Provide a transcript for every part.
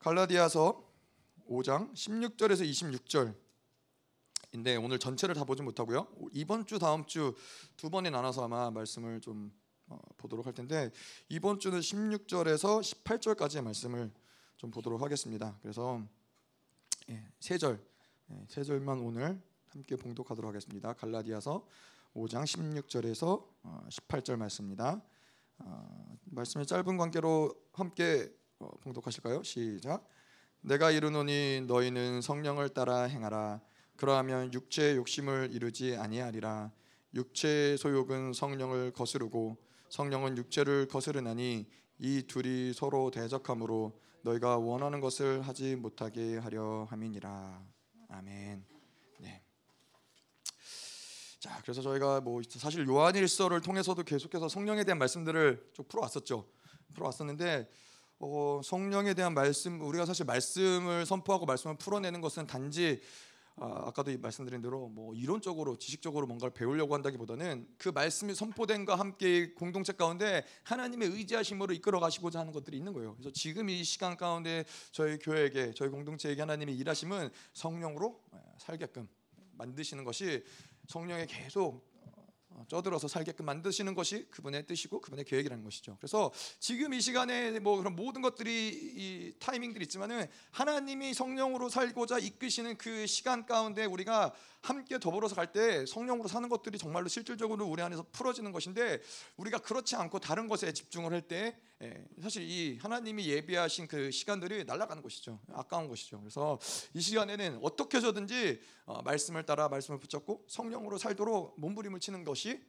갈라디아서 5장 16절에서 26절인데 오늘 전체를 다 보지 못하고요. 이번 주 다음 주 두 번에 나눠서 아마 말씀을 좀 보도록 할 텐데 이번 주는 16절에서 18절까지의 말씀을 좀 보도록 하겠습니다. 그래서 세 절만 오늘 함께 봉독하도록 하겠습니다. 갈라디아서 5장 16절에서 18절 말씀입니다. 말씀이 짧은 관계로 함께 봉독하실까요? 시작. 내가 이르노니 너희는 성령을 따라 행하라. 그러하면 육체의 욕심을 이루지 아니하리라. 육체의 소욕은 성령을 거스르고 성령은 육체를 거스르나니 이 둘이 서로 대적함으로 너희가 원하는 것을 하지 못하게 하려 함이니라. 아멘. 네. 자, 그래서 저희가 뭐 사실 요한일서를 통해서도 계속해서 성령에 대한 말씀들을 좀 풀어왔었는데 성령에 대한 말씀, 우리가 사실 말씀을 선포하고 말씀을 풀어내는 것은 단지 아까도 말씀드린 대로 뭐 이론적으로 지식적으로 뭔가를 배우려고 한다기보다는 그 말씀이 선포된과 함께 공동체 가운데 하나님의 의지하심으로 이끌어 가시고자 하는 것들이 있는 거예요. 그래서 지금 이 시간 가운데 저희 교회에게, 저희 공동체에게 하나님의 일하심은 성령으로 살게끔 만드시는 것이, 성령에 계속 쪄들어서 살게끔 만드시는 것이 그분의 뜻이고 그분의 계획이라는 것이죠. 그래서 지금 이 시간에 뭐 그런 모든 것들이 이 타이밍들이 있지만은 하나님이 성령으로 살고자 이끄시는 그 시간 가운데 우리가 함께 더불어서 갈 때 성령으로 사는 것들이 정말로 실질적으로 우리 안에서 풀어지는 것인데, 우리가 그렇지 않고 다른 것에 집중을 할 때 사실 이 하나님이 예비하신 그 시간들이 날아가는 것이죠. 아까운 것이죠. 그래서 이 시간에는 어떻게 해서든지 말씀을 따라 말씀을 붙잡고 성령으로 살도록 몸부림을 치는 것이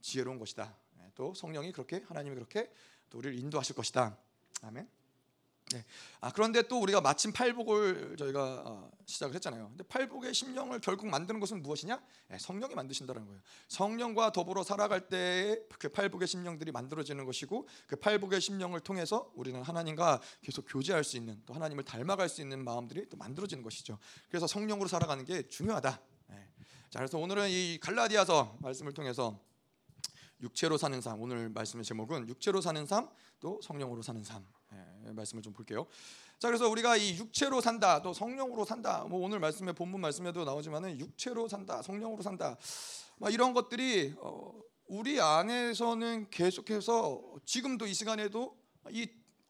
지혜로운 것이다. 또 성령이 그렇게, 하나님이 그렇게 또 우리를 인도하실 것이다. 아멘. 네. 그런데 또 우리가 마침 팔복을 저희가 시작을 했잖아요. 근데 팔복의 심령을 결국 만드는 것은 무엇이냐? 성령이 만드신다는 거예요. 성령과 더불어 살아갈 때 그 팔복의 심령들이 만들어지는 것이고, 그 팔복의 심령을 통해서 우리는 하나님과 계속 교제할 수 있는, 또 하나님을 닮아갈 수 있는 마음들이 또 만들어지는 것이죠. 그래서 성령으로 살아가는 게 중요하다. 네. 자, 그래서 오늘은 이 갈라디아서 말씀을 통해서 육체로 사는 삶, 오늘 말씀의 제목은 육체로 사는 삶, 또 성령으로 사는 삶, 말씀을 좀 볼게요. 자, 그래서 우리가 이 육체로 산다, 또 성령으로 산다, 뭐 오늘 말씀의 본문 말씀에도 나오지만은 육체로 산다, 성령으로 산다, 막 이런 것들이 우리 안에서는 계속해서 지금도 이 시간에도 이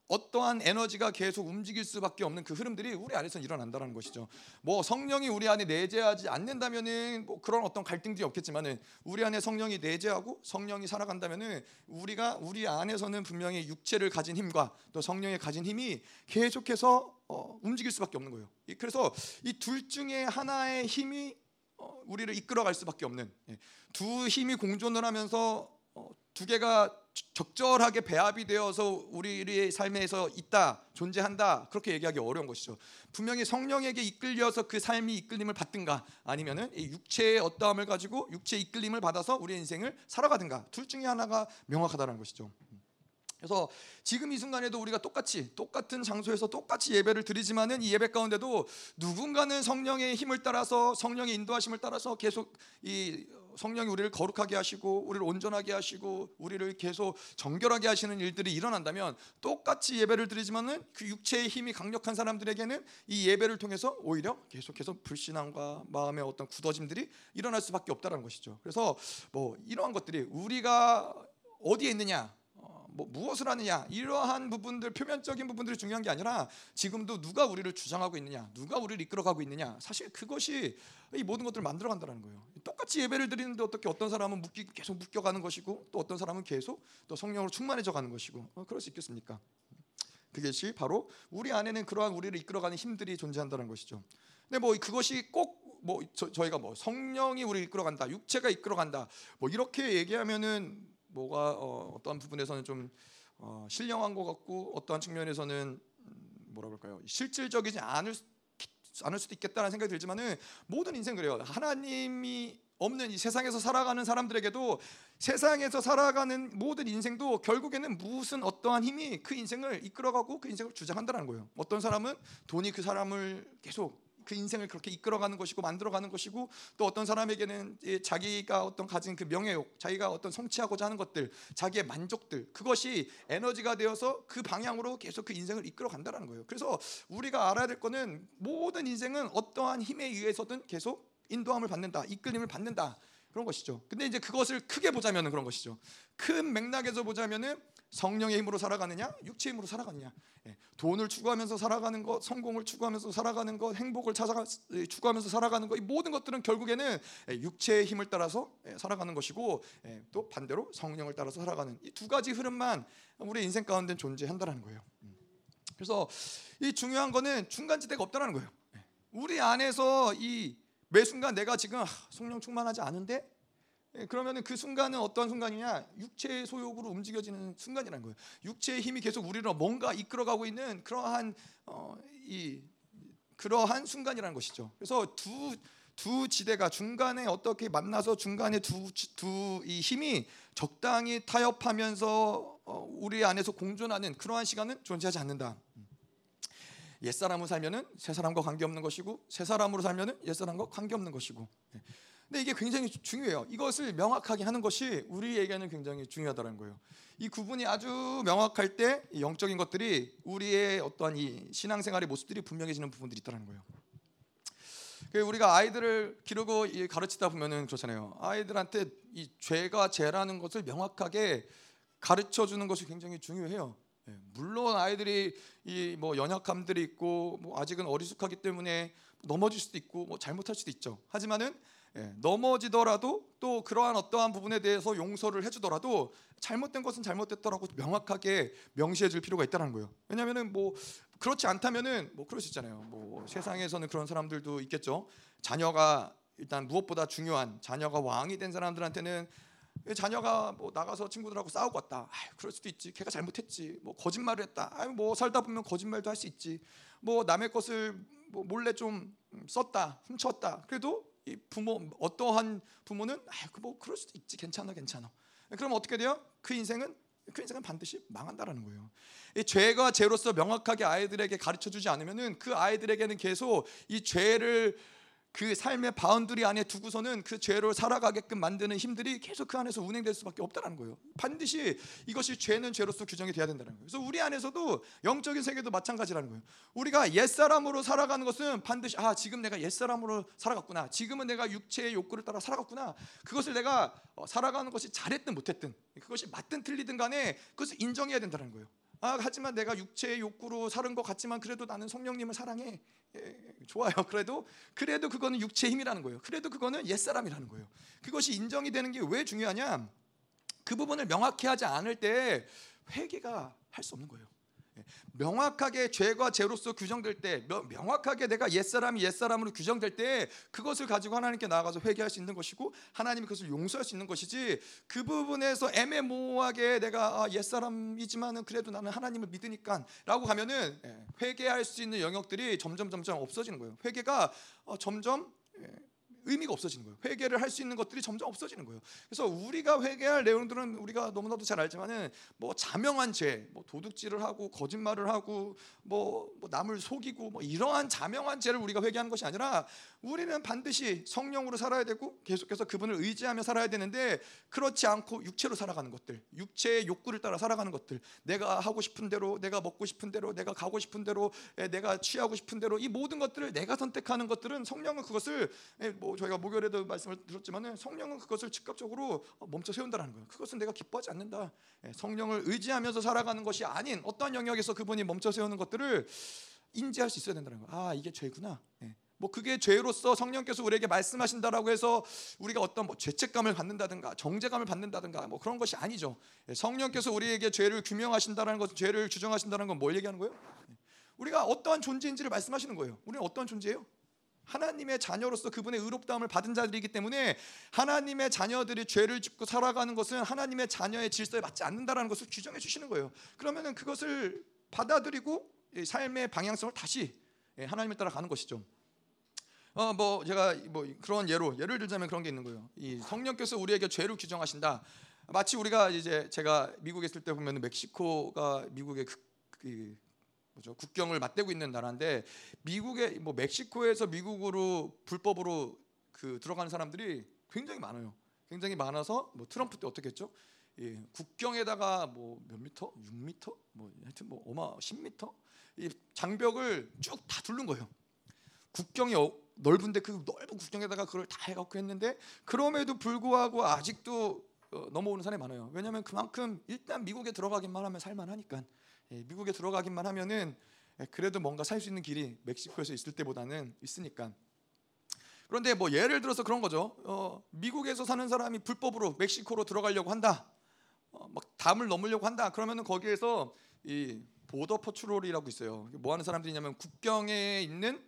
어떠한 에너지가 계속 움직일 수밖에 없는 그 흐름들이 우리 안에서 일어난다는 것이죠. 뭐 성령이 우리 안에 내재하지 않는다면은 뭐 그런 어떤 갈등들이 없겠지만은, 우리 안에 성령이 내재하고 성령이 살아간다면은 우리가, 우리 안에서는 분명히 육체를 가진 힘과 또 성령이 가진 힘이 계속해서 움직일 수밖에 없는 거예요. 그래서 이 둘 중에 하나의 힘이 우리를 이끌어갈 수밖에 없는, 두 힘이 공존을 하면서 두 개가 적절하게 배합이 되어서 우리의 삶에서 있다, 존재한다, 그렇게 얘기하기 어려운 것이죠. 분명히 성령에게 이끌려서 그 삶이 이끌림을 받든가, 아니면은 이 육체의 어떠함을 가지고 육체의 이끌림을 받아서 우리의 인생을 살아가든가, 둘 중에 하나가 명확하다는 것이죠. 그래서 지금 이 순간에도 우리가 똑같은 장소에서 똑같이 예배를 드리지만은 이 예배 가운데도 누군가는 성령의 힘을 따라서, 성령의 인도하심을 따라서 계속 이 성령이 우리를 거룩하게 하시고 우리를 온전하게 하시고 우리를 계속 정결하게 하시는 일들이 일어난다면, 똑같이 예배를 드리지만은 그 육체의 힘이 강력한 사람들에게는 이 예배를 통해서 오히려 계속해서 불신앙과 마음의 어떤 굳어짐들이 일어날 수밖에 없다는 것이죠. 그래서 뭐 이러한 것들이 우리가 어디에 있느냐, 뭐 무엇을 하느냐, 이러한 부분들, 표면적인 부분들이 중요한 게 아니라 지금도 누가 우리를 주장하고 있느냐, 누가 우리를 이끌어가고 있느냐, 사실 그것이 이 모든 것들을 만들어간다는 거예요. 똑같이 예배를 드리는데 어떻게 어떤 사람은 계속 묶여가는 것이고, 또 어떤 사람은 계속 또 성령으로 충만해져가는 것이고, 그럴 수 있겠습니까? 그것이 바로 우리 안에는 그러한 우리를 이끌어가는 힘들이 존재한다는 것이죠. 근데 뭐 그것이 꼭 뭐 저희가 뭐 성령이 우리를 이끌어간다, 육체가 이끌어간다, 뭐 이렇게 얘기하면은 뭐가 어떤 부분에서는 좀 신령한 것 같고, 어떠한 측면에서는 뭐라 그럴까요, 실질적이지 않을 수도 있겠다는 생각이 들지만은, 모든 인생 그래요. 하나님이 없는 이 세상에서 살아가는 사람들에게도, 세상에서 살아가는 모든 인생도 결국에는 무슨 어떠한 힘이 그 인생을 이끌어가고 그 인생을 주장한다는 거예요. 어떤 사람은 돈이 그 사람을 계속 그 인생을 그렇게 이끌어가는 것이고 만들어가는 것이고, 또 어떤 사람에게는 자기가 어떤 가진 그 명예욕, 자기가 어떤 성취하고자 하는 것들, 자기의 만족들, 그것이 에너지가 되어서 그 방향으로 계속 그 인생을 이끌어간다는 거예요. 그래서 우리가 알아야 될 거는 모든 인생은 어떠한 힘에 의해서든 계속 인도함을 받는다, 이끌림을 받는다, 그런 것이죠. 근데 이제 그것을 크게 보자면 그런 것이죠. 큰 맥락에서 보자면은 성령의 힘으로 살아가느냐, 육체의 힘으로 살아가느냐, 돈을 추구하면서 살아가는 것, 성공을 추구하면서 살아가는 것, 행복을 추구하면서 살아가는 것, 이 모든 것들은 결국에는 육체의 힘을 따라서 살아가는 것이고, 또 반대로 성령을 따라서 살아가는 이 두 가지 흐름만 우리 인생 가운데 존재한다는 거예요. 그래서 이 중요한 거는 중간지대가 없다는 거예요. 우리 안에서 이 매 순간 내가 지금 성령 충만하지 않은데, 그러면 그 순간은 어떤 순간이냐, 육체의 소욕으로 움직여지는 순간이라는 거예요. 육체의 힘이 계속 우리를 뭔가 이끌어가고 있는 그러한 그러한 순간이라는 것이죠. 그래서 두 지대가 중간에 어떻게 만나서 중간에 두 이 힘이 적당히 타협하면서 우리 안에서 공존하는 그러한 시간은 존재하지 않는다. 옛사람으로 살면은 새사람과 관계없는 것이고, 새사람으로 살면은 옛사람과 관계없는 것이고. 근데 이게 굉장히 중요해요. 이것을 명확하게 하는 것이 우리에게는 굉장히 중요하다는 거예요. 이 구분이 아주 명확할 때 영적인 것들이, 우리의 어떠한 이 신앙생활의 모습들이 분명해지는 부분들이 있다는 거예요. 우리가 아이들을 기르고 가르치다 보면은 그렇잖아요. 아이들한테 이 죄가 죄라는 것을 명확하게 가르쳐 주는 것이 굉장히 중요해요. 물론 아이들이 이 뭐 연약함들이 있고, 뭐 아직은 어리숙하기 때문에 넘어질 수도 있고, 뭐 잘못할 수도 있죠. 하지만은 넘어지더라도 또 그러한 어떠한 부분에 대해서 용서를 해주더라도 잘못된 것은 잘못됐더라고 명확하게 명시해줄 필요가 있다는 거예요. 왜냐하면은 뭐 그렇지 않다면은 뭐 그럴 수 있잖아요. 뭐 세상에서는 그런 사람들도 있겠죠. 자녀가 일단 무엇보다 중요한, 자녀가 왕이 된 사람들한테는 자녀가 뭐 나가서 친구들하고 싸우고 왔다, 아유, 그럴 수도 있지. 걔가 잘못했지. 뭐 거짓말을 했다. 아유, 뭐 살다 보면 거짓말도 할 수 있지. 뭐 남의 것을 뭐 몰래 좀 썼다, 훔쳤다. 그래도 이 부모, 어떠한 부모는 아유, 뭐 그럴 수도 있지. 괜찮아, 괜찮아. 그럼 어떻게 돼요? 그 인생은 반드시 망한다라는 거예요. 이 죄가 죄로서 명확하게 아이들에게 가르쳐주지 않으면은 그 아이들에게는 계속 이 죄를 그 삶의 바운드리 안에 두고서는 그 죄로 살아가게끔 만드는 힘들이 계속 그 안에서 운행될 수밖에 없다는 거예요. 반드시 이것이 죄는 죄로서 규정이 돼야 된다는 거예요. 그래서 우리 안에서도 영적인 세계도 마찬가지라는 거예요. 우리가 옛사람으로 살아가는 것은 반드시, 아, 지금 내가 옛사람으로 살아갔구나, 지금은 내가 육체의 욕구를 따라 살아갔구나, 그것을 내가 살아가는 것이 잘했든 못했든, 그것이 맞든 틀리든 간에 그것을 인정해야 된다는 거예요. 아, 하지만 내가 육체의 욕구로 사는 것 같지만 그래도 나는 성령님을 사랑해. 좋아요. 그래도 그거는 육체의 힘이라는 거예요. 그래도 그거는 옛사람이라는 거예요. 그것이 인정이 되는 게 왜 중요하냐? 그 부분을 명확히 하지 않을 때 회개가 할 수 없는 거예요. 명확하게 죄가 죄로서 규정될 때, 명확하게 내가 옛사람이 옛사람으로 규정될 때 그것을 가지고 하나님께 나아가서 회개할 수 있는 것이고, 하나님이 그것을 용서할 수 있는 것이지, 그 부분에서 애매모호하게 내가, 아, 옛사람이지만은 그래도 나는 하나님을 믿으니까 라고 하면은 회개할 수 있는 영역들이 점점 없어지는 거예요. 회개가 점점 의미가 없어지는 거예요. 회개를 할 수 있는 것들이 점점 없어지는 거예요. 그래서 우리가 회개할 내용들은 우리가 너무나도 잘 알지만은 뭐 자명한 죄, 뭐 도둑질을 하고 거짓말을 하고 뭐 남을 속이고 뭐 이러한 자명한 죄를 우리가 회개하는 것이 아니라, 우리는 반드시 성령으로 살아야 되고 계속해서 그분을 의지하며 살아야 되는데, 그렇지 않고 육체로 살아가는 것들, 육체의 욕구를 따라 살아가는 것들, 내가 하고 싶은 대로, 내가 먹고 싶은 대로, 내가 가고 싶은 대로, 내가 취하고 싶은 대로, 이 모든 것들을 내가 선택하는 것들은 성령은 그것을 뭐 저희가 목요일에도 말씀을 드렸지만 성령은 그것을 즉각적으로 멈춰 세운다는 거예요. 그것은 내가 기뻐하지 않는다. 성령을 의지하면서 살아가는 것이 아닌 어떤 영역에서 그분이 멈춰 세우는 것들을 인지할 수 있어야 된다는 거예요. 아, 이게 죄구나. 뭐 그게 죄로서 성령께서 우리에게 말씀하신다라고 해서 우리가 어떤 뭐 죄책감을 받는다든가 정죄감을 받는다든가 뭐 그런 것이 아니죠. 성령께서 우리에게 죄를 규명하신다는 것, 죄를 규정하신다는 건 뭘 얘기하는 거예요? 우리가 어떠한 존재인지를 말씀하시는 거예요. 우리는 어떠한 존재예요? 하나님의 자녀로서 그분의 의롭다함을 받은 자들이기 때문에 하나님의 자녀들이 죄를 짓고 살아가는 것은 하나님의 자녀의 질서에 맞지 않는다라는 것을 규정해 주시는 거예요. 그러면은 그것을 받아들이고 삶의 방향성을 다시 하나님을 따라 가는 것이죠. 뭐 제가 뭐 그런 예를 들자면 그런 게 있는 거예요. 이 성령께서 우리에게 죄를 규정하신다. 마치 우리가 이제 제가 미국에 있을 때 보면은 멕시코가 미국의 그죠? 국경을 맞대고 있는 나라인데 미국에 뭐 멕시코에서 미국으로 불법으로 들어가는 사람들이 굉장히 많아요. 굉장히 많아서 뭐 트럼프 때 어떻게 했죠? 예, 국경에다가 뭐 몇 미터? 6미터? 뭐 하여튼 뭐 10미터? 이 장벽을 쭉 다 둘른 거예요. 국경이 넓은데 그 넓은 국경에다가 그걸 다 해갖고 했는데 그럼에도 불구하고 아직도 넘어오는 사람이 많아요. 왜냐하면 그만큼 일단 미국에 들어가기만 하면 살만하니까. 예, 미국에 들어가기만 하면은 그래도 뭔가 살 수 있는 길이 멕시코에서 있을 때보다는 있으니까. 그런데 뭐 예를 들어서 그런 거죠. 미국에서 사는 사람이 불법으로 멕시코로 들어가려고 한다. 막 담을 넘으려고 한다. 그러면은 거기에서 이 보더 퍼트롤이라고 있어요. 뭐 하는 사람들이냐면 국경에 있는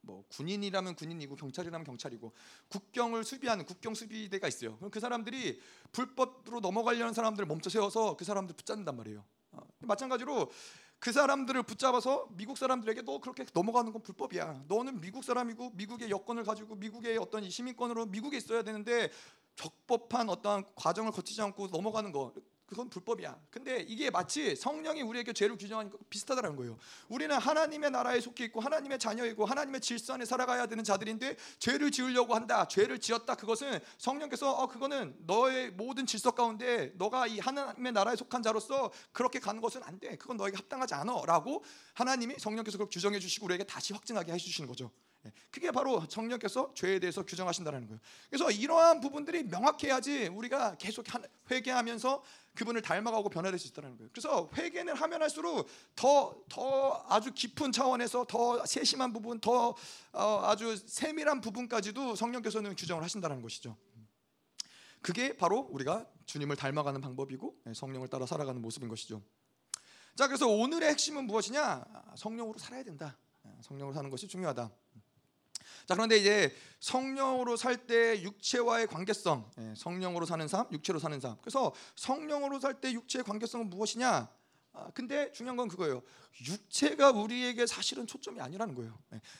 뭐 군인이라면 군인이고 경찰이라면 경찰이고 국경을 수비하는 국경 수비대가 있어요. 그럼 그 사람들이 불법으로 넘어가려는 사람들을 멈춰 세워서 그 사람들 붙잡는단 말이에요. 마찬가지로 그 사람들을 붙잡아서 미국 사람들에게 너 그렇게 넘어가는 건 불법이야. 너는 미국 사람이고 미국의 여권을 가지고 미국의 어떤 이 시민권으로 미국에 있어야 되는데 적법한 어떤 과정을 거치지 않고 넘어가는 거 그건 불법이야. 근데 이게 마치 성령이 우리에게 죄를 규정하는 거 비슷하다는 거예요. 우리는 하나님의 나라에 속해 있고 하나님의 자녀이고 하나님의 질서 안에 살아가야 되는 자들인데 죄를 지으려고 한다. 죄를 지었다. 그것은 성령께서 그거는 너의 모든 질서 가운데 너가 이 하나님의 나라에 속한 자로서 그렇게 가는 것은 안 돼. 그건 너에게 합당하지 않아. 라고 하나님이 성령께서 그걸 규정해 주시고 우리에게 다시 확증하게 해주시는 거죠. 그게 바로 성령께서 죄에 대해서 규정하신다는 거예요. 그래서 이러한 부분들이 명확해야지 우리가 계속 회개하면서 그분을 닮아가고 변화될 수 있다는 거예요. 그래서 회개는 하면 할수록 더 아주 깊은 차원에서 더 세심한 부분, 더 아주 세밀한 부분까지도 성령께서는 규정을 하신다는 것이죠. 그게 바로 우리가 주님을 닮아가는 방법이고 성령을 따라 살아가는 모습인 것이죠. 자, 그래서 오늘의 핵심은 무엇이냐? 성령으로 살아야 된다. 성령으로 사는 것이 중요하다. 자, 그런데 이제 성령으로 살 때 육체와의 관계성, 성령으로 사는 삶, 육체로 사는 삶. 그래서 성령으로 살 때 육체의 관계성은 무엇이냐? 근데 중요한 건 그거예요. 육체가 우리에게 사실은 초점이 아니라는 거예요.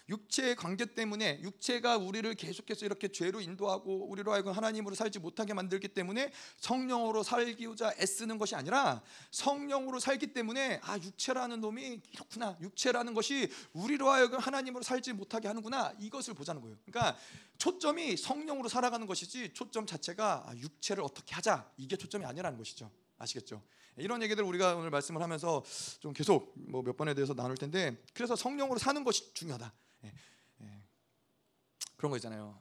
육체의 관계 때문에 육체가 우리를 계속해서 이렇게 죄로 인도하고 우리로 하여금 하나님으로 살지 못하게 만들기 때문에 성령으로 살기우자 애쓰는 것이 아니라 성령으로 살기 때문에 육체라는 놈이 이렇구나. 육체라는 것이 우리로 하여금 하나님으로 살지 못하게 하는구나. 이것을 보자는 거예요. 그러니까 초점이 성령으로 살아가는 것이지 초점 자체가 육체를 어떻게 하자. 이게 초점이 아니라는 것이죠. 아시겠죠? 이런 얘기들 우리가 오늘 말씀을 하면서 좀 계속 뭐 몇 번에 대해서 나눌 텐데 그래서 성령으로 사는 것이 중요하다. 그런 거 있잖아요.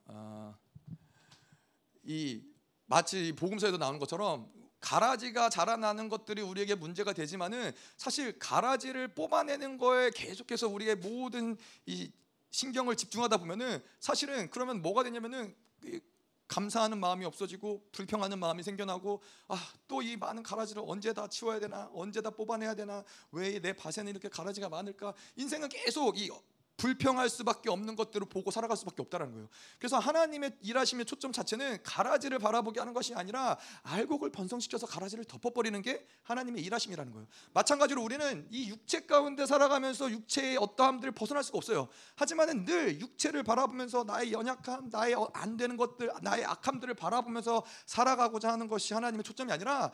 이 마치 복음서에도 나오는 것처럼 가라지가 자라나는 것들이 우리에게 문제가 되지만은 사실 가라지를 뽑아내는 거에 계속해서 우리의 모든 이 신경을 집중하다 보면은 사실은 그러면 뭐가 되냐면은 감사하는 마음이 없어지고 불평하는 마음이 생겨나고 또 이 많은 가라지를 언제 다 치워야 되나 언제 다 뽑아내야 되나 왜 내 밭에는 이렇게 가라지가 많을까 인생은 계속 이 불평할 수밖에 없는 것들을 보고 살아갈 수밖에 없다는 거예요. 그래서 하나님의 일하심의 초점 자체는 가라지를 바라보게 하는 것이 아니라 알곡을 번성시켜서 가라지를 덮어버리는 게 하나님의 일하심이라는 거예요. 마찬가지로 우리는 이 육체 가운데 살아가면서 육체의 어떠함들을 벗어날 수가 없어요. 하지만 늘 육체를 바라보면서 나의 연약함, 나의 안 되는 것들, 나의 악함들을 바라보면서 살아가고자 하는 것이 하나님의 초점이 아니라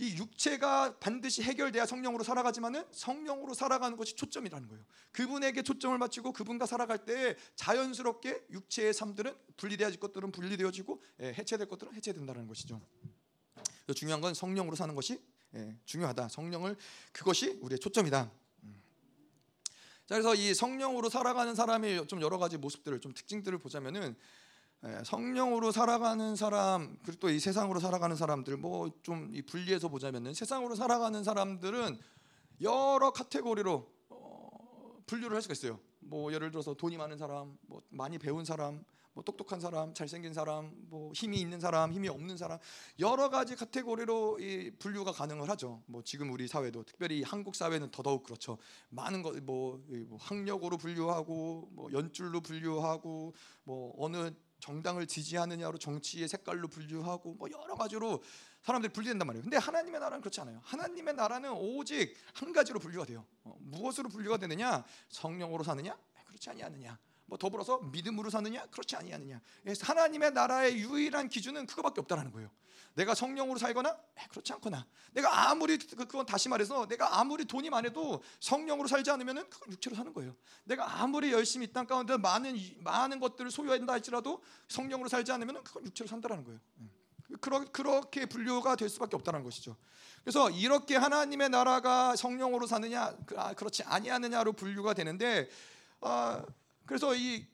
이 육체가 반드시 해결돼야 성령으로 살아가지만은 성령으로 살아가는 것이 초점이라는 거예요. 그분에게 초점을 맞추고 그분과 살아갈 때 자연스럽게 육체의 삶들은 분리되어질 것들은 분리되어지고 해체될 것들은 해체된다는 것이죠. 중요한 건 성령으로 사는 것이 중요하다. 성령을 그것이 우리의 초점이다. 자, 그래서 이 성령으로 살아가는 사람의 좀 여러 가지 모습들을 좀 특징들을 보자면은. 성령으로 살아가는 사람 그리고 또 이 세상으로 살아가는 사람들 뭐 좀 이 분리해서 보자면은 세상으로 살아가는 사람들은 여러 카테고리로 분류를 할 수가 있어요. 뭐 예를 들어서 돈이 많은 사람, 뭐 많이 배운 사람, 뭐 똑똑한 사람, 잘생긴 사람, 뭐 힘이 있는 사람, 힘이 없는 사람 여러 가지 카테고리로 이 분류가 가능을 하죠. 뭐 지금 우리 사회도 특별히 한국 사회는 더더욱 그렇죠. 많은 거 뭐 학력으로 분류하고 뭐 연줄로 분류하고 뭐 어느 정당을 지지하느냐로 정치의 색깔로 분류하고 뭐 여러 가지로 사람들이 분리된단 말이에요. 근데 하나님의 나라는 그렇지 않아요. 하나님의 나라는 오직 한 가지로 분류가 돼요. 무엇으로 분류가 되느냐? 성령으로 사느냐? 그렇지 아니하느냐. 뭐 더불어서 믿음으로 사느냐? 그렇지 아니하느냐. 하나님의 나라의 유일한 기준은 그거밖에 없다라는 거예요. 내가 성령으로 살거나 그렇지 않거나. 내가 아무리 그건 다시 말해서 내가 아무리 돈이 많아도 성령으로 살지 않으면은 그건 육체로 사는 거예요. 내가 아무리 열심히 이 땅 가운데 많은 것들을 소유한다 할지라도 성령으로 살지 않으면은 그건 육체로 산다라는 거예요. 그렇게 분류가 될 수밖에 없다는 것이죠. 그래서 이렇게 하나님의 나라가 성령으로 사느냐 그렇지 아니하느냐로 분류가 되는데, 그래서 이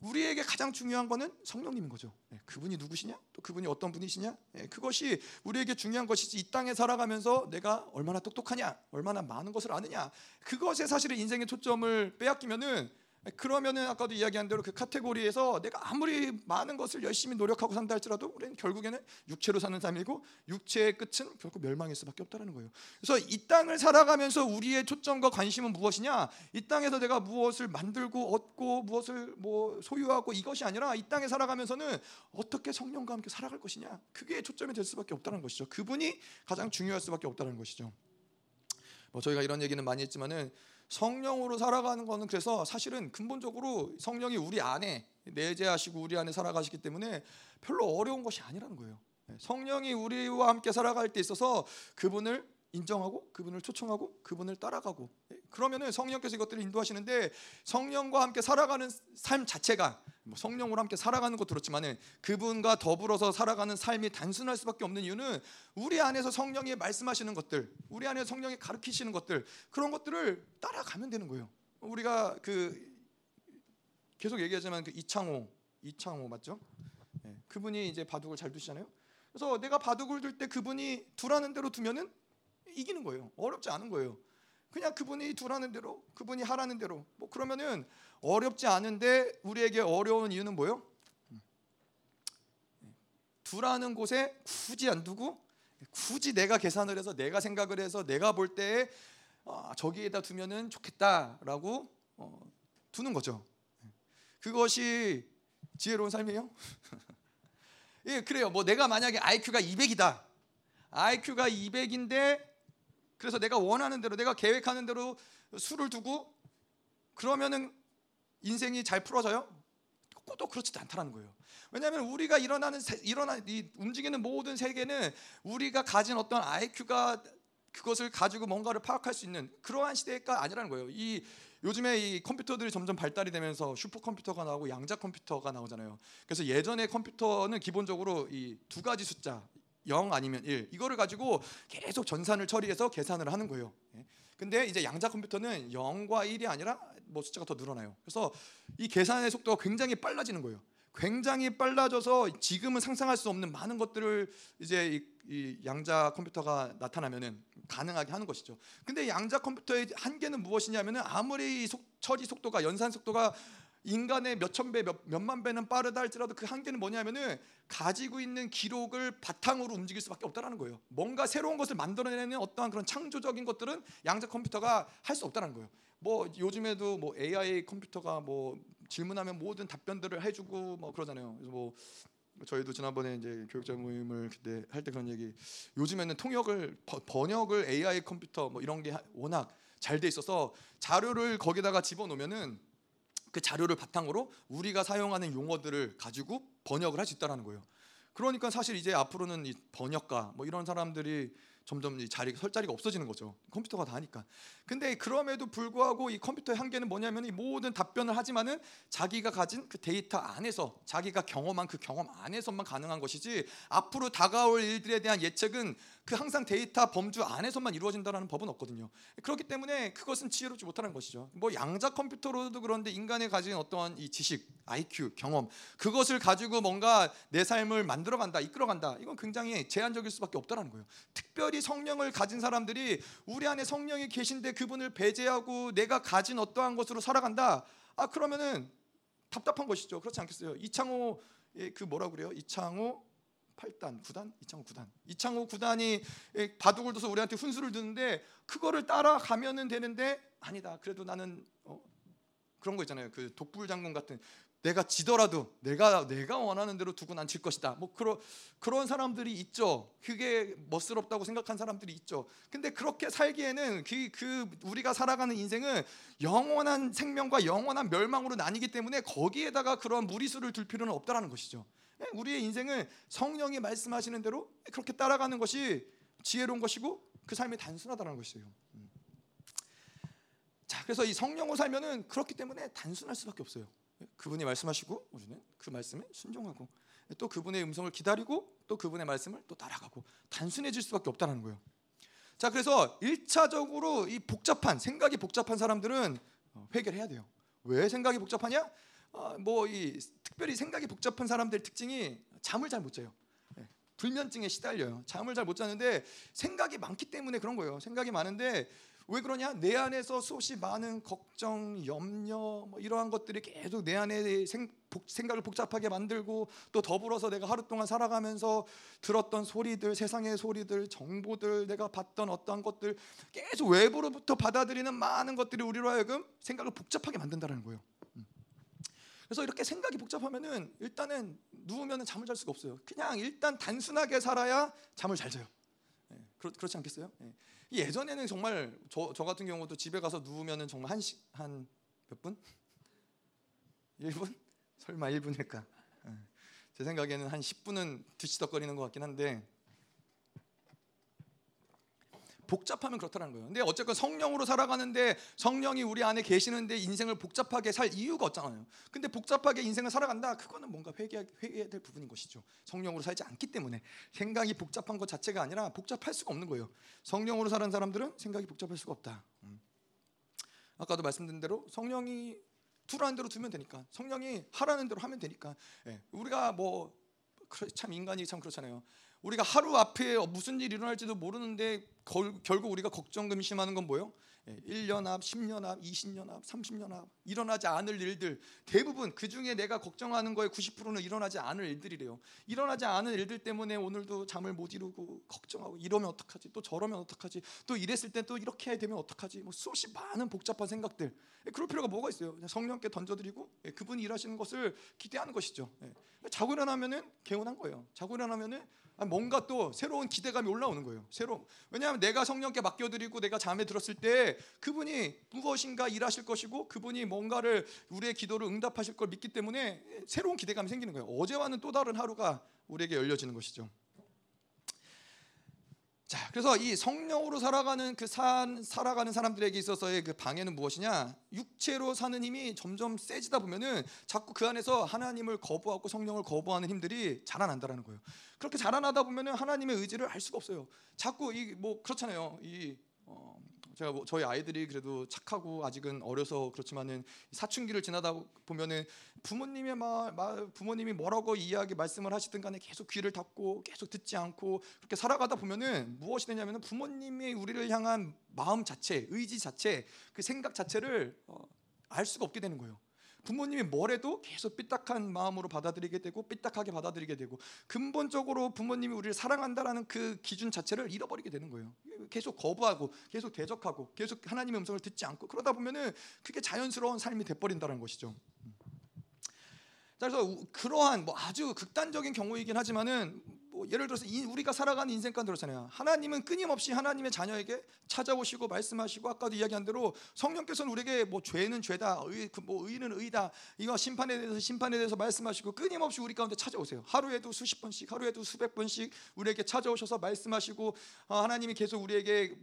우리에게 가장 중요한 것은 성령님인 거죠. 그분이 누구시냐, 또 그분이 어떤 분이시냐, 그것이 우리에게 중요한 것이지, 이 땅에 살아가면서 내가 얼마나 똑똑하냐, 얼마나 많은 것을 아느냐, 그것에 사실은 인생의 초점을 빼앗기면은, 그러면은 아까도 이야기한 대로 그 카테고리에서 내가 아무리 많은 것을 열심히 노력하고 산다 할지라도 우리는 결국에는 육체로 사는 삶이고, 육체의 끝은 결국 멸망일 수밖에 없다는 거예요. 그래서 이 땅을 살아가면서 우리의 초점과 관심은 무엇이냐, 이 땅에서 내가 무엇을 만들고 얻고 무엇을 뭐 소유하고, 이것이 아니라 이 땅에 살아가면서는 어떻게 성령과 함께 살아갈 것이냐, 그게 초점이 될 수밖에 없다는 것이죠. 그분이 가장 중요할 수밖에 없다는 것이죠. 뭐 저희가 이런 얘기는 많이 했지만은, 성령으로 살아가는 것은 그래서 사실은 근본적으로 성령이 우리 안에 내재하시고 우리 안에 살아가시기 때문에 별로 어려운 것이 아니라는 거예요. 성령이 우리와 함께 살아갈 때 있어서 그분을 인정하고 그분을 초청하고 그분을 따라가고, 그러면은 성령께서 이것들을 인도하시는데, 성령과 함께 살아가는 삶 자체가, 뭐 성령으로 함께 살아가는 것도 그렇지만은 그분과 더불어서 살아가는 삶이 단순할 수밖에 없는 이유는, 우리 안에서 성령이 말씀하시는 것들, 우리 안에서 성령이 가르치시는 것들, 그런 것들을 따라가면 되는 거예요. 우리가 그 계속 얘기하지만 그 이창호 맞죠? 네. 그분이 이제 바둑을 잘 두시잖아요. 그래서 내가 바둑을 둘 때 그분이 두라는 대로 두면은 이기는 거예요. 어렵지 않은 거예요. 그냥 그분이 두라는 대로, 그분이 하라는 대로. 뭐 그러면은 어렵지 않은데, 우리에게 어려운 이유는 뭐예요? 두라는 곳에 굳이 안 두고, 굳이 내가 계산을 해서 내가 생각을 해서 내가 볼 때에 저기에다 두면은 좋겠다라고 두는 거죠. 그것이 지혜로운 삶이에요? 예, 그래요. 뭐 내가 만약에 IQ가 200이다. IQ가 200인데 그래서 내가 원하는 대로, 내가 계획하는 대로 수를 두고 그러면은 인생이 잘 풀어져요? 또 그렇지도 않다라는 거예요. 왜냐하면 우리가 일어나는 이 움직이는 모든 세계는 우리가 가진 어떤 IQ가 그것을 가지고 뭔가를 파악할 수 있는 그러한 시대가 아니라는 거예요. 이 요즘에 이 컴퓨터들이 점점 발달이 되면서 슈퍼컴퓨터가 나오고 양자 컴퓨터가 나오잖아요. 그래서 예전의 컴퓨터는 기본적으로 이 두 가지 숫자 0 아니면 1, 이거를 가지고 계속 전산을 처리해서 계산을 하는 거예요. 근데 이제 양자 컴퓨터는 0과 1이 아니라 뭐 숫자가 더 늘어나요. 그래서 이 계산의 속도가 굉장히 빨라지는 거예요. 굉장히 빨라져서 지금은 상상할 수 없는 많은 것들을 이제 이 양자 컴퓨터가 나타나면은 가능하게 하는 것이죠. 근데 양자 컴퓨터의 한계는 무엇이냐면은, 아무리 처리 속도가, 연산 속도가 인간의 몇천 배, 몇만 배는 빠르다 할지라도 그 한계는 뭐냐면은 가지고 있는 기록을 바탕으로 움직일 수밖에 없다라는 거예요. 뭔가 새로운 것을 만들어내는 어떠한 그런 창조적인 것들은 양자 컴퓨터가 할 수 없다는 거예요. 뭐 요즘에도 뭐 AI 컴퓨터가 뭐 질문하면 모든 답변들을 해주고 뭐 그러잖아요. 그래서 뭐 저희도 지난번에 이제 교육자 모임을 그때 할 때 그런 얘기. 요즘에는 번역을 AI 컴퓨터 뭐 이런 게 워낙 잘 돼 있어서 자료를 거기다가 집어넣으면은 그 자료를 바탕으로 우리가 사용하는 용어들을 가지고 번역을 할 수 있다는 거예요. 그러니까 사실 이제 앞으로는 이 번역가 뭐 이런 사람들이 점점 설 자리가 없어지는 거죠. 컴퓨터가 다 하니까. 근데 그럼에도 불구하고 이 컴퓨터의 한계는 뭐냐면, 이 모든 답변을 하지만은 자기가 가진 그 데이터 안에서, 자기가 경험한 그 경험 안에서만 가능한 것이지, 앞으로 다가올 일들에 대한 예측은 그 항상 데이터 범주 안에서만 이루어진다라는 법은 없거든요. 그렇기 때문에 그것은 지혜롭지 못하는 것이죠. 뭐 양자 컴퓨터로도 그런데 인간이 가진 어떠한 이 지식, IQ, 경험, 그것을 가지고 뭔가 내 삶을 만들어간다, 이끌어간다, 이건 굉장히 제한적일 수밖에 없다라는 거예요. 특별히 성령을 가진 사람들이 우리 안에 성령이 계신데 그분을 배제하고 내가 가진 어떠한 것으로 살아간다, 그러면은 답답한 것이죠. 그렇지 않겠어요? 이창호의 그 뭐라 그래요? 이창호 구단이 바둑을 둬서 우리한테 훈수를 두는데, 그거를 따라가면은 되는데, 아니다, 그래도 나는 그런 거 있잖아요. 그 독불 장군 같은, 내가 지더라도 내가 원하는 대로 두고 난 질 것이다. 뭐 그런 사람들이 있죠. 그게 멋스럽다고 생각한 사람들이 있죠. 근데 그렇게 살기에는 그 우리가 살아가는 인생은 영원한 생명과 영원한 멸망으로 나뉘기 때문에 거기에다가 그런 무리수를 둘 필요는 없다라는 것이죠. 우리의 인생은 성령이 말씀하시는 대로 그렇게 따라가는 것이 지혜로운 것이고 그 삶이 단순하다는 것이에요. 자, 그래서 이 성령으로 살면은 그렇기 때문에 단순할 수밖에 없어요. 그분이 말씀하시고 우리는 그 말씀에 순종하고 또 그분의 음성을 기다리고 또 그분의 말씀을 또 따라가고 단순해질 수밖에 없다는 거예요. 자, 그래서 1차적으로 이 생각이 복잡한 사람들은 회개해야 돼요. 왜 생각이 복잡하냐? 특별히 생각이 복잡한 사람들 특징이 잠을 잘 못 자요. 불면증에 시달려요. 잠을 잘 못 자는데 생각이 많기 때문에 그런 거예요. 생각이 많은데 왜 그러냐? 내 안에서 수없이 많은 걱정, 염려 뭐 이러한 것들이 계속 내 안에 생각을 복잡하게 만들고 또 더불어서 내가 하루 동안 살아가면서 들었던 소리들, 세상의 소리들, 정보들, 내가 봤던 어떠한 것들 계속 외부로부터 받아들이는 많은 것들이 우리로 하여금 생각을 복잡하게 만든다는 거예요. 그래서 이렇게 생각이 복잡하면은 일단은 누우면은 잠을 잘 수가 없어요. 그냥 일단 단순하게 살아야 잠을 잘 자요. 예, 그렇지 않겠어요? 예. 예전에는 정말 저 같은 경우도 집에 가서 누우면은 정말 한 몇 분? 1분? 설마 1분일까? 예. 제 생각에는 한 10분은 뒤치덕거리는 것 같긴 한데 복잡하면 그렇다는 거예요. 근데 어쨌건 성령으로 살아가는데 성령이 우리 안에 계시는데 인생을 복잡하게 살 이유가 없잖아요. 근데 복잡하게 인생을 살아간다. 그거는 뭔가 회개해야 될 부분인 것이죠. 성령으로 살지 않기 때문에 생각이 복잡한 것 자체가 아니라 복잡할 수가 없는 거예요. 성령으로 사는 사람들은 생각이 복잡할 수가 없다. 아까도 말씀드린 대로 성령이 두라는 대로 두면 되니까, 성령이 하라는 대로 하면 되니까. 예. 우리가 참 인간이 참 그렇잖아요. 우리가 하루 앞에 무슨 일이 일어날지도 모르는데 결국 우리가 걱정 금심하는 건 뭐예요? 1년 앞, 10년 앞, 20년 앞, 30년 앞 일어나지 않을 일들, 대부분 그 중에 내가 걱정하는 거에 90%는 일어나지 않을 일들이래요. 일어나지 않은 일들 때문에 오늘도 잠을 못 이루고 걱정하고, 이러면 어떡하지? 또 저러면 어떡하지? 또 이랬을 때 또 이렇게 되면 어떡하지? 뭐 수없이 많은 복잡한 생각들. 그럴 필요가 뭐가 있어요? 그냥 성령께 던져드리고 그분이 일하시는 것을 기대하는 것이죠. 자고 일어나면은 개운한 거예요. 자고 일어나면은 뭔가 또 새로운 기대감이 올라오는 거예요. 왜냐하면 내가 성령께 맡겨드리고 내가 잠에 들었을 때 그분이 무엇인가 일하실 것이고 그분이 뭔가를 우리의 기도를 응답하실 걸 믿기 때문에 새로운 기대감이 생기는 거예요. 어제와는 또 다른 하루가 우리에게 열려지는 것이죠. 자, 그래서 이 성령으로 살아가는 살아가는 사람들에게 있어서의 그 방해는 무엇이냐? 육체로 사는 힘이 점점 세지다 보면은 자꾸 그 안에서 하나님을 거부하고 성령을 거부하는 힘들이 자라난다라는 거예요. 그렇게 자라나다 보면은 하나님의 의지를 알 수가 없어요. 자꾸 그렇잖아요. 제가 저희 아이들이 그래도 착하고 아직은 어려서 그렇지만은 사춘기를 지나다 보면은 부모님의 부모님이 뭐라고 말씀을 하시든 간에 계속 귀를 닫고 계속 듣지 않고 그렇게 살아가다 보면은 무엇이 되냐면은 부모님이 우리를 향한 마음 자체, 의지 자체, 그 생각 자체를 알 수가 없게 되는 거예요. 부모님이 뭘 해도 계속 삐딱한 마음으로 받아들이게 되고 삐딱하게 받아들이게 되고 근본적으로 부모님이 우리를 사랑한다라는 그 기준 자체를 잃어버리게 되는 거예요. 계속 거부하고 계속 대적하고 계속 하나님의 음성을 듣지 않고 그러다 보면은 그게 자연스러운 삶이 돼버린다는 것이죠. 그래서 그러한 아주 극단적인 경우이긴 하지만은 예를 들어서 우리가 살아가는 인생관 그렇잖아요. 하나님은 끊임없이 하나님의 자녀에게 찾아오시고 말씀하시고 아까도 이야기한 대로 성령께서는 우리에게 죄는 죄다, 의는 의다, 이거 심판에 대해서 말씀하시고 끊임없이 우리 가운데 찾아오세요. 하루에도 수십 번씩, 하루에도 수백 번씩 우리에게 찾아오셔서 말씀하시고 하나님이 계속 우리에게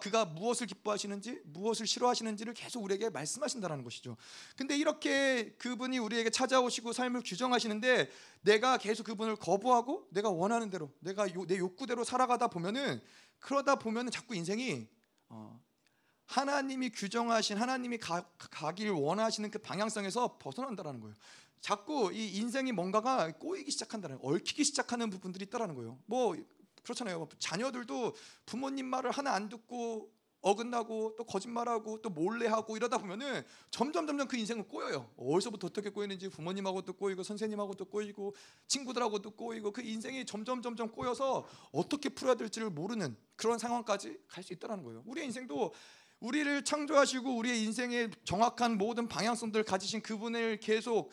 그가 무엇을 기뻐하시는지 무엇을 싫어하시는지를 계속 우리에게 말씀하신다는 것이죠. 근데 이렇게 그분이 우리에게 찾아오시고 삶을 규정하시는데 내가 계속 그분을 거부하고 내가 원하는 대로 내 욕구대로 살아가다 보면은 자꾸 인생이 하나님이 규정하신 하나님이 가길 원하시는 그 방향성에서 벗어난다라는 거예요. 자꾸 이 인생이 뭔가가 꼬이기 시작한다는, 얽히기 시작하는 부분들이 있다라는 거예요. 그렇잖아요. 자녀들도 부모님 말을 하나 안 듣고 어긋나고 또 거짓말하고 또 몰래하고 이러다 보면은 점점 그 인생은 꼬여요. 어디서부터 어떻게 꼬이는지 부모님하고도 꼬이고 선생님하고도 꼬이고 친구들하고도 꼬이고 그 인생이 점점 꼬여서 어떻게 풀어야 될지를 모르는 그런 상황까지 갈 수 있다는 거예요. 우리의 인생도 우리를 창조하시고 우리의 인생의 정확한 모든 방향성들을 가지신 그분을 계속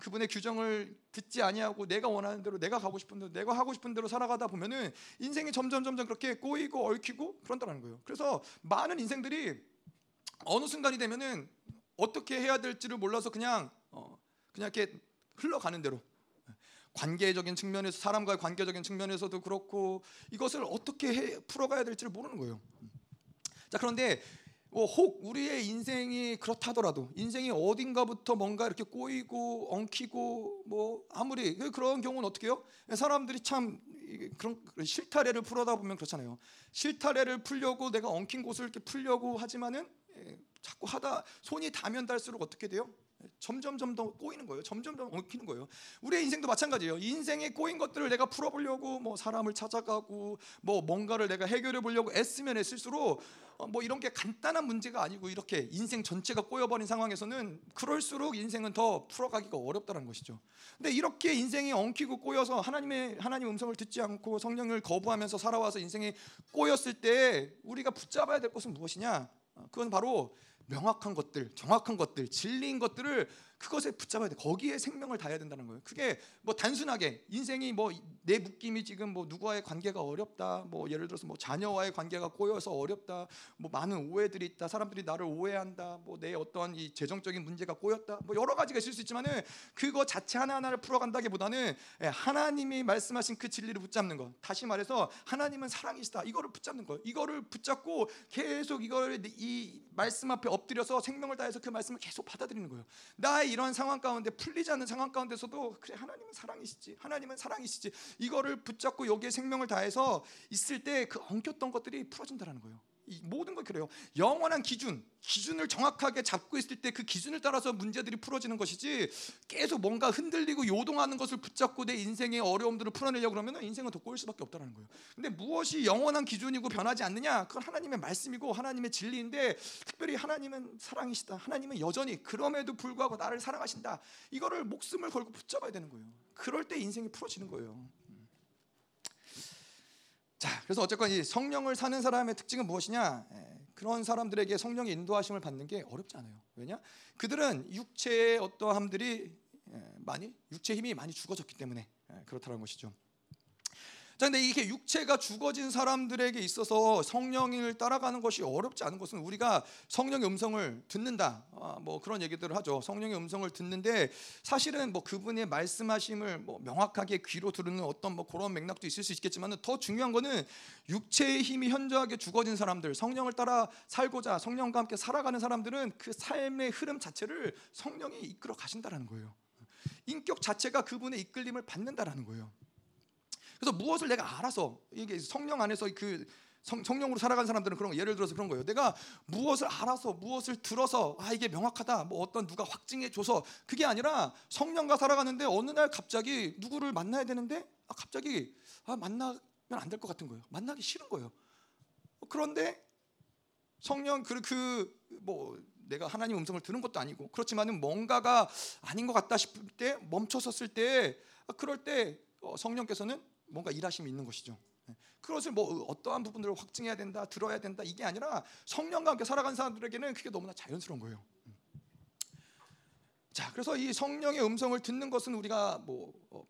그분의 규정을 듣지 아니하고 내가 원하는 대로 내가 가고 싶은 대로 내가 하고 싶은 대로 살아가다 보면은 인생이 점점 그렇게 꼬이고 얽히고 그런다는 거예요. 그래서 많은 인생들이 어느 순간이 되면은 어떻게 해야 될지를 몰라서 그냥 이렇게 흘러가는 대로. 관계적인 측면에서 사람과의 관계적인 측면에서도 그렇고 이것을 어떻게 풀어가야 될지를 모르는 거예요. 자, 그런데 혹 우리의 인생이 그렇다더라도 인생이 어딘가부터 뭔가 이렇게 꼬이고 엉키고 아무리 그런 경우는 어떻게 해요? 사람들이 참 그런 실타래를 풀어다 보면 그렇잖아요. 실타래를 풀려고 내가 엉킨 곳을 이렇게 풀려고 하지만은 자꾸 하다 손이 닿으면 닿을수록 어떻게 돼요? 점점 더 꼬이는 거예요. 점점 더 엉키는 거예요. 우리의 인생도 마찬가지예요. 인생에 꼬인 것들을 내가 풀어보려고 사람을 찾아가고 뭔가를 내가 해결해 보려고 애쓰면 애쓸수록 이런 게 간단한 문제가 아니고 이렇게 인생 전체가 꼬여버린 상황에서는 그럴수록 인생은 더 풀어가기가 어렵다는 것이죠. 근데 이렇게 인생이 엉키고 꼬여서 하나님 음성을 듣지 않고 성령을 거부하면서 살아와서 인생이 꼬였을 때 우리가 붙잡아야 될 것은 무엇이냐? 그건 바로 명확한 것들, 정확한 것들, 진리인 것들을 그것에 붙잡아야 돼. 거기에 생명을 다해야 된다는 거예요. 그게 단순하게 인생이 내 묶임이 지금 누구와의 관계가 어렵다. 예를 들어서 자녀와의 관계가 꼬여서 어렵다. 많은 오해들이 있다. 사람들이 나를 오해한다. 내 어떤 이 재정적인 문제가 꼬였다. 여러 가지가 있을 수 있지만은 그거 자체 하나하나를 풀어간다기보다는 하나님이 말씀하신 그 진리를 붙잡는 것. 다시 말해서 하나님은 사랑이시다. 이거를 붙잡는 것. 이거를 붙잡고 계속 이거를 이 말씀 앞에 엎드려서 생명을 다해서 그 말씀을 계속 받아들이는 거예요. 나의 이런 상황 가운데 풀리지 않는 상황 가운데서도 그래 하나님은 사랑이시지 이거를 붙잡고 여기에 생명을 다해서 있을 때 그 엉켰던 것들이 풀어진다라는 거예요. 이 모든 걸 그래요. 영원한 기준을 정확하게 잡고 있을 때 그 기준을 따라서 문제들이 풀어지는 것이지 계속 뭔가 흔들리고 요동하는 것을 붙잡고 내 인생의 어려움들을 풀어내려고 그러면 인생은 더 꼬일 수밖에 없다는 거예요. 근데 무엇이 영원한 기준이고 변하지 않느냐? 그건 하나님의 말씀이고 하나님의 진리인데 특별히 하나님은 사랑이시다. 하나님은 여전히 그럼에도 불구하고 나를 사랑하신다. 이거를 목숨을 걸고 붙잡아야 되는 거예요. 그럴 때 인생이 풀어지는 거예요. 자, 그래서 어쨌건 이 성령을 사는 사람의 특징은 무엇이냐? 그런 사람들에게 성령의 인도하심을 받는 게 어렵지 않아요. 왜냐? 그들은 육체의 어떠함들이 육체의 힘이 많이 죽어졌기 때문에 그렇다는 것이죠. 자, 근데 이렇게 육체가 죽어진 사람들에게 있어서 성령을 따라가는 것이 어렵지 않은 것은 우리가 성령의 음성을 듣는다. 그런 얘기들을 하죠. 성령의 음성을 듣는데 사실은 그분의 말씀하심을 명확하게 귀로 들으는 어떤 그런 맥락도 있을 수 있겠지만 더 중요한 거는 육체의 힘이 현저하게 죽어진 사람들, 성령을 따라 살고자 성령과 함께 살아가는 사람들은 그 삶의 흐름 자체를 성령이 이끌어 가신다라는 거예요. 인격 자체가 그분의 이끌림을 받는다라는 거예요. 그래서 무엇을 내가 알아서 이게 성령 안에서 성령으로 살아간 사람들은 그런 거, 예를 들어서 그런 거예요. 내가 무엇을 알아서 무엇을 들어서 이게 명확하다. 어떤 누가 확증해 줘서 그게 아니라 성령과 살아가는데 어느 날 갑자기 누구를 만나야 되는데 갑자기 만나면 안 될 것 같은 거예요. 만나기 싫은 거예요. 그런데 성령 내가 하나님 음성을 듣는 것도 아니고 그렇지만은 뭔가가 아닌 것 같다 싶을 때 멈춰섰을 때 그럴 때 성령께서는 뭔가 일하심이 있는 것이죠. 그것을 어떠한 부분들을 확증해야 된다, 들어야 된다 이게 아니라 성령과 함께 살아간 사람들에게는 그게 너무나 자연스러운 거예요. 자, 그래서 이 성령의 음성을 듣는 것은 우리가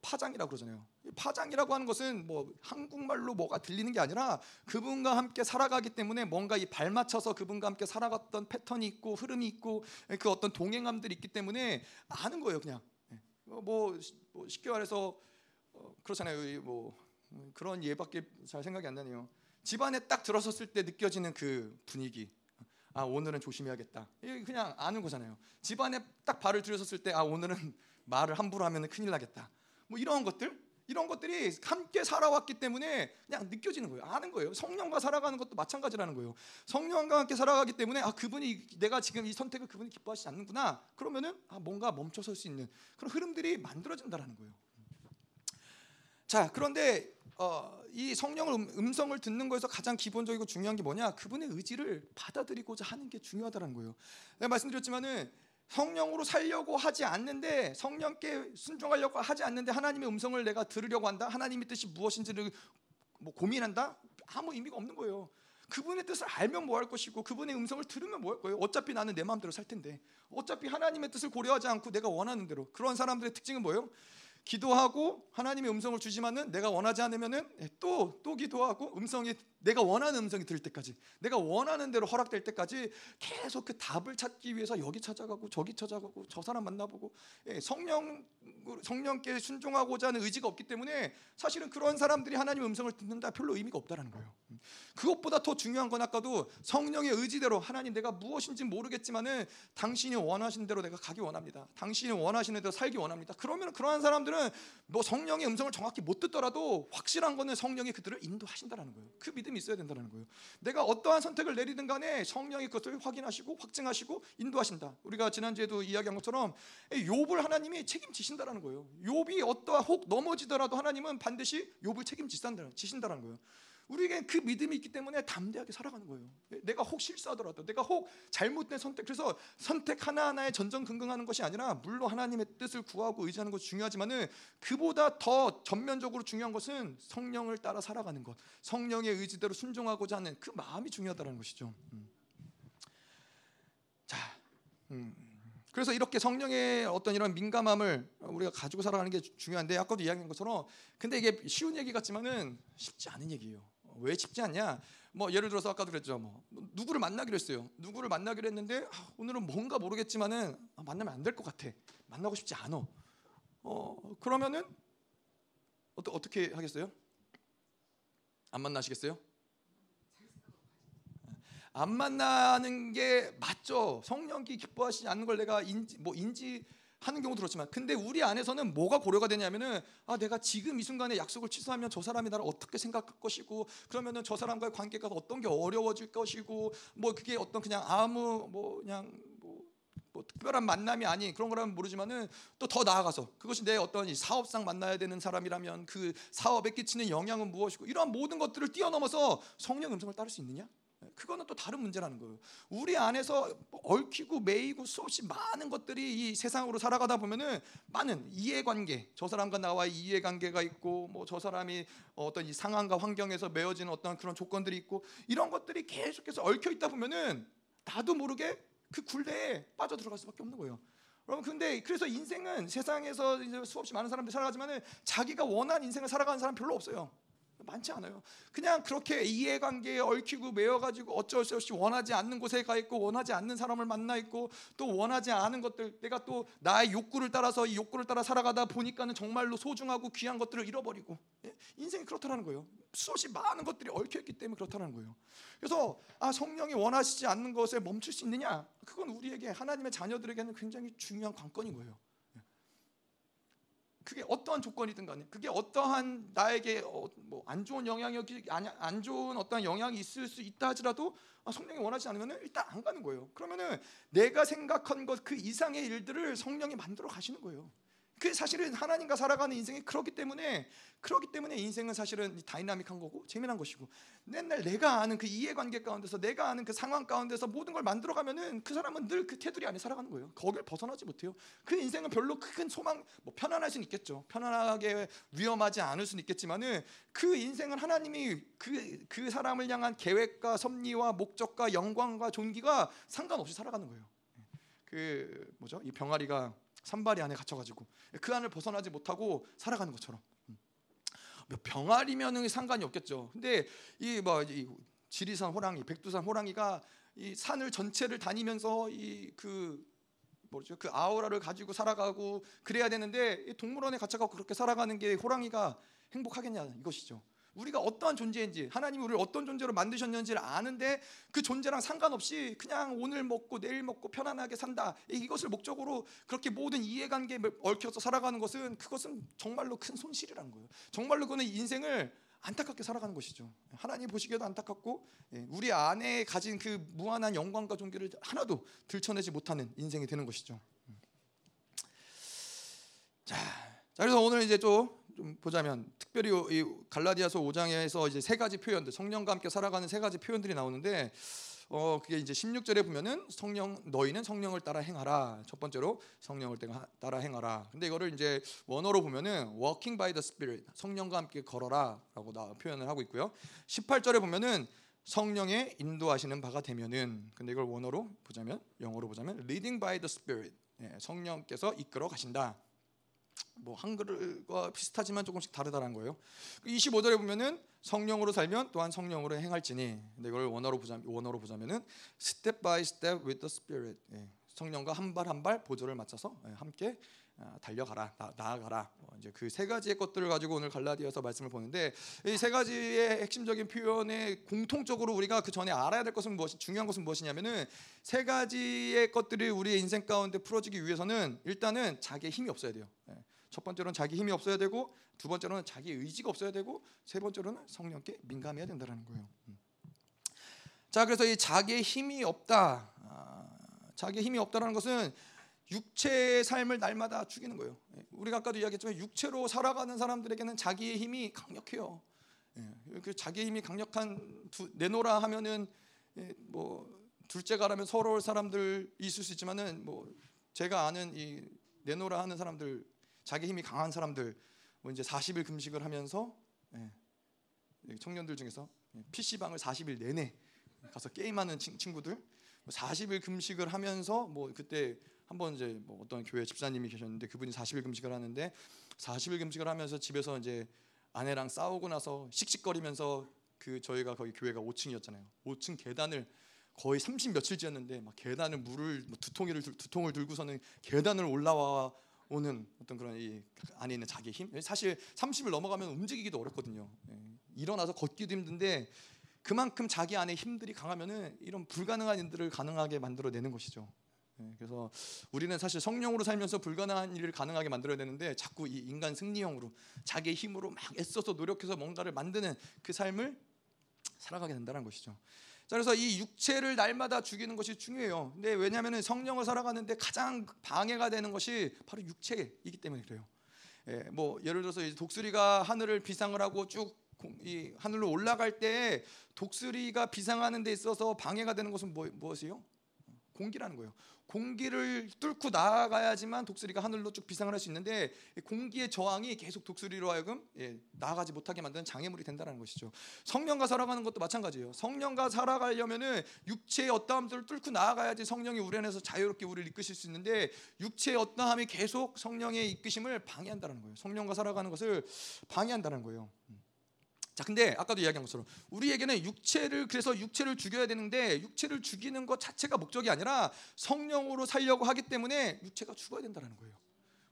파장이라고 그러잖아요. 파장이라고 하는 것은 한국말로 뭐가 들리는 게 아니라 그분과 함께 살아가기 때문에 뭔가 이 발맞춰서 그분과 함께 살아갔던 패턴이 있고 흐름이 있고 그 어떤 동행함들이 있기 때문에 아는 거예요. 그냥 쉽게 말해서 그렇잖아요. 그런 예밖에 잘 생각이 안 나네요. 집안에 딱 들어섰을 때 느껴지는 그 분위기. 오늘은 조심해야겠다. 이게 그냥 아는 거잖아요. 집안에 딱 발을 들여섰을 때 오늘은 말을 함부로 하면 큰일 나겠다. 이런 것들이 함께 살아왔기 때문에 그냥 느껴지는 거예요. 아는 거예요. 성령과 살아가는 것도 마찬가지라는 거예요. 성령과 함께 살아가기 때문에 그분이 내가 지금 이 선택을 그분이 기뻐하시지 않는구나. 그러면은 뭔가 멈춰설 수 있는 그런 흐름들이 만들어진다라는 거예요. 자, 그런데 이 성령의 음성을 듣는 거에서 가장 기본적이고 중요한 게 뭐냐? 그분의 의지를 받아들이고자 하는 게 중요하다는 거예요. 내가 말씀드렸지만은 성령으로 살려고 하지 않는데 성령께 순종하려고 하지 않는데 하나님의 음성을 내가 들으려고 한다. 하나님의 뜻이 무엇인지를 고민한다. 아무 의미가 없는 거예요. 그분의 뜻을 알면 뭐 할 것이고 그분의 음성을 들으면 뭐 할 거예요? 어차피 나는 내 마음대로 살 텐데. 어차피 하나님의 뜻을 고려하지 않고 내가 원하는 대로. 그런 사람들의 특징은 뭐예요? 기도하고 하나님의 음성을 주지만은 내가 원하지 않으면은 또 기도하고 음성이 내가 원하는 음성이 들릴 때까지, 내가 원하는 대로 허락될 때까지 계속 그 답을 찾기 위해서 여기 찾아가고 저기 찾아가고 저 사람 만나보고, 성령께 순종하고자 하는 의지가 없기 때문에 사실은 그런 사람들이 하나님의 음성을 듣는다 별로 의미가 없다라는 거예요. 그것보다 더 중요한 건 아까도 성령의 의지대로 하나님 내가 무엇인지 모르겠지만은 당신이 원하시는 대로 내가 가기 원합니다. 당신이 원하시는 대로 살기 원합니다. 그러면 그러한 사람들은 뭐 성령의 음성을 정확히 못 듣더라도 확실한 거는 성령이 그들을 인도하신다라는 거예요. 그 믿음이 있어야 된다는 거예요. 내가 어떠한 선택을 내리든 간에 성령이 그것을 확인하시고 확증하시고 인도하신다. 우리가 지난주에도 이야기한 것처럼 욥을 하나님이 책임지신다라는 거예요. 욥이 어떠한 혹 넘어지더라도 하나님은 반드시 욥을 책임지신다라는 거예요. 우리에겐 그 믿음이 있기 때문에 담대하게 살아가는 거예요. 내가 혹 실수하더라도, 내가 혹 잘못된 선택, 그래서 선택 하나하나에 전전긍긍하는 것이 아니라, 물론 하나님의 뜻을 구하고 의지하는 것이 중요하지만은 그보다 더 전면적으로 중요한 것은 성령을 따라 살아가는 것, 성령의 의지대로 순종하고자 하는 그 마음이 중요하다는 것이죠. 그래서 이렇게 성령의 어떤 이런 민감함을 우리가 가지고 살아가는 게 중요한데, 아까도 이야기한 것처럼 근데 이게 쉬운 얘기 같지만은 쉽지 않은 얘기예요. 왜 쉽지 않냐? 뭐 예를 들어서 아까도 그랬죠. 뭐 누구를 만나기로 했어요. 누구를 만나기로 했는데 오늘은 뭔가 모르겠지만은 만나면 안 될 것 같아. 만나고 싶지 않아. 그러면은 어떻게 하겠어요? 안 만나시겠어요? 안 만나는 게 맞죠. 성령이 기뻐하시지 않는 걸 내가 인지하는 경우 들었지만, 근데 우리 안에서는 뭐가 고려가 되냐면은, 아 내가 지금 이 순간에 약속을 취소하면 저 사람이 나를 어떻게 생각할 것이고, 그러면은 저 사람과의 관계가 어떤 게 어려워질 것이고, 뭐 그게 어떤 그냥 아무 뭐 그냥 뭐 특별한 만남이 아닌 그런 거라면 모르지만은, 또 더 나아가서 그것이 내 어떤 사업상 만나야 되는 사람이라면 그 사업에 끼치는 영향은 무엇이고, 이러한 모든 것들을 뛰어넘어서 성령 음성을 따를 수 있느냐? 그거는 또 다른 문제라는 거예요. 우리 안에서 얽히고 매이고 수없이 많은 것들이 이 세상으로 살아가다 보면은 많은 이해관계, 저 사람과 나와의 이해관계가 있고, 뭐 저 사람이 어떤 이 상황과 환경에서 매어지는 어떤 그런 조건들이 있고, 이런 것들이 계속해서 얽혀 있다 보면은 나도 모르게 그 굴레에 빠져 들어갈 수밖에 없는 거예요. 여러분, 근데 그래서 인생은 세상에서 이제 수없이 많은 사람들이 살아가지만은 자기가 원하는 인생을 살아가는 사람 별로 없어요. 많지 않아요. 그냥 그렇게 이해관계에 얽히고 매여가지고 어쩔 수 없이 원하지 않는 곳에 가 있고, 원하지 않는 사람을 만나 있고, 또 원하지 않은 것들, 내가 또 나의 욕구를 따라서 이 욕구를 따라 살아가다 보니까는 정말로 소중하고 귀한 것들을 잃어버리고, 인생이 그렇다는 거예요. 수없이 많은 것들이 얽혀있기 때문에 그렇다는 거예요. 그래서 성령이 원하시지 않는 것에 멈출 수 있느냐, 그건 우리에게, 하나님의 자녀들에게는 굉장히 중요한 관건인 거예요. 그게 어떠한 조건이든 간에, 그게 어떠한 나에게 뭐 안 좋은 영향이, 안 좋은 어떤 영향이 있을 수 있다 하더라도 성령이 원하지 않으면은 일단 안 가는 거예요. 그러면은 내가 생각한 것 그 이상의 일들을 성령이 만들어 가시는 거예요. 그 사실은 하나님과 살아가는 인생이 그렇기 때문에 인생은 사실은 다이나믹한 거고 재미난 것이고, 맨날 내가 아는 그 이해관계 가운데서, 내가 아는 그 상황 가운데서 모든 걸 만들어가면은 그 사람은 늘 그 테두리 안에 살아가는 거예요. 거길 벗어나지 못해요. 그 인생은 별로 큰 소망, 뭐 편안할 수는 있겠죠. 편안하게 위험하지 않을 수는 있겠지만은 그 인생은 하나님이 그 사람을 향한 계획과 섭리와 목적과 영광과 존귀가 상관없이 살아가는 거예요. 그 뭐죠? 이 병아리가 산발이 안에 갇혀가지고 그 안을 벗어나지 못하고 살아가는 것처럼, 병아리면은 상관이 없겠죠. 근데 이 지리산 호랑이, 백두산 호랑이가 이 산을 전체를 다니면서 그 아우라를 가지고 살아가고 그래야 되는데, 동물원에 갇혀가고 그렇게 살아가는 게 호랑이가 행복하겠냐 이것이죠. 우리가 어떠한 존재인지, 하나님이 우리를 어떤 존재로 만드셨는지를 아는데 그 존재랑 상관없이 그냥 오늘 먹고 내일 먹고 편안하게 산다, 이것을 목적으로 그렇게 모든 이해관계에 얽혀서 살아가는 것은, 그것은 정말로 큰 손실이라는 거예요. 정말로 그는 인생을 안타깝게 살아가는 것이죠. 하나님 보시기에도 안타깝고, 우리 안에 가진 그 무한한 영광과 존귀를 하나도 들춰내지 못하는 인생이 되는 것이죠. 자 그래서 오늘 이제 좀 보자면, 특별히 이 갈라디아서 5장에서 이제 세 가지 표현들, 성령과 함께 살아가는 세 가지 표현들이 나오는데, 그게 이제 16절에 보면은 너희는 성령을 따라 행하라. 첫 번째로 성령을 따라 행하라. 근데 이거를 이제 원어로 보면은 walking by the Spirit, 성령과 함께 걸어라라고 표현을 하고 있고요. 18절에 보면은 성령의 인도하시는 바가 되면은, 근데 이걸 원어로 보자면, 영어로 보자면 leading by the Spirit, 예, 성령께서 이끌어 가신다. 뭐 한글과 비슷하지만 조금씩 다르다는 거예요. 25절에 보면은 성령으로 살면 또한 성령으로 행할지니, 근데 이걸 원어로 보자면은 step by step with the Spirit, 예, 성령과 한 발 한 발 보조를 맞춰서 함께 달려가라, 나아가라. 이제 그 세 가지의 것들을 가지고 오늘 갈라디아서 말씀을 보는데, 이 세 가지의 핵심적인 표현에 공통적으로 우리가 그 전에 알아야 될 것은 무엇이, 중요한 것은 무엇이냐면은, 세 가지의 것들이 우리의 인생 가운데 풀어지기 위해서는 일단은 자기의 힘이 없어야 돼요. 첫 번째로는 자기 힘이 없어야 되고, 두 번째로는 자기 의지가 없어야 되고, 세 번째로는 성령께 민감해야 된다는 거예요. 자, 그래서 이 자기의 힘이 없다, 자기의 힘이 없다라는 것은 육체의 삶을 날마다 죽이는 거예요. 우리가 아까도 이야기했지만 육체로 살아가는 사람들에게는 자기의 힘이 강력해요. 그 자기의 힘이 강력한, 내놓으라 하면은 뭐 둘째가라면 서러울 사람들 있을 수 있지만은, 뭐 제가 아는 이 내놓으라 하는 사람들, 자기 힘이 강한 사람들, 뭐 이제 40일 금식을 하면서 청년들 중에서 PC방을 40일 내내 가서 게임하는 친구들, 40일 금식을 하면서, 뭐 그때 한번 이제 뭐 어떤 교회 집사님이 계셨는데 그분이 40일 금식을 하는데, 40일 금식을 하면서 집에서 이제 아내랑 싸우고 나서 씩씩거리면서, 그 저희가 거기 교회가 5층이었잖아요. 5층 계단을 거의 30 며칠째였는데 막 계단을, 물을 두 통을 들고서는 계단을 올라와 오는 어떤 그런 이 안에 있는 자기 힘. 사실 30을 넘어가면 움직이기도 어렵거든요. 일어나서 걷기도 힘든데, 그만큼 자기 안에 힘들이 강하면은 이런 불가능한 일들을 가능하게 만들어내는 것이죠. 그래서 우리는 사실 성령으로 살면서 불가능한 일을 가능하게 만들어야 되는데, 자꾸 이 인간 승리형으로 자기의 힘으로 막 애써서 노력해서 뭔가를 만드는 그 삶을 살아가게 된다는 것이죠. 자, 그래서 이 육체를 날마다 죽이는 것이 중요해요. 근데 왜냐하면 성령을 살아가는데 가장 방해가 되는 것이 바로 육체이기 때문에 그래요. 예, 뭐 예를 들어서 이제 독수리가 하늘을 비상을 하고 쭉 이 하늘로 올라갈 때, 독수리가 비상하는 데 있어서 방해가 되는 것은 무엇이요? 공기라는 거예요. 공기를 뚫고 나아가야지만 독수리가 하늘로 쭉 비상을 할 수 있는데, 공기의 저항이 계속 독수리로 하여금 나아가지 못하게 만드는 장애물이 된다는 것이죠. 성령과 살아가는 것도 마찬가지예요. 성령과 살아가려면은 육체의 어떠함들을 뚫고 나아가야지 성령이 우리 안에서 자유롭게 우리를 이끄실 수 있는데, 육체의 어떠함이 계속 성령의 이끄심을 방해한다는 거예요. 성령과 살아가는 것을 방해한다는 거예요. 자, 근데 아까도 이야기한 것처럼 우리에게는 육체를, 그래서 육체를 죽여야 되는데, 육체를 죽이는 것 자체가 목적이 아니라 성령으로 살려고 하기 때문에 육체가 죽어야 된다는 거예요.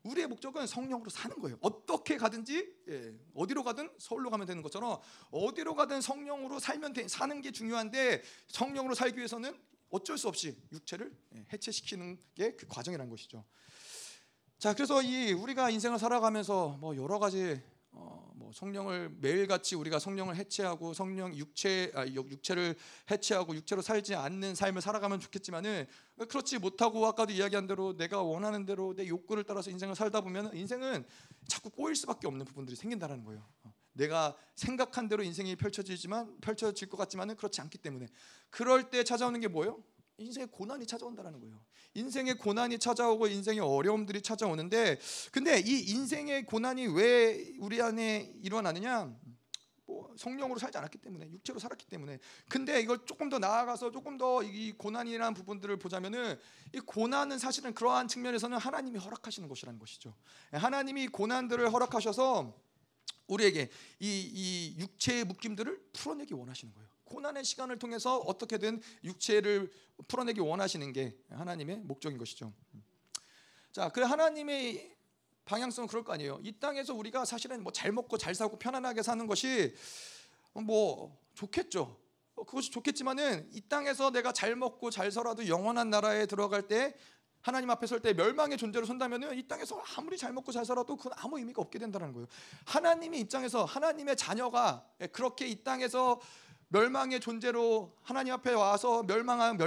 우리의 목적은 성령으로 사는 거예요. 어떻게 가든지, 예, 어디로 가든 서울로 가면 되는 것처럼 어디로 가든 성령으로 살면 사는 게 중요한데, 성령으로 살기 위해서는 어쩔 수 없이 육체를 해체시키는 게 그 과정이라는 것이죠. 자, 그래서 이 우리가 인생을 살아가면서 뭐 여러 가지 뭐 성령을 매일같이 우리가 성령을 해체하고 육체를 해체하고 육체로 살지 않는 삶을 살아가면 좋겠지만은, 그렇지 못하고 아까도 이야기한 대로 내가 원하는 대로 내 욕구를 따라서 인생을 살다 보면 인생은 자꾸 꼬일 수밖에 없는 부분들이 생긴다는 거예요. 내가 생각한 대로 인생이 펼쳐질 것 같지만은 그렇지 않기 때문에, 그럴 때 찾아오는 게 뭐예요? 인생의 고난이 찾아온다는 거예요. 인생의 고난이 찾아오고 인생의 어려움들이 찾아오는데, 근데 이 인생의 고난이 왜 우리 안에 일어나느냐? 뭐 성령으로 살지 않았기 때문에, 육체로 살았기 때문에. 근데 이걸 조금 더 나아가서 조금 더 이 고난이라는 부분들을 보자면은, 이 고난은 사실은 그러한 측면에서는 하나님이 허락하시는 것이라는 것이죠. 하나님이 고난들을 허락하셔서 우리에게 이 육체의 묶임들을 풀어내기 원하시는 거예요. 고난의 시간을 통해서 어떻게든 육체를 풀어내기 원하시는 게 하나님의 목적인 것이죠. 자, 그래 하나님의 방향성은 그럴 거 아니에요. 이 땅에서 우리가 사실은 뭐 잘 먹고 잘 살고 편안하게 사는 것이 뭐 좋겠죠. 그것이 좋겠지만은, 이 땅에서 내가 잘 먹고 잘 살아도 영원한 나라에 들어갈 때, 하나님 앞에 설 때 멸망의 존재로 선다면은, 이 땅에서 아무리 잘 먹고 잘 살아도 그건 아무 의미가 없게 된다는 거예요. 하나님의 입장에서 하나님의 자녀가 그렇게 이 땅에서 멸망의 존재로 하나님 앞에 와서 멸망하는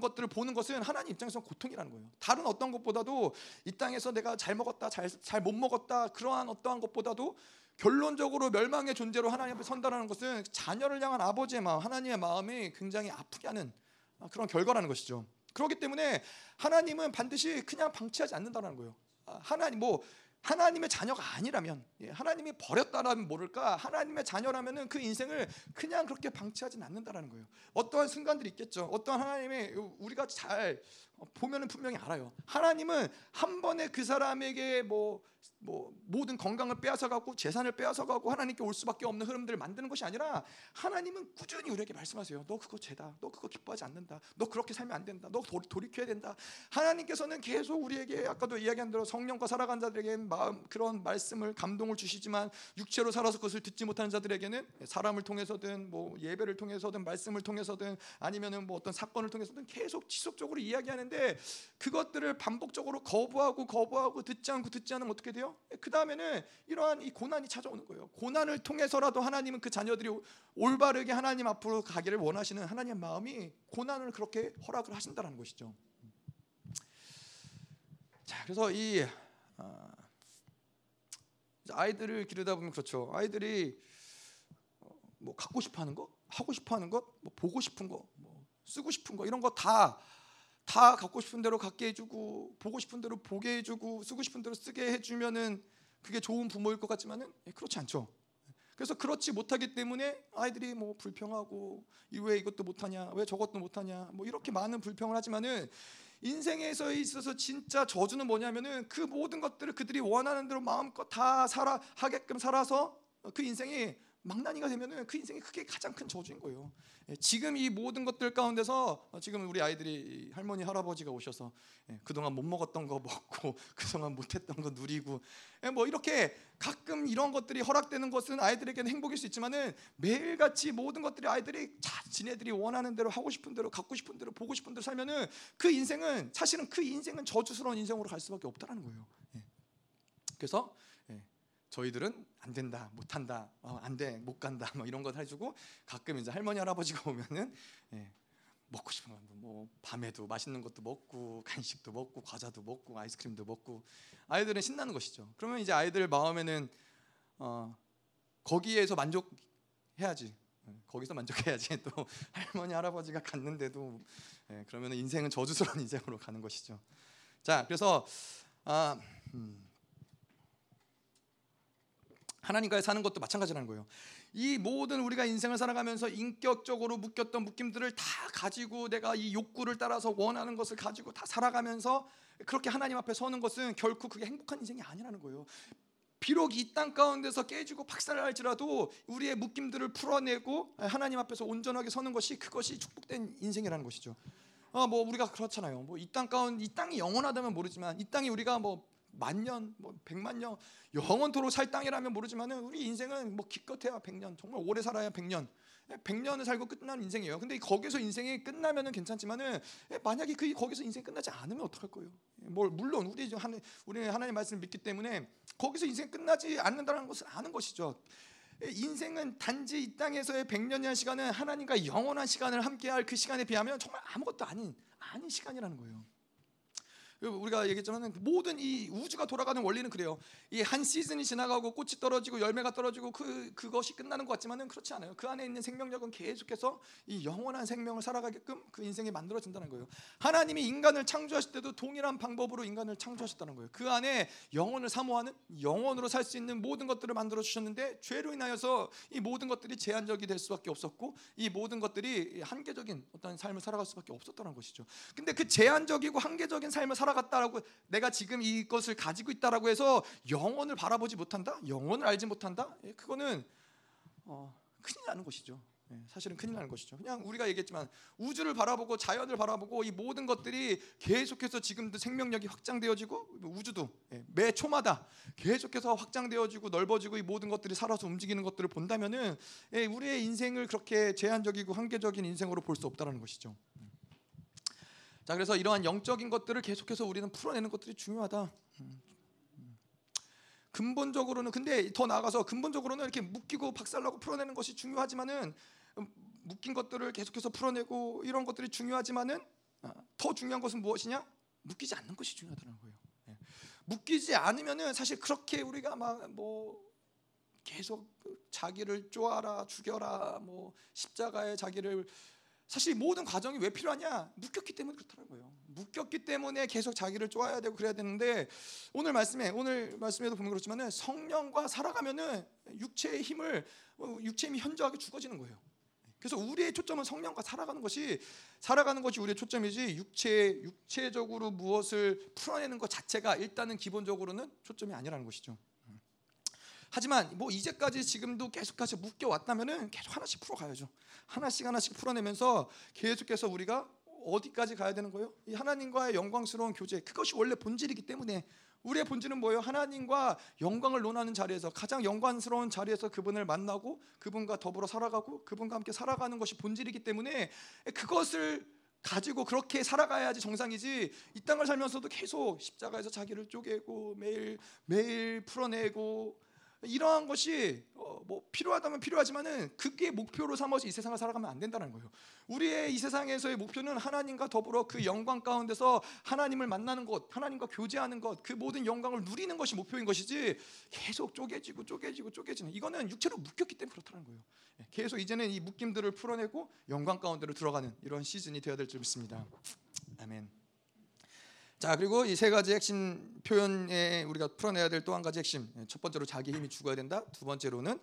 것들을 보는 것은 하나님 입장에서는 고통이라는 거예요. 다른 어떤 것보다도 이 땅에서 내가 잘 먹었다, 잘 못 먹었다, 그러한 어떠한 것보다도 결론적으로 멸망의 존재로 하나님 앞에 선다라는 것은 자녀를 향한 아버지의 마음, 하나님의 마음이 굉장히 아프게 하는 그런 결과라는 것이죠. 그렇기 때문에 하나님은 반드시 그냥 방치하지 않는다는 거예요. 하나님 뭐 하나님의 자녀가 아니라면, 하나님이 버렸다라면 모를까, 하나님의 자녀라면 그 인생을 그냥 그렇게 방치하진 않는다라는 거예요. 어떠한 순간들이 있겠죠. 어떠한 하나님의, 우리가 잘 보면은 분명히 알아요. 하나님은 한 번에 그 사람에게 모든 건강을 빼앗아 가고 재산을 빼앗아 가고 하나님께 올 수밖에 없는 흐름들을 만드는 것이 아니라, 하나님은 꾸준히 우리에게 말씀하세요. 너 그거 죄다. 너 그거 기뻐하지 않는다. 너 그렇게 살면 안 된다. 너 돌이켜야 된다. 하나님께서는 계속 우리에게, 아까도 이야기한 대로 성령과 살아간 자들에게는 그런 말씀을, 감동을 주시지만, 육체로 살아서 그것을 듣지 못하는 자들에게는 사람을 통해서든 예배를 통해서든 말씀을 통해서든 아니면은 어떤 사건을 통해서든 계속 지속적으로 이야기하는데, 그것들을 반복적으로 거부하고 듣지 않으면 어떻게 돼요? 그 다음에는 이러한 이 고난이 찾아오는 거예요. 고난을 통해서라도 하나님은 그 자녀들이 올바르게 하나님 앞으로 가기를 원하시는 하나님의 마음이 고난을 그렇게 허락을 하신다는 것이죠. 자, 그래서 이 아이들을 기르다 보면 그렇죠. 아이들이 갖고 싶어하는 거, 하고 싶어하는 것, 보고 싶은 거, 쓰고 싶은 거, 이런 거 다 갖고 싶은 대로 갖게 해주고, 보고 싶은 대로 보게 해주고, 쓰고 싶은 대로 쓰게 해주면은 그게 좋은 부모일 것 같지만은 그렇지 않죠. 그래서 그렇지 못하기 때문에 아이들이 불평하고, 왜 이것도 못하냐, 왜 저것도 못하냐, 이렇게 많은 불평을 하지만은, 인생에서 있어서 진짜 저주는 뭐냐면은, 그 모든 것들을 그들이 원하는 대로 마음껏 다 하게끔 살아서 그 인생이 망나니가 되면은 그 인생이 그게 가장 큰 저주인 거예요. 지금 이 모든 것들 가운데서 지금 우리 아이들이 할머니 할아버지가 오셔서 그동안 못 먹었던 거 먹고, 그동안 못했던 거 누리고, 이렇게 가끔 이런 것들이 허락되는 것은 아이들에게는 행복일 수 있지만은, 매일같이 모든 것들이 아이들이 지네들이 원하는 대로 하고 싶은 대로 갖고 싶은 대로 보고 싶은 대로 살면은 그 인생은 사실은 저주스러운 인생으로 갈 수밖에 없다라는 거예요. 그래서 저희들은 안 된다, 못 한다, 안 돼, 못 간다, 이런 것 해주고, 가끔 이제 할머니 할아버지가 오면은 먹고 싶은 거, 밤에도 맛있는 것도 먹고, 간식도 먹고, 과자도 먹고, 아이스크림도 먹고, 아이들은 신나는 것이죠. 그러면 이제 아이들 마음에는 거기에서 만족해야지. 거기서 만족해야지. 또 할머니 할아버지가 갔는데도 그러면 인생은 저주스러운 인생으로 가는 것이죠. 자, 그래서 하나님과의 사는 것도 마찬가지라는 거예요. 이 모든 우리가 인생을 살아가면서 인격적으로 묶였던 묶임들을 다 가지고, 내가 이 욕구를 따라서 원하는 것을 가지고 다 살아가면서 그렇게 하나님 앞에 서는 것은 결코 그게 행복한 인생이 아니라는 거예요. 비록 이 땅 가운데서 깨지고 박살날지라도 우리의 묶임들을 풀어내고 하나님 앞에서 온전하게 서는 것이, 그것이 축복된 인생이라는 것이죠. 우리가 그렇잖아요. 이 땅 가운데, 이 땅이 영원하다면 모르지만, 이 땅이 우리가 10,000년, 100만 년 영원토록 살 땅이라면 모르지만은, 우리 인생은 기껏해야 100년, 정말 오래 살아야 100년을 살고 끝나는 인생이에요. 근데 거기서 인생이 끝나면은 괜찮지만은, 만약에 거기서 인생 끝나지 않으면 어떡할 거예요? 물론 우리 하나님 말씀을 믿기 때문에 거기서 인생 끝나지 않는다는 것을 아는 것이죠. 인생은 단지 이 땅에서의 100년이라는 시간은 하나님과 영원한 시간을 함께할 그 시간에 비하면 정말 아무것도 아닌 시간이라는 거예요. 우리가 얘기했지만 모든 이 우주가 돌아가는 원리는 그래요. 이 한 시즌이 지나가고 꽃이 떨어지고 열매가 떨어지고 그것이 끝나는 것 같지만은 그렇지 않아요. 그 안에 있는 생명력은 계속해서 이 영원한 생명을 살아가게끔 그 인생이 만들어진다는 거예요. 하나님이 인간을 창조하실 때도 동일한 방법으로 인간을 창조하셨다는 거예요. 그 안에 영혼을 사모하는, 영혼으로 살 수 있는 모든 것들을 만들어 주셨는데, 죄로 인하여서 이 모든 것들이 제한적이 될 수밖에 없었고, 이 모든 것들이 한계적인 어떤 삶을 살아갈 수밖에 없었다는 것이죠. 근데 그 제한적이고 한계적인 삶을 살아갔다라고, 내가 지금 이것을 가지고 있다라고 해서 영혼을 바라보지 못한다, 영혼을 알지 못한다, 그거는 큰일 나는 것이죠. 사실은 큰일 나는 것이죠. 그냥 우리가 얘기했지만 우주를 바라보고 자연을 바라보고 이 모든 것들이 계속해서 지금도 생명력이 확장되어지고, 우주도 매 초마다 계속해서 확장되어지고 넓어지고 이 모든 것들이 살아서 움직이는 것들을 본다면은, 우리의 인생을 그렇게 제한적이고 한계적인 인생으로 볼 수 없다는 것이죠. 자, 그래서 이러한 영적인 것들을 계속해서 우리는 풀어내는 것들이 중요하다. 근본적으로는, 근데 더 나아가서 근본적으로는 이렇게 묶이고 박살나고 풀어내는 것이 중요하지만은, 묶인 것들을 계속해서 풀어내고 이런 것들이 중요하지만은, 더 중요한 것은 무엇이냐? 묶이지 않는 것이 중요하다는 거예요. 묶이지 않으면은 사실 그렇게 우리가 계속 자기를 쪼아라, 죽여라, 십자가에 자기를 사실 모든 과정이 왜 필요하냐? 묶였기 때문에 그렇더라고요. 묶였기 때문에 계속 자기를 쪼아야 되고 그래야 되는데, 오늘 말씀에도 보면 그렇지만 성령과 살아가면은 육체의 힘이 현저하게 죽어지는 거예요. 그래서 우리의 초점은 성령과 살아가는 것이 우리의 초점이지, 육체적으로 무엇을 풀어내는 것 자체가 일단은 기본적으로는 초점이 아니라는 것이죠. 하지만 뭐 이제까지 지금도 계속해서 묶여왔다면은 계속 하나씩 풀어가야죠. 하나씩 풀어내면서 계속해서 우리가 어디까지 가야 되는 거예요? 이 하나님과의 영광스러운 교제, 그것이 원래 본질이기 때문에 우리의 본질은 뭐예요? 하나님과 영광을 논하는 자리에서, 가장 영광스러운 자리에서 그분을 만나고 그분과 더불어 살아가고 그분과 함께 살아가는 것이 본질이기 때문에 그것을 가지고 그렇게 살아가야지 정상이지, 이 땅을 살면서도 계속 십자가에서 자기를 쪼개고 매일 풀어내고 이러한 것이 뭐 필요하다면 필요하지만은 그게 목표로 삼아서 이 세상을 살아가면 안 된다는 거예요. 우리의 이 세상에서의 목표는 하나님과 더불어 그 영광 가운데서 하나님을 만나는 것, 하나님과 교제하는 것, 그 모든 영광을 누리는 것이 목표인 것이지, 계속 쪼개지는 이거는 육체로 묶였기 때문에 그렇다는 거예요. 계속 이제는 이 묶임들을 풀어내고 영광 가운데로 들어가는 이런 시즌이 되어야 될 줄 믿습니다. 아멘. 자, 그리고 이 세 가지 핵심 표현에 우리가 풀어내야 될 또 한 가지 핵심, 첫 번째로 자기 힘이 죽어야 된다. 두 번째로는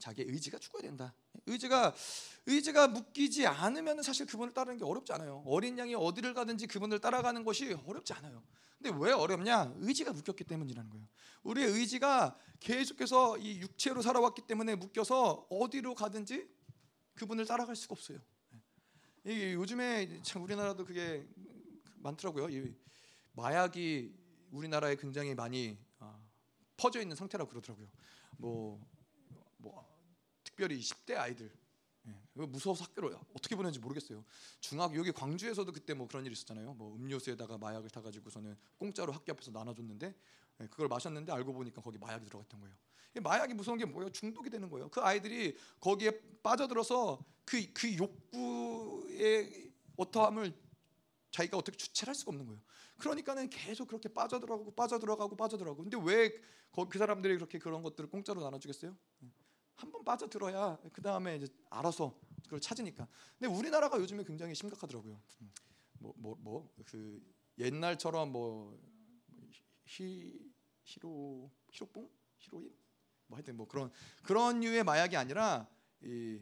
자기의 의지가 죽어야 된다. 의지가 묶이지 않으면 사실 그분을 따르는 게 어렵지 않아요. 어린 양이 어디를 가든지 그분을 따라가는 것이 어렵지 않아요. 근데 왜 어렵냐? 의지가 묶였기 때문이라는 거예요. 우리의 의지가 계속해서 이 육체로 살아왔기 때문에 묶여서 어디로 가든지 그분을 따라갈 수가 없어요. 이게 요즘에 참 우리나라도 그게 많더라고요. 이 마약이 우리나라에 굉장히 많이 퍼져 있는 상태라고 그러더라고요. 뭐 특별히 10대 아이들, 이거 무서워서 학교를 어떻게 보내는지 모르겠어요. 여기 광주에서도 그때 뭐 그런 일이 있었잖아요. 뭐 음료수에다가 마약을 타가지고서는 공짜로 학교 앞에서 나눠줬는데, 그걸 마셨는데 알고 보니까 거기 마약이 들어갔던 거예요. 마약이 무서운 게 뭐예요? 중독이 되는 거예요. 그 아이들이 거기에 빠져들어서 그 욕구의 어떠함을 자기가 어떻게 주체할 수가 없는 거예요. 그러니까는 계속 그렇게 빠져들어가고. 근데 왜 그 사람들이 그렇게 그런 것들을 공짜로 나눠주겠어요? 한번 빠져들어야 그 다음에 이제 알아서 그걸 찾으니까. 근데 우리나라가 요즘에 굉장히 심각하더라고요. 그 옛날처럼 히로인 그런 류의 마약이 아니라 이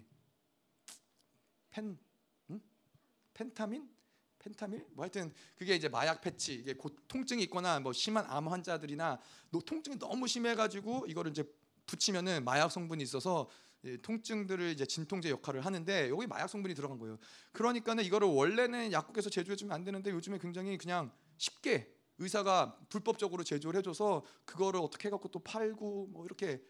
펜타밀? 하여튼 그게 이제 마약 패치, 이게 통증이 있거나 심한 암 환자들이나 통증이 너무 심해가지고 이거를 이제 붙이면은 마약 성분이 있어서 통증들을 이제 진통제 역할을 하는데, 여기 마약 성분이 들어간 거예요. 그러니까는 이거를 원래는 약국에서 제조해주면 안 되는데, 요즘에 굉장히 그냥 쉽게 의사가 불법적으로 제조를 해줘서 그거를 어떻게 해갖고 또 팔고 이렇게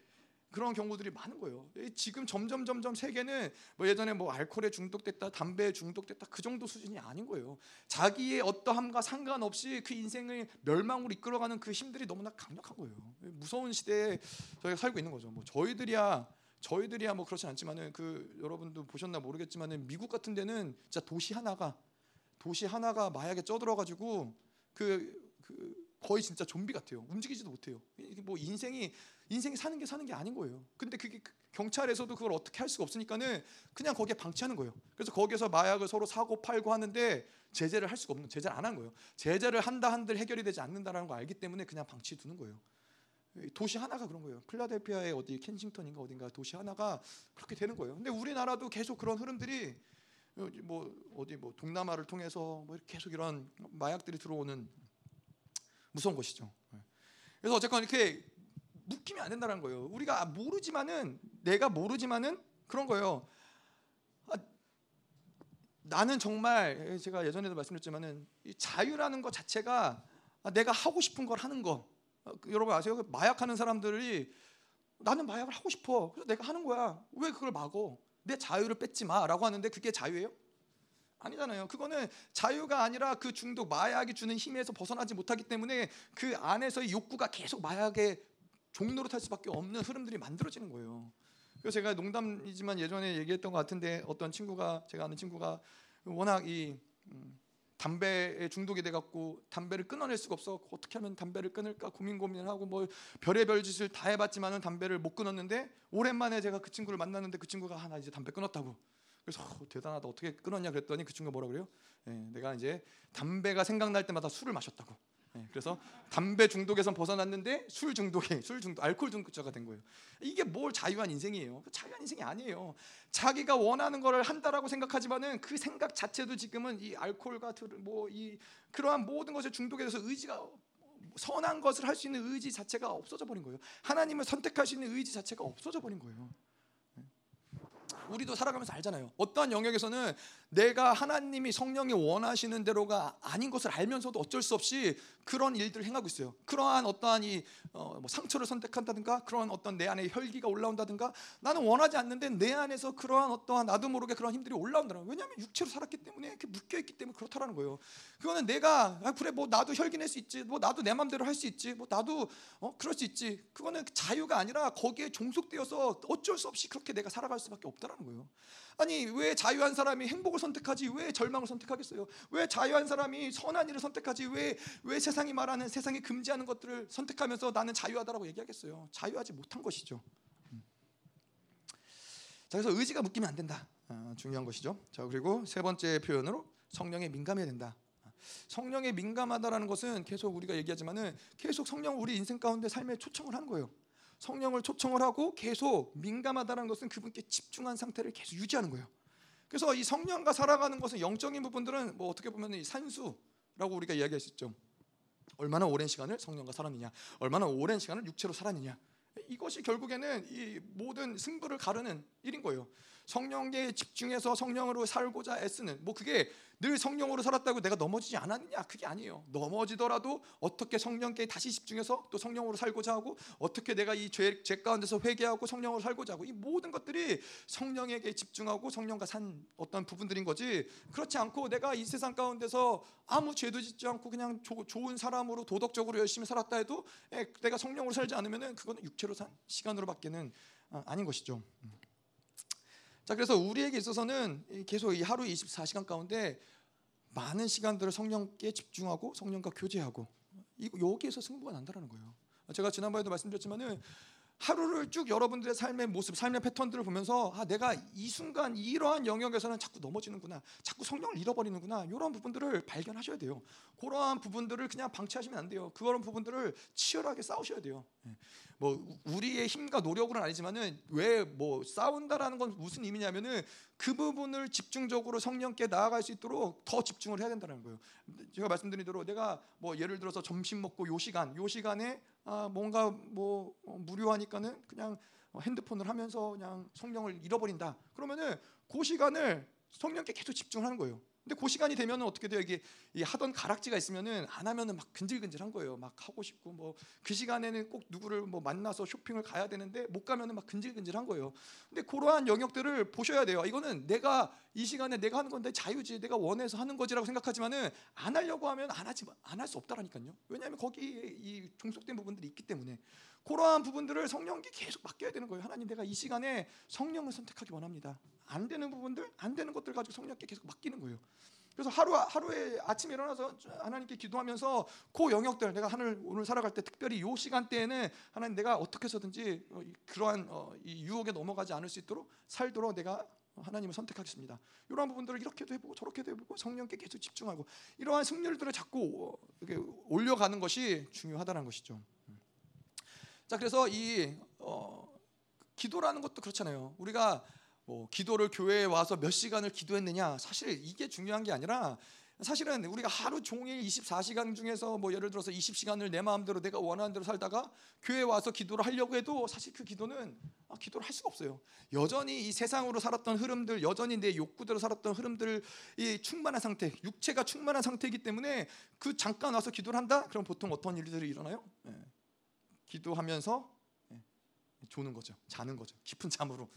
그런 경우들이 많은 거예요. 지금 점점 세계는 예전에 알코올에 중독됐다, 담배에 중독됐다 그 정도 수준이 아닌 거예요. 자기의 어떠함과 상관없이 그 인생을 멸망으로 이끌어가는 그 힘들이 너무나 강력한 거예요. 무서운 시대에 저희가 살고 있는 거죠. 저희들이야 그렇진 않지만은, 그 여러분도 보셨나 모르겠지만은 미국 같은 데는 진짜 도시 하나가 마약에 쪄들어가지고 거의 진짜 좀비 같아요. 움직이지도 못해요. 인생이 사는 게 아닌 거예요. 근데 그게 경찰에서도 그걸 어떻게 할 수가 없으니까는 그냥 거기에 방치하는 거예요. 그래서 거기에서 마약을 서로 사고 팔고 하는데 제재를 할 수가 없는, 제재를 안 한 거예요. 제재를 한다 한들 해결이 되지 않는다라는 걸 알기 때문에 그냥 방치해 두는 거예요. 도시 하나가 그런 거예요. 필라델피아의 어디 켄싱턴인가 어딘가 도시 하나가 그렇게 되는 거예요. 근데 우리나라도 계속 그런 흐름들이 동남아를 통해서 계속 이런 마약들이 들어오는 무서운 것이죠. 그래서 어쨌건 이렇게 묶이면 안 된다는 거예요. 우리가 내가 모르지만은 그런 거예요. 나는 정말, 제가 예전에도 말씀드렸지만은 이 자유라는 것 자체가 내가 하고 싶은 걸 하는 거. 여러분 아세요? 마약하는 사람들이 나는 마약을 하고 싶어, 그래서 내가 하는 거야. 왜 그걸 막어? 내 자유를 뺏지 마라고 하는데 그게 자유예요? 아니잖아요. 그거는 자유가 아니라 그 중독, 마약이 주는 힘에서 벗어나지 못하기 때문에 그 안에서의 욕구가 계속 마약의 종로로 탈 수밖에 없는 흐름들이 만들어지는 거예요. 그래서 제가 농담이지만 예전에 얘기했던 것 같은데, 제가 아는 친구가 워낙 이 담배에 중독이 돼갖고 담배를 끊어낼 수가 없어, 어떻게 하면 담배를 끊을까 고민을 하고 별의별 짓을 다 해봤지만은 담배를 못 끊었는데, 오랜만에 제가 그 친구를 만났는데 그 친구가 나 이제 담배 끊었다고. 그래서 대단하다, 어떻게 끊었냐 그랬더니 그 친구가 뭐라 그래요? 예, 내가 이제 담배가 생각날 때마다 술을 마셨다고. 예, 그래서 담배 중독에선 벗어났는데 술 중독, 알코올 중독자가 된 거예요. 이게 뭘 자유한 인생이에요? 자유한 인생이 아니에요. 자기가 원하는 거를 한다라고 생각하지만은 그 생각 자체도 지금은 이 알코올과 이 그러한 모든 것에 중독돼서 의지가, 선한 것을 할 수 있는 의지 자체가 없어져 버린 거예요. 하나님을 선택할 수 있는 의지 자체가 없어져 버린 거예요. 우리도 살아가면서 알잖아요. 어떠한 영역에서는 내가 하나님이 성령이 원하시는 대로가 아닌 것을 알면서도 어쩔 수 없이 그런 일들을 행하고 있어요. 그러한 어떠한 상처를 선택한다든가, 그러한 어떤 내 안에 혈기가 올라온다든가, 나는 원하지 않는데 내 안에서 그러한 어떠한 나도 모르게 그런 힘들이 올라온다는 거예요. 왜냐하면 육체로 살았기 때문에, 이렇게 묶여있기 때문에 그렇다라는 거예요. 그거는 내가 그래 뭐 나도 혈기 낼 수 있지, 뭐 나도 내 맘대로 할 수 있지, 뭐 나도 그럴 수 있지, 그거는 자유가 아니라 거기에 종속되어서 어쩔 수 없이 그렇게 내가 살아갈 수밖에 없다 라는 거예요. 아니 왜 자유한 사람이 행복을 선택하지 왜 절망을 선택하겠어요? 왜 자유한 사람이 선한 일을 선택하지 왜 세상이 말하는, 세상이 금지하는 것들을 선택하면서 나는 자유하다라고 얘기하겠어요? 자유하지 못한 것이죠. 자, 그래서 의지가 묶이면 안 된다. 중요한 것이죠. 자, 그리고 세 번째 표현으로 성령에 민감해야 된다. 성령에 민감하다라는 것은 계속 우리가 얘기하지만은 계속 성령 우리 인생 가운데 삶에 초청을 한 거예요. 성령을 초청을 하고 계속 민감하다는 것은 그분께 집중한 상태를 계속 유지하는 거예요. 그래서 이 성령과 살아가는 것은 영적인 부분들은 뭐 어떻게 보면 이 산수라고 우리가 이야기할 수 있죠. 얼마나 오랜 시간을 성령과 살았느냐, 얼마나 오랜 시간을 육체로 살았느냐, 이것이 결국에는 이 모든 승부를 가르는 일인 거예요. 성령에 집중해서 성령으로 살고자 애쓰는, 뭐 그게 늘 성령으로 살았다고 내가 넘어지지 않았느냐, 그게 아니에요. 넘어지더라도 어떻게 성령께 다시 집중해서 또 성령으로 살고자 하고, 어떻게 내가 이 죄 가운데서 회개하고 성령으로 살고자 하고, 이 모든 것들이 성령에게 집중하고 성령과 산 어떤 부분들인 거지, 그렇지 않고 내가 이 세상 가운데서 아무 죄도 짓지 않고 그냥 좋은 사람으로 도덕적으로 열심히 살았다 해도 내가 성령으로 살지 않으면 그거는 육체로 산 시간으로 밖에는 아닌 것이죠. 자, 그래서 우리에게 있어서는 계속 이 하루 24시간 가운데 많은 시간들을 성령께 집중하고 성령과 교제하고, 여기에서 승부가 난다라는 거예요. 제가 지난번에도 말씀드렸지만은 하루를 쭉 여러분들의 삶의 모습, 삶의 패턴들을 보면서 내가 이 순간 이러한 영역에서는 자꾸 넘어지는구나, 자꾸 성령을 잃어버리는구나, 이런 부분들을 발견하셔야 돼요. 그러한 부분들을 그냥 방치하시면 안 돼요. 그런 부분들을 치열하게 싸우셔야 돼요. 뭐 우리의 힘과 노력은 아니지만은 왜 뭐 싸운다라는 건 무슨 의미냐면은 그 부분을 집중적으로 성령께 나아갈 수 있도록 더 집중을 해야 된다는 거예요. 제가 말씀드린 대로 내가 뭐 예를 들어서 점심 먹고 요 시간에 뭔가 뭐 무료하니까는 그냥 핸드폰을 하면서 그냥 성령을 잃어버린다. 그러면은 그 시간을 성령께 계속 집중하는 거예요. 근데 그 시간이 되면은 어떻게 돼요? 이게 하던 가락지가 있으면은 안 하면은 막 근질근질한 거예요. 막 하고 싶고, 뭐 그 시간에는 꼭 누구를 뭐 만나서 쇼핑을 가야 되는데 못 가면은 막 근질근질한 거예요. 근데 그러한 영역들을 보셔야 돼요. 이거는 내가 이 시간에 내가 하는 건데 자유지, 내가 원해서 하는 거지라고 생각하지만은 안 하려고 하면 안 할 수 없다라니까요. 왜냐하면 거기에 이 종속된 부분들이 있기 때문에. 그러한 부분들을 성령께 계속 맡겨야 되는 거예요. 하나님, 내가 이 시간에 성령을 선택하기 원합니다. 안 되는 부분들, 안 되는 것들 가지고 성령께 계속 맡기는 거예요. 그래서 하루에 아침에 일어나서 하나님께 기도하면서 그 영역들, 내가 오늘 살아갈 때 특별히 이 시간대에는 하나님, 내가 어떻게 해서든지 그러한 이 유혹에 넘어가지 않을 수 있도록 살도록 내가 하나님을 선택하겠습니다. 이러한 부분들을 이렇게도 해보고 저렇게도 해보고 성령께 계속 집중하고, 이러한 승률들을 자꾸 이렇게 올려가는 것이 중요하다는 것이죠. 자, 그래서 이 기도라는 것도 그렇잖아요. 우리가 뭐 기도를 교회에 와서 몇 시간을 기도했느냐, 사실 이게 중요한 게 아니라, 사실은 우리가 하루 종일 24시간 중에서 뭐 예를 들어서 20시간을 내 마음대로 내가 원하는 대로 살다가 교회에 와서 기도를 하려고 해도 사실 그 기도는 기도를 할 수가 없어요. 여전히 이 세상으로 살았던 흐름들, 여전히 내 욕구대로 살았던 흐름들이 충만한 상태, 육체가 충만한 상태이기 때문에 그 잠깐 와서 기도를 한다? 그럼 보통 어떤 일들이 일어나요? 네. 기도하면서 조는 거죠. 자는 거죠. 깊은 잠으로.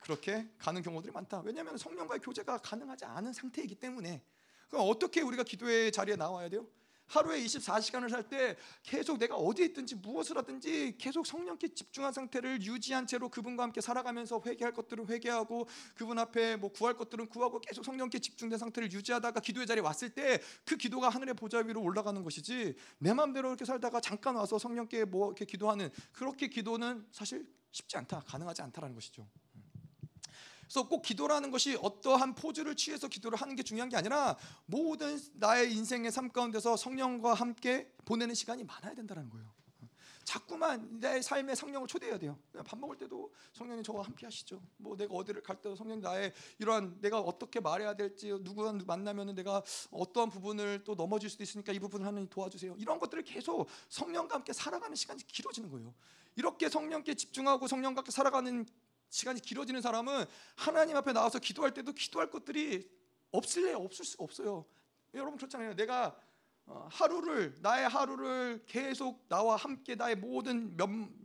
그렇게 가는 경우들이 많다. 왜냐하면 성령과의 교제가 가능하지 않은 상태이기 때문에. 그럼 어떻게 우리가 기도의 자리에 나와야 돼요? 하루에 24시간을 살 때 계속 내가 어디에 있든지 무엇을 하든지 계속 성령께 집중한 상태를 유지한 채로 그분과 함께 살아가면서 회개할 것들은 회개하고, 그분 앞에 뭐 구할 것들은 구하고, 계속 성령께 집중된 상태를 유지하다가 기도의 자리에 왔을 때 그 기도가 하늘의 보좌 위로 올라가는 것이지, 내 마음대로 이렇게 살다가 잠깐 와서 성령께 뭐 이렇게 기도하는, 그렇게 기도는 사실 쉽지 않다, 가능하지 않다라는 것이죠. 그래서 꼭 기도라는 것이 어떠한 포즈를 취해서 기도를 하는 게 중요한 게 아니라 모든 나의 인생의 삶 가운데서 성령과 함께 보내는 시간이 많아야 된다는 거예요. 자꾸만 내 삶에 성령을 초대해야 돼요. 밥 먹을 때도 성령님 저와 함께 하시죠. 뭐 내가 어디를 갈 때도 성령님 나의 이러한 내가 어떻게 말해야 될지, 누구랑 만나면 내가 어떠한 부분을 또 넘어질 수도 있으니까 이 부분을 하나님 도와주세요. 이런 것들을 계속 성령과 함께 살아가는 시간이 길어지는 거예요. 이렇게 성령께 집중하고 성령과 함께 살아가는 시간이 길어지는 사람은 하나님 앞에 나와서 기도할 때도 기도할 것들이 없을 수가 없어요. 여러분 그렇잖아요. 내가 나의 하루를 계속 나와 함께 나의 모든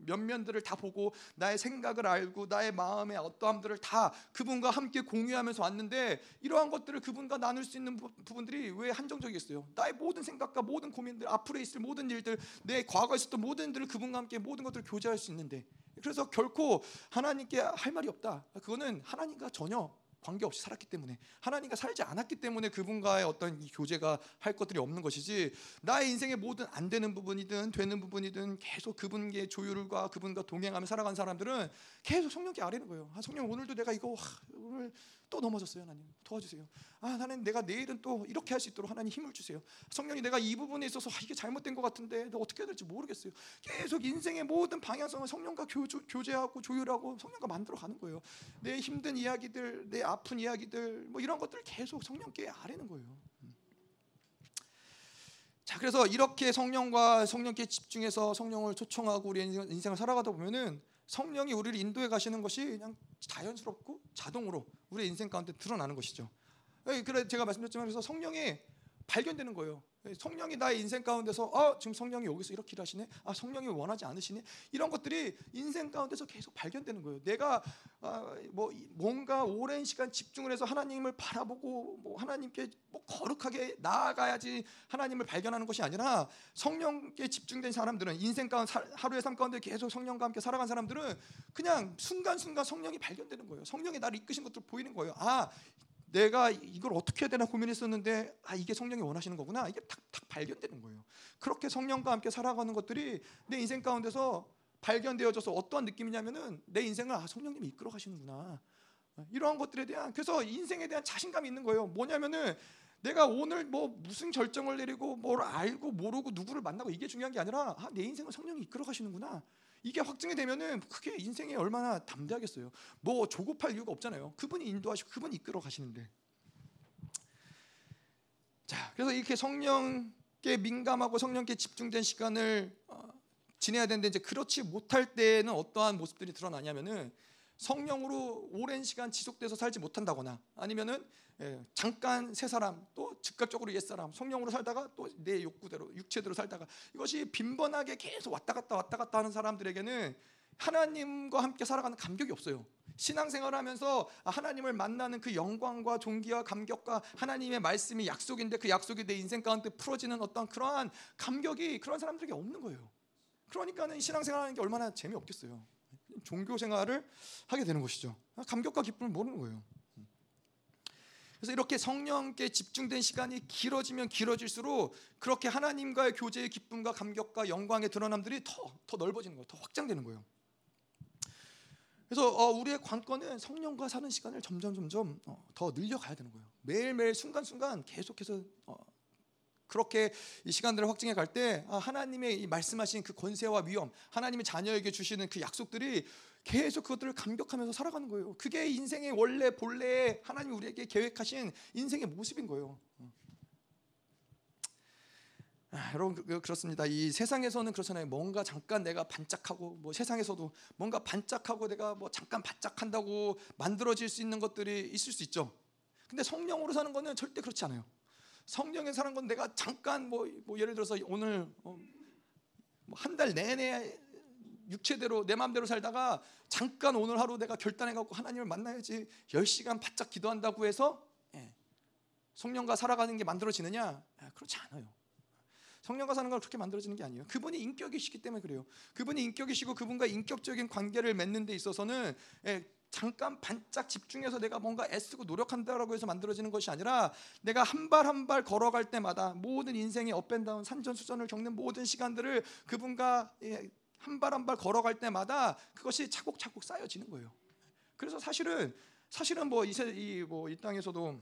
면면들을 다 보고 나의 생각을 알고 나의 마음의 어떠함들을 다 그분과 함께 공유하면서 왔는데 이러한 것들을 그분과 나눌 수 있는 부분들이 왜 한정적이겠어요? 나의 모든 생각과 모든 고민들, 앞으로 있을 모든 일들, 내 과거에 있었던 모든 일들을 그분과 함께 모든 것들을 교제할 수 있는데, 그래서 결코 하나님께 할 말이 없다. 그거는 하나님과 전혀 관계없이 살았기 때문에, 하나님과 살지 않았기 때문에 그분과의 어떤 교제가 할 것들이 없는 것이지, 나의 인생의 모든 안 되는 부분이든 되는 부분이든 계속 그분의 조율과 그분과 동행하며 살아간 사람들은 계속 성령께 아뢰는 거예요. 아, 성령 오늘도 내가 이거 오늘 또 넘어졌어요. 하나님 도와주세요. 아, 하나님 내가 내일은 또 이렇게 할 수 있도록 하나님 힘을 주세요. 성령이 내가 이 부분에 있어서 이게 잘못된 것 같은데 내가 어떻게 해야 될지 모르겠어요. 계속 인생의 모든 방향성을 성령과 교제하고 조율하고 성령과 만들어 가는 거예요. 내 힘든 이야기들, 내 아픈 이야기들, 뭐 이런 것들을 계속 성령께 아뢰는 거예요. 자, 그래서 이렇게 성령과 성령께 집중해서 성령을 초청하고 우리 인생을 살아가다 보면은 성령이 우리를 인도해 가시는 것이 그냥 자연스럽고 자동으로 우리 인생 가운데 드러나는 것이죠. 그래 제가 말씀드렸지만 그래서 성령이 발견되는 거예요. 성령이 나의 인생 가운데서 지금 성령이 여기서 이렇게 일하시네, 성령이 원하지 않으시네, 이런 것들이 인생 가운데서 계속 발견되는 거예요. 내가 뭔가 오랜 시간 집중을 해서 하나님을 바라보고 하나님께 거룩하게 나아가야지 하나님을 발견하는 것이 아니라, 성령께 집중된 사람들은 인생 가운데 하루의 삶 가운데 계속 성령과 함께 살아간 사람들은 그냥 순간순간 성령이 발견되는 거예요. 성령이 나를 이끄신 것들 보이는 거예요. 내가 이걸 어떻게 해야 되나 고민했었는데 이게 성령이 원하시는 거구나. 이게 탁탁 발견되는 거예요. 그렇게 성령과 함께 살아가는 것들이 내 인생 가운데서 발견되어져서 어떠한 느낌이냐면은 내 인생을 성령님이 이끌어 가시는구나. 이러한 것들에 대한, 그래서 인생에 대한 자신감이 있는 거예요. 뭐냐면은 내가 오늘 무슨 결정을 내리고 뭘 알고 모르고 누구를 만나고 이게 중요한 게 아니라 내 인생을 성령이 이끌어 가시는구나. 이게 확증이 되면은 그게 인생에 얼마나 담대하겠어요. 조급할 이유가 없잖아요. 그분이 인도하시고 그분이 이끌어 가시는데. 자, 그래서 이렇게 성령께 민감하고 성령께 집중된 시간을 지내야 되는데, 이제 그렇지 못할 때에는 어떠한 모습들이 드러나냐면은 성령으로 오랜 시간 지속돼서 살지 못한다거나, 아니면은 잠깐 새 사람, 또 즉각적으로 옛 사람, 성령으로 살다가 또 내 욕구대로 육체대로 살다가, 이것이 빈번하게 계속 왔다 갔다 하는 사람들에게는 하나님과 함께 살아가는 감격이 없어요. 신앙생활을 하면서 하나님을 만나는 그 영광과 존귀와 감격과 하나님의 말씀이 약속인데 그 약속이 내 인생 가운데 풀어지는 어떤 그러한 감격이 그런 사람들에게 없는 거예요. 그러니까는 신앙생활하는 게 얼마나 재미없겠어요. 종교 생활을 하게 되는 것이죠. 감격과 기쁨을 모르는 거예요. 그래서 이렇게 성령께 집중된 시간이 길어지면 길어질수록 그렇게 하나님과의 교제의 기쁨과 감격과 영광의 드러남들이 더 넓어지는 거예요. 더 확장되는 거예요. 그래서 우리의 관건은 성령과 사는 시간을 점점 더 늘려가야 되는 거예요. 매일매일 순간순간 계속해서 그렇게 이 시간들을 확증해 갈 때 하나님의 이 말씀하신 그 권세와 위엄, 하나님의 자녀에게 주시는 그 약속들이 계속 그것들을 감격하면서 살아가는 거예요. 그게 인생의 원래 본래의 하나님이 우리에게 계획하신 인생의 모습인 거예요. 여러분 그렇습니다. 이 세상에서는 그렇잖아요. 뭔가 잠깐 내가 반짝하고 세상에서도 뭔가 반짝하고 내가 잠깐 반짝한다고 만들어질 수 있는 것들이 있을 수 있죠. 근데 성령으로 사는 거는 절대 그렇지 않아요. 성령에 사는 건 내가 잠깐 예를 들어서 오늘 한 달 내내 육체대로 내 마음대로 살다가 잠깐 오늘 하루 내가 결단해갖고 하나님을 만나야지 10시간 바짝 기도한다고 해서 성령과 살아가는 게 만들어지느냐? 그렇지 않아요. 성령과 사는 건 그렇게 만들어지는 게 아니에요. 그분이 인격이시기 때문에 그래요. 그분이 인격이시고 그분과 인격적인 관계를 맺는 데 있어서는 잠깐 반짝 집중해서 내가 뭔가 애쓰고 노력한다라고 해서 만들어지는 것이 아니라, 내가 한 발 한 발 걸어갈 때마다 모든 인생의 업앤다운, 산전수전을 겪는 모든 시간들을 그분과 한 발 걸어갈 때마다 그것이 차곡차곡 쌓여지는 거예요. 그래서 사실은 사실은 이 땅에서도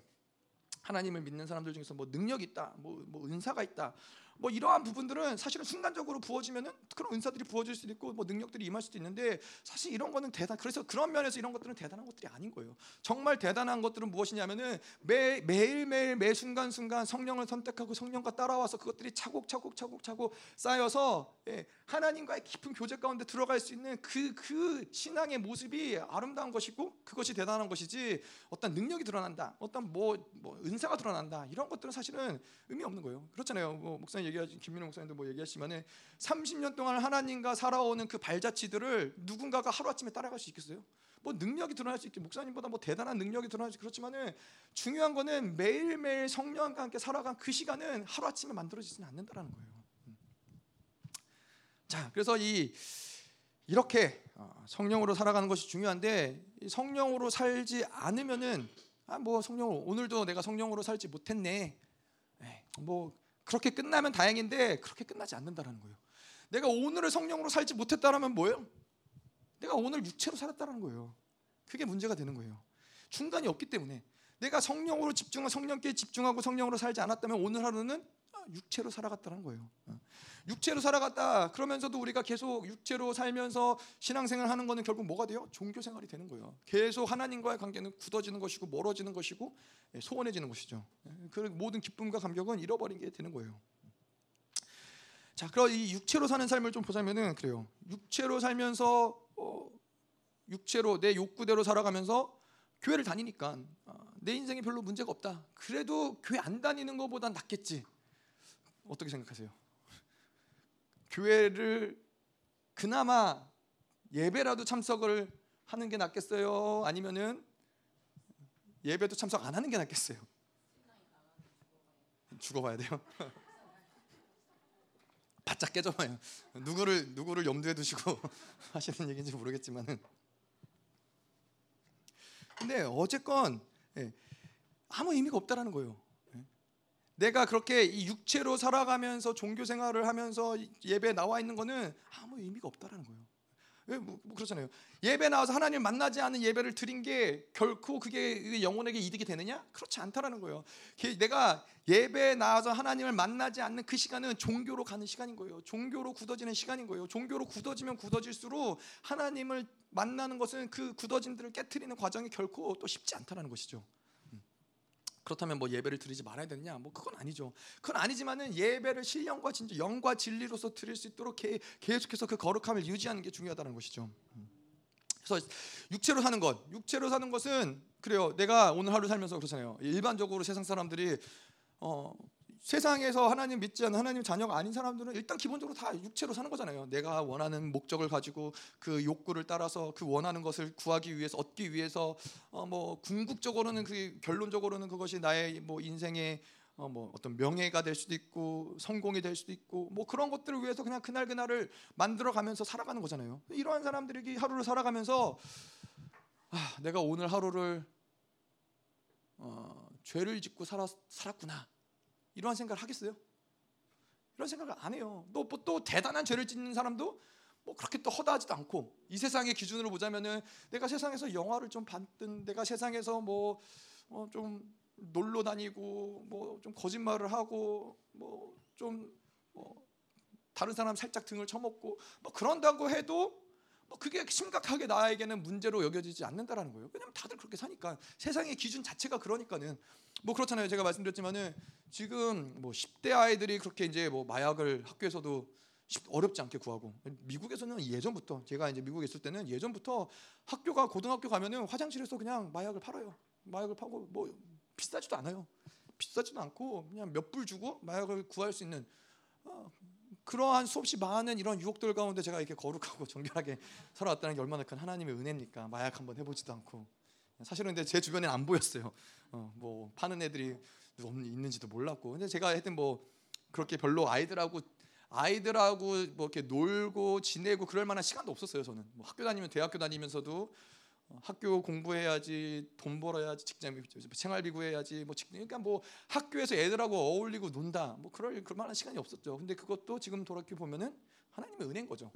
하나님을 믿는 사람들 중에서 뭐 능력이 있다, 뭐 은사가 있다, 뭐 이러한 부분들은 사실은 순간적으로 부어지면은 그런 은사들이 부어질 수도 있고 뭐 능력들이 임할 수도 있는데, 사실 이런 거는 그래서 그런 면에서 이런 것들은 대단한 것들이 아닌 거예요. 정말 대단한 것들은 무엇이냐면은 매일매일 매 순간순간 성령을 선택하고 성령과 따라와서 그것들이 차곡차곡 쌓여서 하나님과의 깊은 교제 가운데 들어갈 수 있는 그 신앙의 모습이 아름다운 것이고 그것이 대단한 것이지, 어떤 능력이 드러난다, 어떤 뭐 은사가 드러난다, 이런 것들은 사실은 의미 없는 거예요. 그렇잖아요. 뭐 목사님 얘기하신 김민호 목사님도 얘기하시면은 30년 동안 하나님과 살아오는 그 발자취들을 누군가가 하루아침에 따라갈 수 있겠어요? 뭐 능력이 드러날 수 있겠, 목사님보다 뭐 대단한 능력이 드러날 수, 그렇지만은 중요한 거는 매일매일 성령과 함께 살아간 그 시간은 하루아침에 만들어지지는 않는다라는 거예요. 자, 그래서 이렇게 성령으로 살아가는 것이 중요한데, 성령으로 살지 않으면은 오늘도 내가 성령으로 살지 못했네, 그렇게 끝나면 다행인데 그렇게 끝나지 않는다라는 거예요. 내가 오늘을 성령으로 살지 못했다라면 뭐예요? 내가 오늘 육체로 살았다라는 거예요. 그게 문제가 되는 거예요. 중간이 없기 때문에 내가 성령으로 집중하고 성령께 집중하고 성령으로 살지 않았다면 오늘 하루는 육체로 살아갔다는 거예요. 육체로 살아갔다 그러면서도 우리가 계속 육체로 살면서 신앙생활 하는 거는 결국 뭐가 돼요? 종교생활이 되는 거예요. 계속 하나님과의 관계는 굳어지는 것이고 멀어지는 것이고 소원해지는 것이죠. 그 모든 기쁨과 감격은 잃어버린 게 되는 거예요. 자, 그럼 이 육체로 사는 삶을 좀 보자면은 그래요. 육체로 살면서 육체로 내 욕구대로 살아가면서 교회를 다니니까 내 인생에 별로 문제가 없다. 그래도 교회 안 다니는 것보단 낫겠지. 어떻게 생각하세요? 교회를 그나마 예배라도 참석을 하는 게 낫겠어요? 아니면은 예배도 참석 안 하는 게 낫겠어요? 죽어봐야 돼요? 바짝 깨져봐요. 누구를 염두에 두시고 하시는 얘기인지 모르겠지만은, 근데 어쨌건 아무 의미가 없다라는 거예요. 내가 그렇게 이 육체로 살아가면서 종교 생활을 하면서 예배에 나와 있는 거는 아무 의미가 없다라는 거예요. 그렇잖아요. 예배 나와서 하나님 만나지 않은 예배를 드린 게 결코 그게 영혼에게 이득이 되느냐? 그렇지 않다라는 거예요. 내가 예배에 나와서 하나님을 만나지 않는 그 시간은 종교로 가는 시간인 거예요. 종교로 굳어지는 시간인 거예요. 종교로 굳어지면 굳어질수록 하나님을 만나는 것은 그 굳어짐들을 깨트리는 과정이 결코 또 쉽지 않다라는 것이죠. 그렇다면 뭐 예배를 드리지 말아야 되느냐? 그건 아니죠. 그건 아니지만은 예배를 신령과 진리, 영과 진리로서 드릴 수 있도록 계속해서 그 거룩함을 유지하는 게 중요하다는 것이죠. 그래서 육체로 사는 것은 그래요. 내가 오늘 하루 살면서 그렇잖아요. 일반적으로 세상 사람들이 세상에서 하나님 믿지 않는 하나님 자녀가 아닌 사람들은 일단 기본적으로 다 육체로 사는 거잖아요. 내가 원하는 목적을 가지고 그 욕구를 따라서 그 원하는 것을 구하기 위해서, 얻기 위해서 궁극적으로는 결론적으로는 그것이 나의 인생의 어떤 명예가 될 수도 있고 성공이 될 수도 있고 그런 것들을 위해서 그냥 그날그날을 만들어가면서 살아가는 거잖아요. 이러한 사람들이 하루를 살아가면서 내가 오늘 하루를 죄를 짓고 살았구나. 이러한 생각을 하겠어요? 이런 생각을 안 해요. 또 대단한 죄를 짓는 사람도 그렇게 또 허다하지도 않고, 이 세상의 기준으로 보자면은 내가 세상에서 영화를 좀 봤든, 내가 세상에서 좀 놀러 다니고 좀 거짓말을 하고 다른 사람 살짝 등을 쳐먹고 그런다고 해도 그게 심각하게 나에게는 문제로 여겨지지 않는다라는 거예요. 왜냐면 다들 그렇게 사니까, 세상의 기준 자체가 그러니까는 그렇잖아요. 제가 말씀드렸지만은 지금 10대 아이들이 그렇게 이제 마약을 학교에서도 어렵지 않게 구하고, 미국에서는 예전부터, 제가 이제 미국에 있을 때는 예전부터 학교가 고등학교 가면은 화장실에서 그냥 마약을 팔아요. 마약을 파고 비싸지도 않아요. 비싸지도 않고 그냥 몇 불 주고 마약을 구할 수 있는 그러한 수없이 많은 이런 유혹들 가운데 제가 이렇게 거룩하고 정결하게 살아왔다는 게 얼마나 큰 하나님의 은혜입니까? 마약 한번 해보지도 않고. 사실은 근데 제 주변에는 안 보였어요. 파는 애들이 있는지도 몰랐고. 근데 제가 하여튼 그렇게 별로 아이들하고 이렇게 놀고 지내고 그럴 만한 시간도 없었어요. 저는 대학교 다니면서도 학교 공부해야지, 돈 벌어야지, 직장 생활비 구해야지, 그러니까 학교에서 애들하고 어울리고 논다, 그럴 만한 시간이 없었죠. 근데 그것도 지금 돌아보면은 하나님의 은혜인 거죠.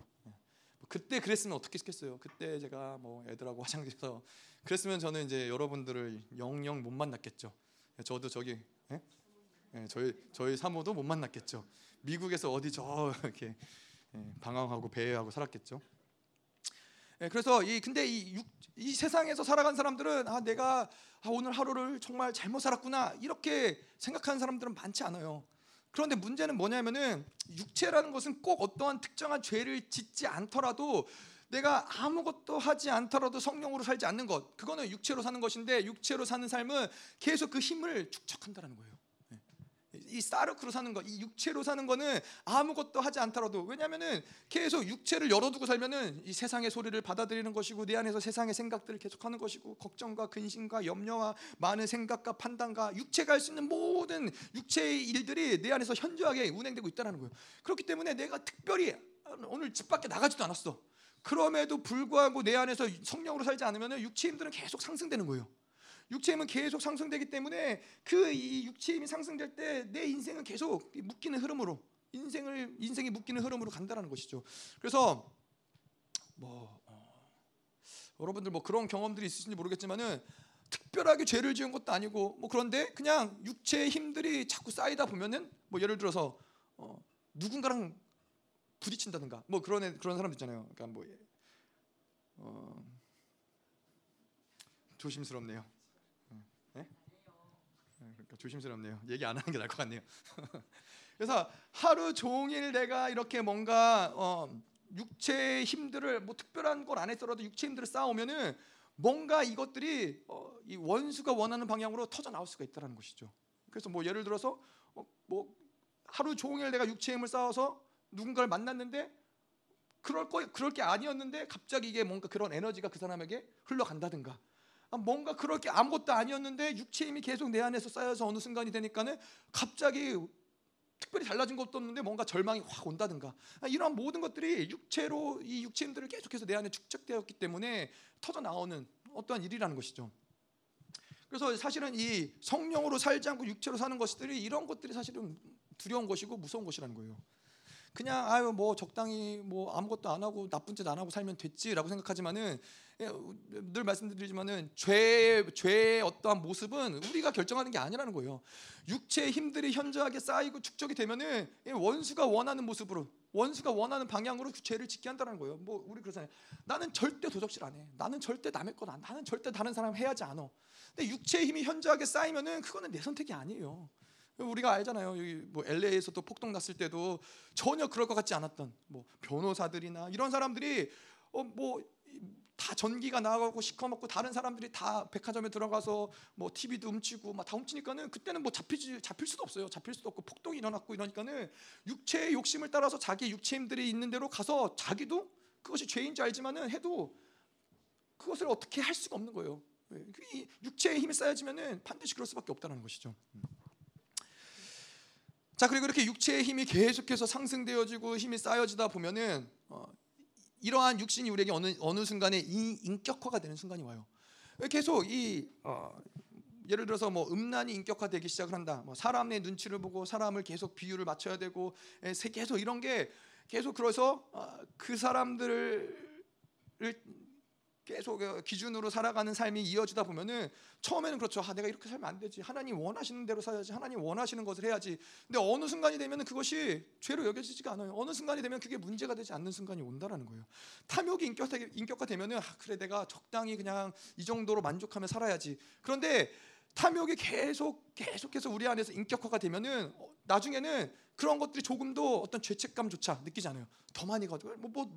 그때 그랬으면 어떻게 했겠어요. 그때 제가 뭐 애들하고 화장실에서 그랬으면 저는 이제 여러분들을 영영 못 만났겠죠. 저도 저기 예? 예, 저희 사모도 못 만났겠죠. 미국에서 어디 저 이렇게 방황하고 배회하고 살았겠죠. 예, 그래서 근데 이 세상에서 살아간 사람들은 내가 오늘 하루를 정말 잘못 살았구나 이렇게 생각하는 사람들은 많지 않아요. 그런데 문제는 뭐냐면은 육체라는 것은 꼭 어떠한 특정한 죄를 짓지 않더라도 내가 아무것도 하지 않더라도 성령으로 살지 않는 것, 그거는 육체로 사는 것인데 육체로 사는 삶은 계속 그 힘을 축적한다는 거예요. 이 사르크로 사는 것, 이 육체로 사는 거는 아무것도 하지 않더라도, 왜냐하면은 계속 육체를 열어두고 살면은 이 세상의 소리를 받아들이는 것이고 내 안에서 세상의 생각들을 계속하는 것이고 걱정과 근심과 염려와 많은 생각과 판단과 육체가 할 수 있는 모든 육체의 일들이 내 안에서 현저하게 운행되고 있다는 거예요. 그렇기 때문에 내가 특별히 오늘 집 밖에 나가지도 않았어. 그럼에도 불구하고 내 안에서 성령으로 살지 않으면은 육체의 힘들은 계속 상승되는 거예요. 육체의 힘은 계속 상승되기 때문에 그 이 육체의 힘이 상승될 때 내 인생은 계속 묶이는 흐름으로 인생이 묶이는 흐름으로 간다라는 것이죠. 그래서 뭐 여러분들 뭐 그런 경험들이 있으신지 모르겠지만은 특별하게 죄를 지은 것도 아니고 뭐 그런데 그냥 육체의 힘들이 자꾸 쌓이다 보면은 뭐 예를 들어서 누군가랑 부딪힌다든가 뭐 그런 사람들 있잖아요. 그러니까 뭐 조심스럽네요. 네? 그러니까 조심스럽네요. 얘기 안 하는 게 나을 것 같네요. 그래서 하루 종일 내가 이렇게 뭔가 육체의 힘들을 뭐 특별한 걸 안 했더라도 육체의 힘들을 쌓아오면은 뭔가 이것들이 이 원수가 원하는 방향으로 터져 나올 수가 있다는 것이죠. 그래서 뭐 예를 들어서 뭐 하루 종일 내가 육체의 힘을 쌓아서 누군가를 만났는데 그럴 게 아니었는데 갑자기 이게 뭔가 그런 에너지가 그 사람에게 흘러간다든가. 뭔가 그럴 게 아무것도 아니었는데 육체의 힘이 계속 내 안에서 쌓여서 어느 순간이 되니까는 갑자기 특별히 달라진 것도 없는데 뭔가 절망이 확 온다든가 이러한 모든 것들이 육체로 이 육체 힘들을 계속해서 내 안에 축적되었기 때문에 터져 나오는 어떠한 일이라는 것이죠. 그래서 사실은 이 성령으로 살지 않고 육체로 사는 것들이 이런 것들이 사실은 두려운 것이고 무서운 것이라는 거예요. 그냥 뭐 적당히 뭐 아무것도 안 하고 나쁜 짓 안 하고 살면 됐지라고 생각하지만은 늘 말씀드리지만은 죄의 어떠한 모습은 우리가 결정하는 게 아니라는 거예요. 육체의 힘들이 현저하게 쌓이고 축적이 되면은 원수가 원하는 방향으로 죄를 짓게 한다는 거예요. 뭐 우리 그러잖아요. 나는 절대 도적질 안 해. 나는 절대 남의 거 안. 나는 절대 다른 사람 해야지 않아. 근데 육체의 힘이 현저하게 쌓이면은 그거는 내 선택이 아니에요. 우리가 알잖아요. 여기 뭐 LA에서 또 폭동 났을 때도 전혀 그럴 것 같지 않았던 뭐 변호사들이나 이런 사람들이 뭐 다 전기가 나가고 시커멓고 다른 사람들이 다 백화점에 들어가서 뭐 TV도 훔치고 막 다 훔치니까는 그때는 뭐 잡힐 수도 없어요. 잡힐 수도 없고 폭동이 일어났고 이러니까는 육체의 욕심을 따라서 자기 육체 힘들이 있는 대로 가서 자기도 그것이 죄인지 알지만은 해도 그것을 어떻게 할 수가 없는 거예요. 이 육체의 힘이 쌓여지면은 반드시 그럴 수밖에 없다는 것이죠. 자, 그리고 이렇게 육체의 힘이 계속해서 상승되어지고 힘이 쌓여지다 보면은 이러한 육신이 우리에게 어느 순간에 인격화가 되는 순간이 와요. 계속 예를 들어서 뭐 음란이 인격화되기 시작을 한다. 뭐 사람의 눈치를 보고 사람을 계속 비유를 맞춰야 되고 계속 이런 게 계속 그래서 그 사람들을 계속 기준으로 살아가는 삶이 이어지다 보면은 처음에는 그렇죠. 내가 이렇게 살면 안 되지. 하나님 원하시는 대로 살아야지. 하나님 원하시는 것을 해야지. 근데 어느 순간이 되면은 그것이 죄로 여겨지지가 않아요. 어느 순간이 되면 그게 문제가 되지 않는 순간이 온다라는 거예요. 탐욕이 인격화되면은 그래 내가 적당히 그냥 이 정도로 만족하며 살아야지. 그런데 탐욕이 계속해서 우리 안에서 인격화가 되면은 나중에는 그런 것들이 조금도 어떤 죄책감조차 느끼지 않아요. 더 많이 가지고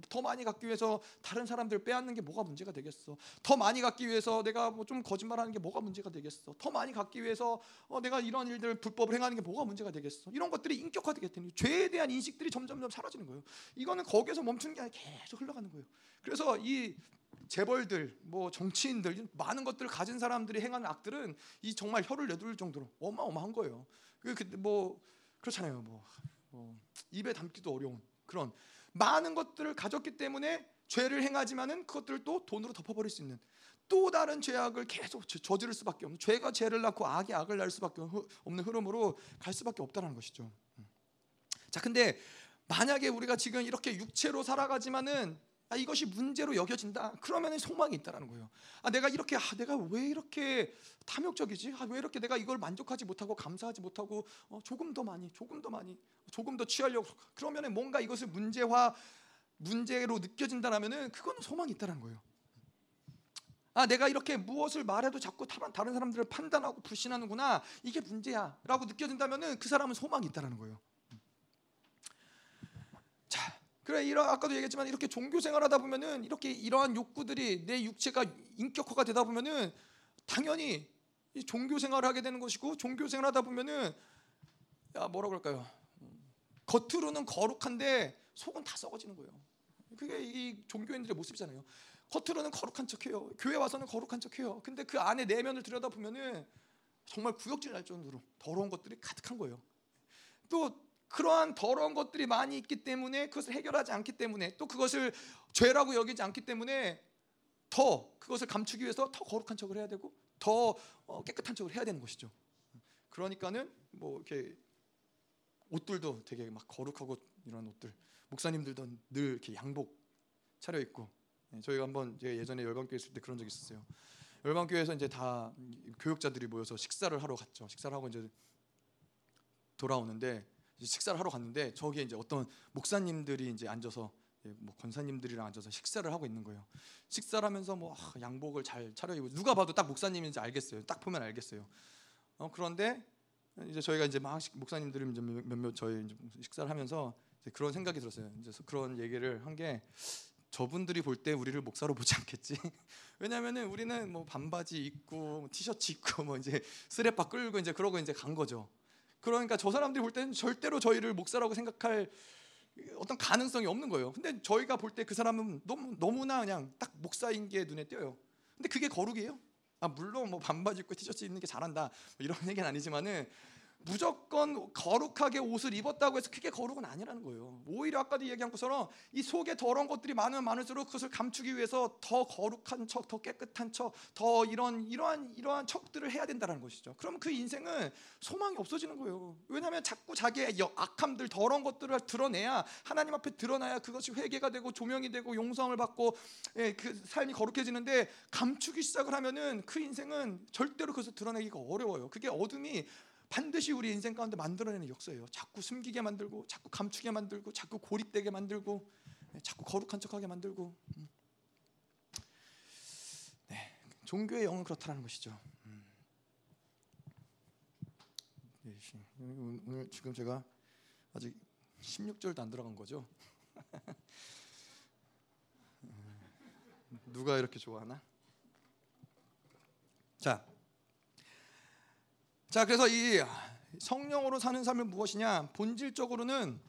더 많이 갖기 위해서 다른 사람들 빼앗는 게 뭐가 문제가 되겠어. 더 많이 갖기 위해서 내가 뭐 좀 거짓말하는 게 뭐가 문제가 되겠어. 더 많이 갖기 위해서 내가 이런 일들 불법을 행하는 게 뭐가 문제가 되겠어. 이런 것들이 인격화되게 되는 거예요. 죄에 대한 인식들이 점점점 사라지는 거예요. 이거는 거기에서 멈추는 게 아니라 계속 흘러가는 거예요. 그래서 이 재벌들, 뭐 정치인들, 많은 것들을 가진 사람들이 행하는 악들은 이 정말 혀를 내둘 정도로 어마어마한 거예요. 뭐 그렇잖아요. 뭐 입에 담기도 어려운 그런 많은 것들을 가졌기 때문에 죄를 행하지만은 그것들을 또 돈으로 덮어버릴 수 있는 또 다른 죄악을 계속 저지를 수밖에 없는 죄가 죄를 낳고 악이 악을 낳을 수밖에 없는 흐름으로 갈 수밖에 없다는 것이죠. 자, 근데 만약에 우리가 지금 이렇게 육체로 살아가지만은 이것이 문제로 여겨진다. 그러면 소망이 있다라는 거예요. 내가 이렇게 내가 왜 이렇게 탐욕적이지? 왜 이렇게 내가 이걸 만족하지 못하고 감사하지 못하고 조금 더 취하려고 그러면 뭔가 이것을 문제로 느껴진다라면은 그건 소망이 있다라는 거예요. 내가 이렇게 무엇을 말해도 자꾸 다른 사람들을 판단하고 불신하는구나. 이게 문제야라고 느껴진다면은 그 사람은 소망이 있다라는 거예요. 자, 그래 아까도 얘기했지만 이렇게 종교 생활하다 보면은 이렇게 이러한 욕구들이 내 육체가 인격화가 되다 보면은 당연히 이 종교 생활을 하게 되는 것이고 종교 생활하다 보면은 뭐라고 할까요? 겉으로는 거룩한데 속은 다 썩어지는 거예요. 그게 이 종교인들의 모습이잖아요. 겉으로는 거룩한 척해요. 교회 와서는 거룩한 척해요. 근데 그 안에 내면을 들여다보면은 정말 구역질 날 정도로 더러운 것들이 가득한 거예요. 또 그러한 더러운 것들이 많이 있기 때문에 그것을 해결하지 않기 때문에 또 그것을 죄라고 여기지 않기 때문에 더 그것을 감추기 위해서 더 거룩한 척을 해야 되고 더 깨끗한 척을 해야 되는 것이죠. 그러니까는 뭐 이렇게 옷들도 되게 막 거룩하고 이런 옷들, 목사님들도 늘 이렇게 양복 차려 입고. 저희가 한번 제가 예전에 열방교회 있을 때 그런 적이 있었어요. 열방교회에서 이제 다 교육자들이 모여서 식사를 하러 갔죠. 식사를 하고 이제 돌아오는데 식사를 하러 갔는데 저기에 이제 어떤 목사님들이 이제 앉아서 뭐 권사님들이랑 앉아서 식사를 하고 있는 거예요. 식사를 하면서 뭐 양복을 잘 차려입고 누가 봐도 딱 목사님인지 알겠어요. 딱 보면 알겠어요. 그런데 이제 저희가 이제 막 목사님들이 이제 몇몇 저희 이제 식사를 하면서 이제 그런 생각이 들었어요. 이제 그런 얘기를 한 게 저분들이 볼 때 우리를 목사로 보지 않겠지. 왜냐하면은 우리는 뭐 반바지 입고 티셔츠 입고 뭐 이제 쓰레빠 끌고 이제 그러고 이제 간 거죠. 그러니까 저 사람들이 볼 때는 절대로 저희를 목사라고 생각할 어떤 가능성이 없는 거예요. 근데 저희가 볼 때 그 사람은 너무나 그냥 딱 목사인 게 눈에 띄어요. 근데 그게 거룩이에요? 물론 뭐 반바지 입고 티셔츠 입는 게 잘한다 뭐 이런 얘기는 아니지만은 무조건 거룩하게 옷을 입었다고 해서 그게 거룩은 아니라는 거예요. 오히려 아까도 얘기한 것처럼 이 속에 더러운 것들이 많으면 많을수록 그것을 감추기 위해서 더 거룩한 척, 더 깨끗한 척, 더 이러한 척들을 해야 된다는 것이죠. 그럼 그 인생은 소망이 없어지는 거예요. 왜냐하면 자꾸 자기의 악함들, 더러운 것들을 드러내야 하나님 앞에 드러나야 그것이 회개가 되고 조명이 되고 용서함을 받고 그 삶이 거룩해지는데 감추기 시작을 하면은 그 인생은 절대로 그것을 드러내기가 어려워요. 그게 어둠이 반드시 우리 인생 가운데 만들어내는 역사예요. 자꾸 숨기게 만들고 자꾸 감추게 만들고 자꾸 고립되게 만들고 자꾸 거룩한 척하게 만들고 네, 종교의 영은 그렇다라는 것이죠. 오늘 지금 제가 아직 16절도 안 들어간 거죠? 누가 이렇게 좋아하나? 자, 그래서 이 성령으로 사는 삶은 무엇이냐? 본질적으로는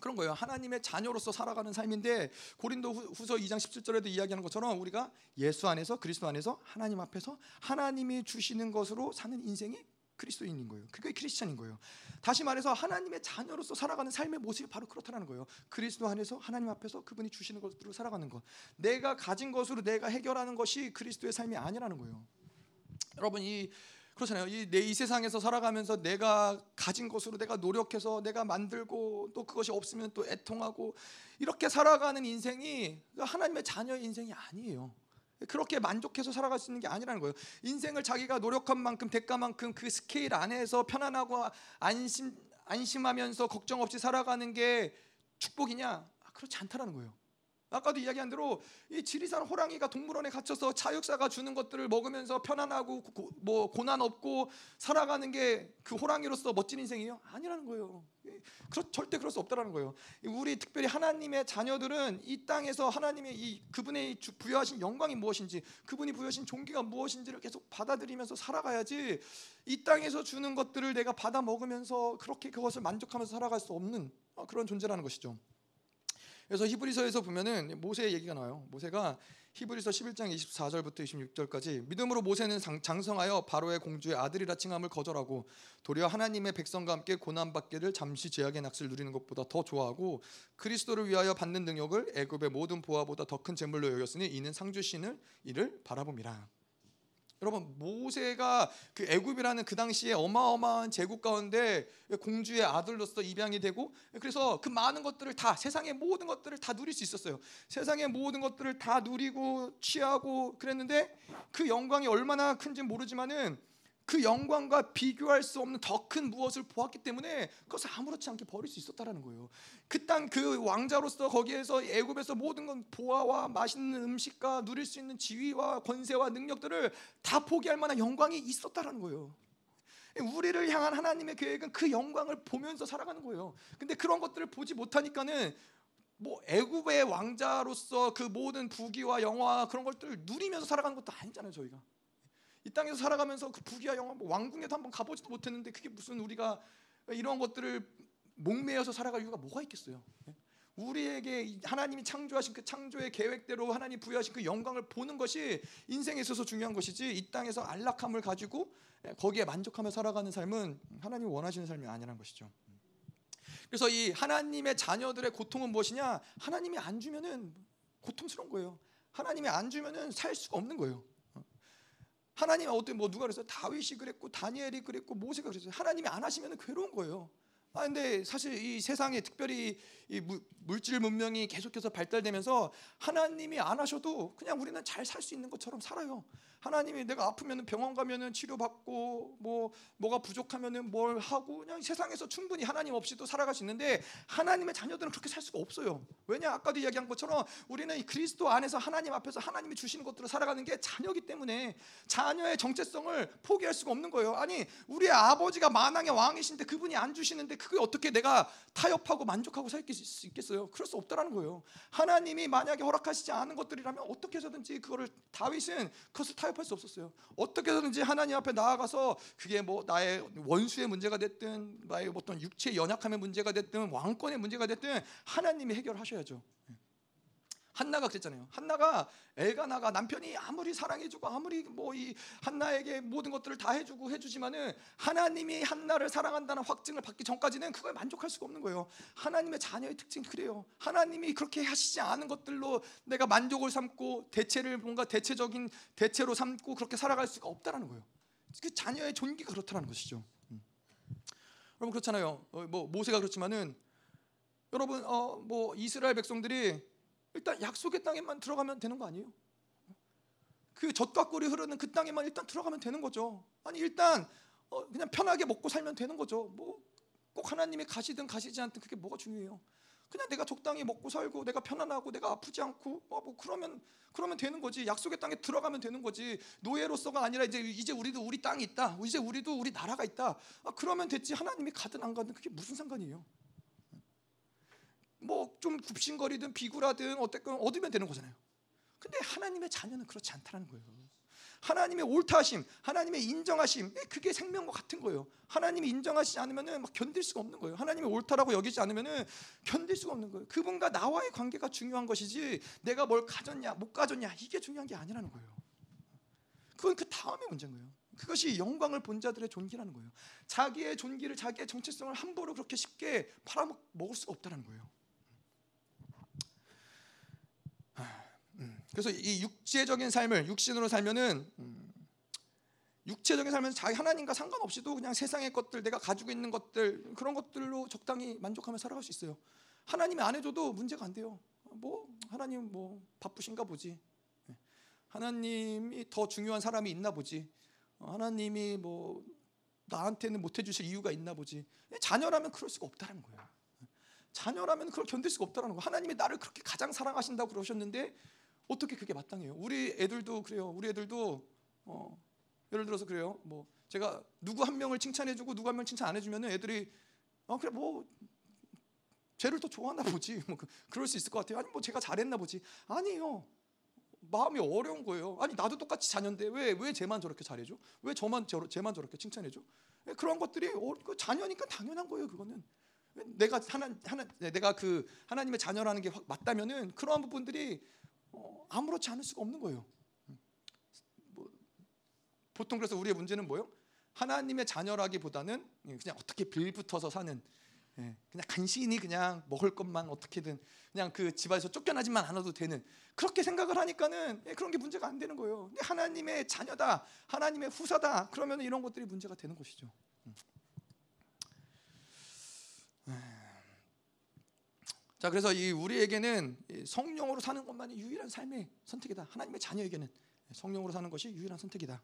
그런 거예요. 하나님의 자녀로서 살아가는 삶인데 고린도후서 2장 17절에도 이야기하는 것처럼 우리가 예수 안에서 그리스도 안에서 하나님 앞에서 하나님이 주시는 것으로 사는 인생이 그리스도인인 거예요. 그게 크리스찬인 거예요. 다시 말해서 하나님의 자녀로서 살아가는 삶의 모습이 바로 그렇다는 거예요. 그리스도 안에서 하나님 앞에서 그분이 주시는 것으로 살아가는 것. 내가 가진 것으로 내가 해결하는 것이 그리스도의 삶이 아니라는 거예요. 여러분 그렇잖아요. 이 세상에서 살아가면서 내가 가진 것으로 내가 노력해서 내가 만들고 또 그것이 없으면 또 애통하고 이렇게 살아가는 인생이 하나님의 자녀의 인생이 아니에요. 그렇게 만족해서 살아갈 수 있는 게 아니라는 거예요. 인생을 자기가 노력한 만큼 대가만큼 그 스케일 안에서 편안하고 안심하면서 걱정 없이 살아가는 게 축복이냐? 그렇지 않다라는 거예요. 아까도 이야기한 대로 이 지리산 호랑이가 동물원에 갇혀서 사육사가 주는 것들을 먹으면서 편안하고 뭐 고난 없고 살아가는 게 그 호랑이로서 멋진 인생이에요? 아니라는 거예요. 절대 그럴 수 없다라는 거예요. 우리 특별히 하나님의 자녀들은 이 땅에서 하나님의 그분의 부여하신 영광이 무엇인지 그분이 부여하신 존귀가 무엇인지를 계속 받아들이면서 살아가야지 이 땅에서 주는 것들을 내가 받아 먹으면서 그렇게 그것을 만족하면서 살아갈 수 없는 그런 존재라는 것이죠. 그래서 히브리서에서 보면은 모세의 얘기가 나와요. 모세가 히브리서 11장 24절부터 26절까지 믿음으로 모세는 장성하여 바로의 공주의 아들이라 칭함을 거절하고 도리어 하나님의 백성과 함께 고난받기를 잠시 제약의 낚시를 누리는 것보다 더 좋아하고 그리스도를 위하여 받는 능력을 애굽의 모든 보화보다 더 큰 재물로 여겼으니 이는 상주시는 이를 바라봅니다. 여러분, 모세가 그 애굽이라는 그 당시에 어마어마한 제국 가운데 공주의 아들로서 입양이 되고, 그래서 그 많은 것들을 다, 세상의 모든 것들을 다 누릴 수 있었어요. 세상의 모든 것들을 다 누리고 취하고 그랬는데, 그 영광이 얼마나 큰지 모르지만은 그 영광과 비교할 수 없는 더 큰 무엇을 보았기 때문에 그것을 아무렇지 않게 버릴 수 있었다라는 거예요. 그 땅 그 왕자로서 거기에서 애굽에서 모든 건 보아와 맛있는 음식과 누릴 수 있는 지위와 권세와 능력들을 다 포기할 만한 영광이 있었다라는 거예요. 우리를 향한 하나님의 계획은 그 영광을 보면서 살아가는 거예요. 근데 그런 것들을 보지 못하니까는 뭐 애굽의 왕자로서 그 모든 부귀와 영화 그런 것들을 누리면서 살아가는 것도 아니잖아요, 저희가. 이 땅에서 살아가면서 그 부귀와 영화, 뭐 왕궁에도 한번 가보지도 못했는데 그게 무슨 우리가 이런 것들을 목매여서 살아갈 이유가 뭐가 있겠어요? 우리에게 하나님이 창조하신 그 창조의 계획대로 하나님 부여하신 그 영광을 보는 것이 인생에 있어서 중요한 것이지, 이 땅에서 안락함을 가지고 거기에 만족하며 살아가는 삶은 하나님이 원하시는 삶이 아니라는 것이죠. 그래서 이 하나님의 자녀들의 고통은 무엇이냐? 하나님이 안 주면은 고통스러운 거예요. 하나님이 안 주면은 살 수가 없는 거예요. 하나님 어떤 뭐 누가 그랬어요? 다윗이 그랬고 다니엘이 그랬고 모세가 그랬어요. 하나님이 안 하시면 괴로운 거예요. 아 근데 사실 이 세상에 특별히 이 물질 문명이 계속해서 발달되면서 하나님이 안 하셔도 그냥 우리는 잘 살 수 있는 것처럼 살아요. 하나님이 내가 아프면 병원 가면은 치료받고 뭐가 부족하면은 뭘 하고 그냥 세상에서 충분히 하나님 없이도 살아갈 수 있는데, 하나님의 자녀들은 그렇게 살 수가 없어요. 왜냐? 아까도 이야기한 것처럼 우리는 이 그리스도 안에서 하나님 앞에서 하나님이 주시는 것들을 살아가는 게 자녀이기 때문에 자녀의 정체성을 포기할 수가 없는 거예요. 아니 우리의 아버지가 만왕의 왕이신데 그분이 안 주시는데 그게 어떻게 내가 타협하고 만족하고 살 수 있겠어요? 그럴 수 없다라는 거예요. 하나님이 만약에 허락하시지 않은 것들이라면 어떻게 해서든지 그거를, 다윗은 그것을 타협할 수 없었어요. 어떻게 해서든지 하나님 앞에 나아가서 그게 뭐 나의 원수의 문제가 됐든 나의 어떤 육체의 연약함의 문제가 됐든 왕권의 문제가 됐든 하나님이 해결하셔야죠. 한나가 그랬잖아요. 한나가 엘가나가 남편이 아무리 사랑해주고 아무리 뭐 이 한나에게 모든 것들을 다 해주고 해주지만은 하나님이 한나를 사랑한다는 확증을 받기 전까지는 그거에 만족할 수가 없는 거예요. 하나님의 자녀의 특징이 그래요. 하나님이 그렇게 하시지 않은 것들로 내가 만족을 삼고 대체를 뭔가 대체적인 대체로 삼고 그렇게 살아갈 수가 없다라는 거예요. 그 자녀의 존귀가 그렇다라는 것이죠. 여러분 그렇잖아요. 뭐 모세가 그렇지만은 여러분 뭐 이스라엘 백성들이 일단 약속의 땅에만 들어가면 되는 거 아니에요? 그 젖과 꿀이 흐르는 그 땅에만 일단 들어가면 되는 거죠. 아니 일단 그냥 편하게 먹고 살면 되는 거죠. 뭐 꼭 하나님이 가시든 가시지 않든 그게 뭐가 중요해요? 그냥 내가 적당히 먹고 살고 내가 편안하고 내가 아프지 않고 뭐 그러면 되는 거지. 약속의 땅에 들어가면 되는 거지. 노예로서가 아니라 이제 우리도 우리 땅이 있다. 이제 우리도 우리 나라가 있다. 아, 그러면 됐지. 하나님이 가든 안 가든 그게 무슨 상관이에요? 뭐 좀 굽신거리든 비굴하든 어쨌건 얻으면 되는 거잖아요. 근데 하나님의 자녀는 그렇지 않다는 거예요. 하나님의 옳다하심, 하나님의 인정하심, 그게 생명과 같은 거예요. 하나님이 인정하시지 않으면은 막 견딜 수가 없는 거예요. 하나님이 옳다라고 여기지 않으면은 견딜 수가 없는 거예요. 그분과 나와의 관계가 중요한 것이지 내가 뭘 가졌냐 못 가졌냐 이게 중요한 게 아니라는 거예요. 그건 그 다음의 문제인 거예요. 그것이 영광을 본 자들의 존귀라는 거예요. 자기의 존귀를, 자기의 정체성을 함부로 그렇게 쉽게 팔아먹을 수가 없다는 거예요. 그래서 이 육체적인 삶을, 육신으로 살면은 육체적인 삶은 자기 하나님과 상관없이도 그냥 세상의 것들, 내가 가지고 있는 것들 그런 것들로 적당히 만족하며 살아갈 수 있어요. 하나님이 안 해줘도 문제가 안 돼요. 뭐 하나님 뭐 바쁘신가 보지. 하나님이 더 중요한 사람이 있나 보지. 하나님이 뭐 나한테는 못 해주실 이유가 있나 보지. 자녀라면 그럴 수가 없다는 거예요. 자녀라면 그걸 견딜 수가 없다는 거예요. 하나님이 나를 그렇게 가장 사랑하신다고 그러셨는데 어떻게 그게 마땅해요? 우리 애들도 그래요. 우리 애들도 예를 들어서 그래요. 뭐 제가 누구 한 명을 칭찬해주고 누구 한 명을 칭찬 안 해주면 애들이 그래 뭐 쟤를 더 좋아하나 보지. 뭐 그럴 수 있을 것 같아요. 아니 뭐 제가 잘했나 보지. 아니에요. 마음이 어려운 거예요. 아니 나도 똑같이 자녀인데 왜 쟤만 저렇게 잘해줘? 왜 쟤만 저렇게 칭찬해줘? 그런 것들이 자녀니까 당연한 거예요. 그거는. 내가 내가 그 하나님의 자녀라는 게 맞다면은 그러한 부분들이 아무렇지 않을 수가 없는 거예요. 뭐, 보통 그래서 우리의 문제는 뭐예요? 하나님의 자녀라기보다는 그냥 어떻게 빌붙어서 사는 그냥 간신히 그냥 먹을 것만 어떻게든 그냥 그 집안에서 쫓겨나지만 않아도 되는 그렇게 생각을 하니까는 그런 게 문제가 안 되는 거예요. 하나님의 자녀다, 하나님의 후사다. 그러면 이런 것들이 문제가 되는 것이죠. 자, 그래서 이 우리에게는 성령으로 사는 것만이 유일한 삶의 선택이다. 하나님의 자녀에게는 성령으로 사는 것이 유일한 선택이다.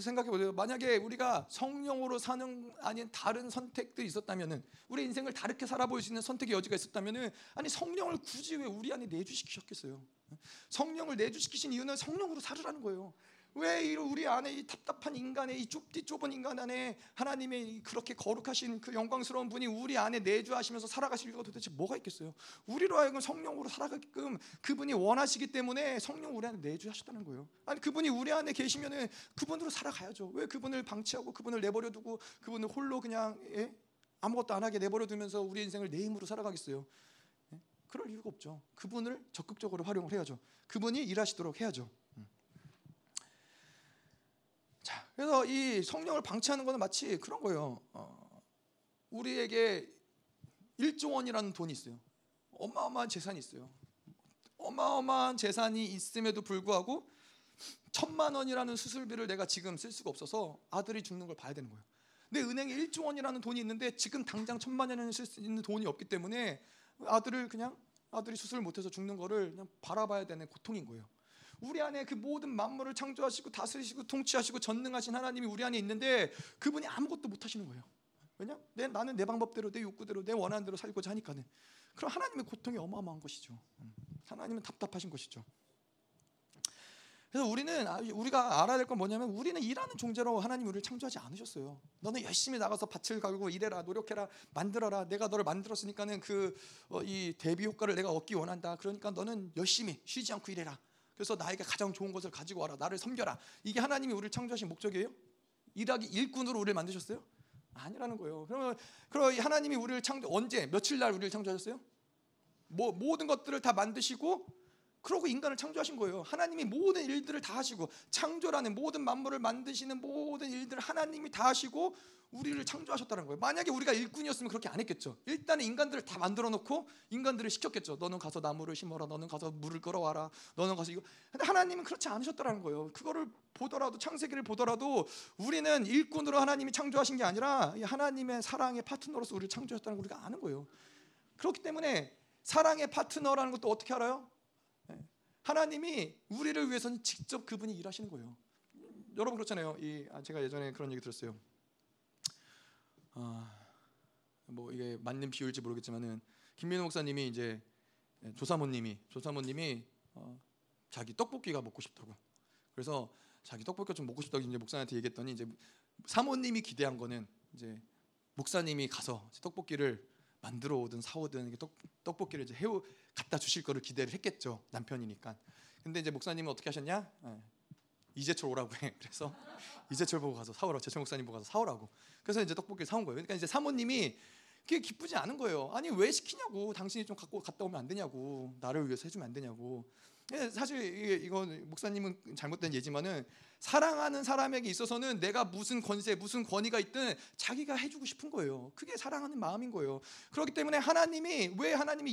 생각해 보세요. 만약에 우리가 성령으로 사는 아닌 다른 선택들이 있었다면은, 우리 인생을 다르게 살아볼 수 있는 선택의 여지가 있었다면은, 아니 성령을 굳이 왜 우리 안에 내주시키셨겠어요? 성령을 내주시키신 이유는 성령으로 살으라는 거예요. 왜 우리 안에 이 답답한 인간의 이 좁디 좁은 인간 안에 하나님의 그렇게 거룩하신 그 영광스러운 분이 우리 안에 내주하시면서 살아가실 이유가 도대체 뭐가 있겠어요? 우리로 하여금 성령으로 살아가게끔 그분이 원하시기 때문에 성령 우리 안에 내주하셨다는 거예요. 아니 그분이 우리 안에 계시면은 그분으로 살아가야죠. 왜 그분을 방치하고 그분을 내버려 두고 그분을 홀로 그냥 아무것도 안 하게 내버려 두면서 우리 인생을 내 힘으로 살아가겠어요? 그럴 이유가 없죠. 그분을 적극적으로 활용을 해야죠. 그분이 일하시도록 해야죠. 자, 그래서 이 성령을 방치하는 것은 마치 그런 거예요. 우리에게 1조 원이라는 돈이 있어요. 어마어마한 재산이 있어요. 어마어마한 재산이 있음에도 불구하고 1000만 원이라는 수술비를 내가 지금 쓸 수가 없어서 아들이 죽는 걸 봐야 되는 거예요. 내 은행에 1조 원이라는 돈이 있는데 지금 당장 1000만 원을 쓸 수 있는 돈이 없기 때문에 아들이 수술을 못해서 죽는 거를 그냥 바라봐야 되는 고통인 거예요. 우리 안에 그 모든 만물을 창조하시고 다스리시고 통치하시고 전능하신 하나님이 우리 안에 있는데 그분이 아무것도 못하시는 거예요. 왜냐? 나는 내 방법대로 내 욕구대로 내 원하는 대로 살고자 하니까는. 그럼 하나님의 고통이 어마어마한 것이죠. 하나님은 답답하신 것이죠. 그래서 우리가 알아야 될 건 뭐냐면, 우리는 일하는 존재로 하나님이 우리를 창조하지 않으셨어요. 너는 열심히 나가서 밭을 갈고 일해라, 노력해라, 만들어라. 내가 너를 만들었으니까는 이 대비 효과를 내가 얻기 원한다. 그러니까 너는 열심히 쉬지 않고 일해라. 그래서 나에게 가장 좋은 것을 가지고 와라. 나를 섬겨라. 이게 하나님이 우리를 창조하신 목적이에요? 일하기 일꾼으로 우리를 만드셨어요? 아니라는 거예요. 그럼 하나님이 우리를 언제 며칠 날 우리를 창조하셨어요? 모든 것들을 다 만드시고 그러고 인간을 창조하신 거예요. 하나님이 모든 일들을 다 하시고, 창조라는 모든 만물을 만드시는 모든 일들을 하나님이 다 하시고 우리를 창조하셨다는 거예요. 만약에 우리가 일꾼이었으면 그렇게 안 했겠죠. 일단은 인간들을 다 만들어 놓고 인간들을 시켰겠죠. 너는 가서 나무를 심어라. 너는 가서 물을 끌어와라. 너는 가서 이거. 근데 하나님은 그렇지 않으셨다는 거예요. 그거를 보더라도, 창세기를 보더라도 우리는 일꾼으로 하나님이 창조하신 게 아니라 하나님의 사랑의 파트너로서 우리를 창조하셨다는 걸 우리가 아는 거예요. 그렇기 때문에 사랑의 파트너라는 것도 어떻게 알아요? 하나님이 우리를 위해서는 직접 그분이 일하시는 거예요. 여러분 그렇잖아요. 제가 예전에 그런 얘기 들었어요. 뭐 이게 맞는 비율인지 모르겠지만은 김민호 목사님이 이제 조사모님이 자기 떡볶이가 먹고 싶다고. 그래서 자기 떡볶이가 좀 먹고 싶다고 이제 목사님한테 얘기했더니, 이제 사모님이 기대한 거는 이제 목사님이 가서 떡볶이를 만들어 오든 사오든 떡볶이를 이제 갖다 주실 거를 기대를 했겠죠. 남편이니까. 근데 이제 목사님은 어떻게 하셨냐? 이재철 오라고 해. 그래서 이재철 보고 가서 사오라고, 재철 목사님 보고 가서 사오라고. 그래서 이제 떡볶이를 사온 거예요. 그러니까 이제 사모님이 그게 기쁘지 않은 거예요. 아니 왜 시키냐고, 당신이 좀 갖고 갔다 오면 안 되냐고, 나를 위해서 해주면 안 되냐고. 사실 이건 목사님은 잘못된 예지만은, 사랑하는 사람에게 있어서는 내가 무슨 권세, 무슨 권위가 있든 자기가 해주고 싶은 거예요. 그게 사랑하는 마음인 거예요. 그렇기 때문에 하나님이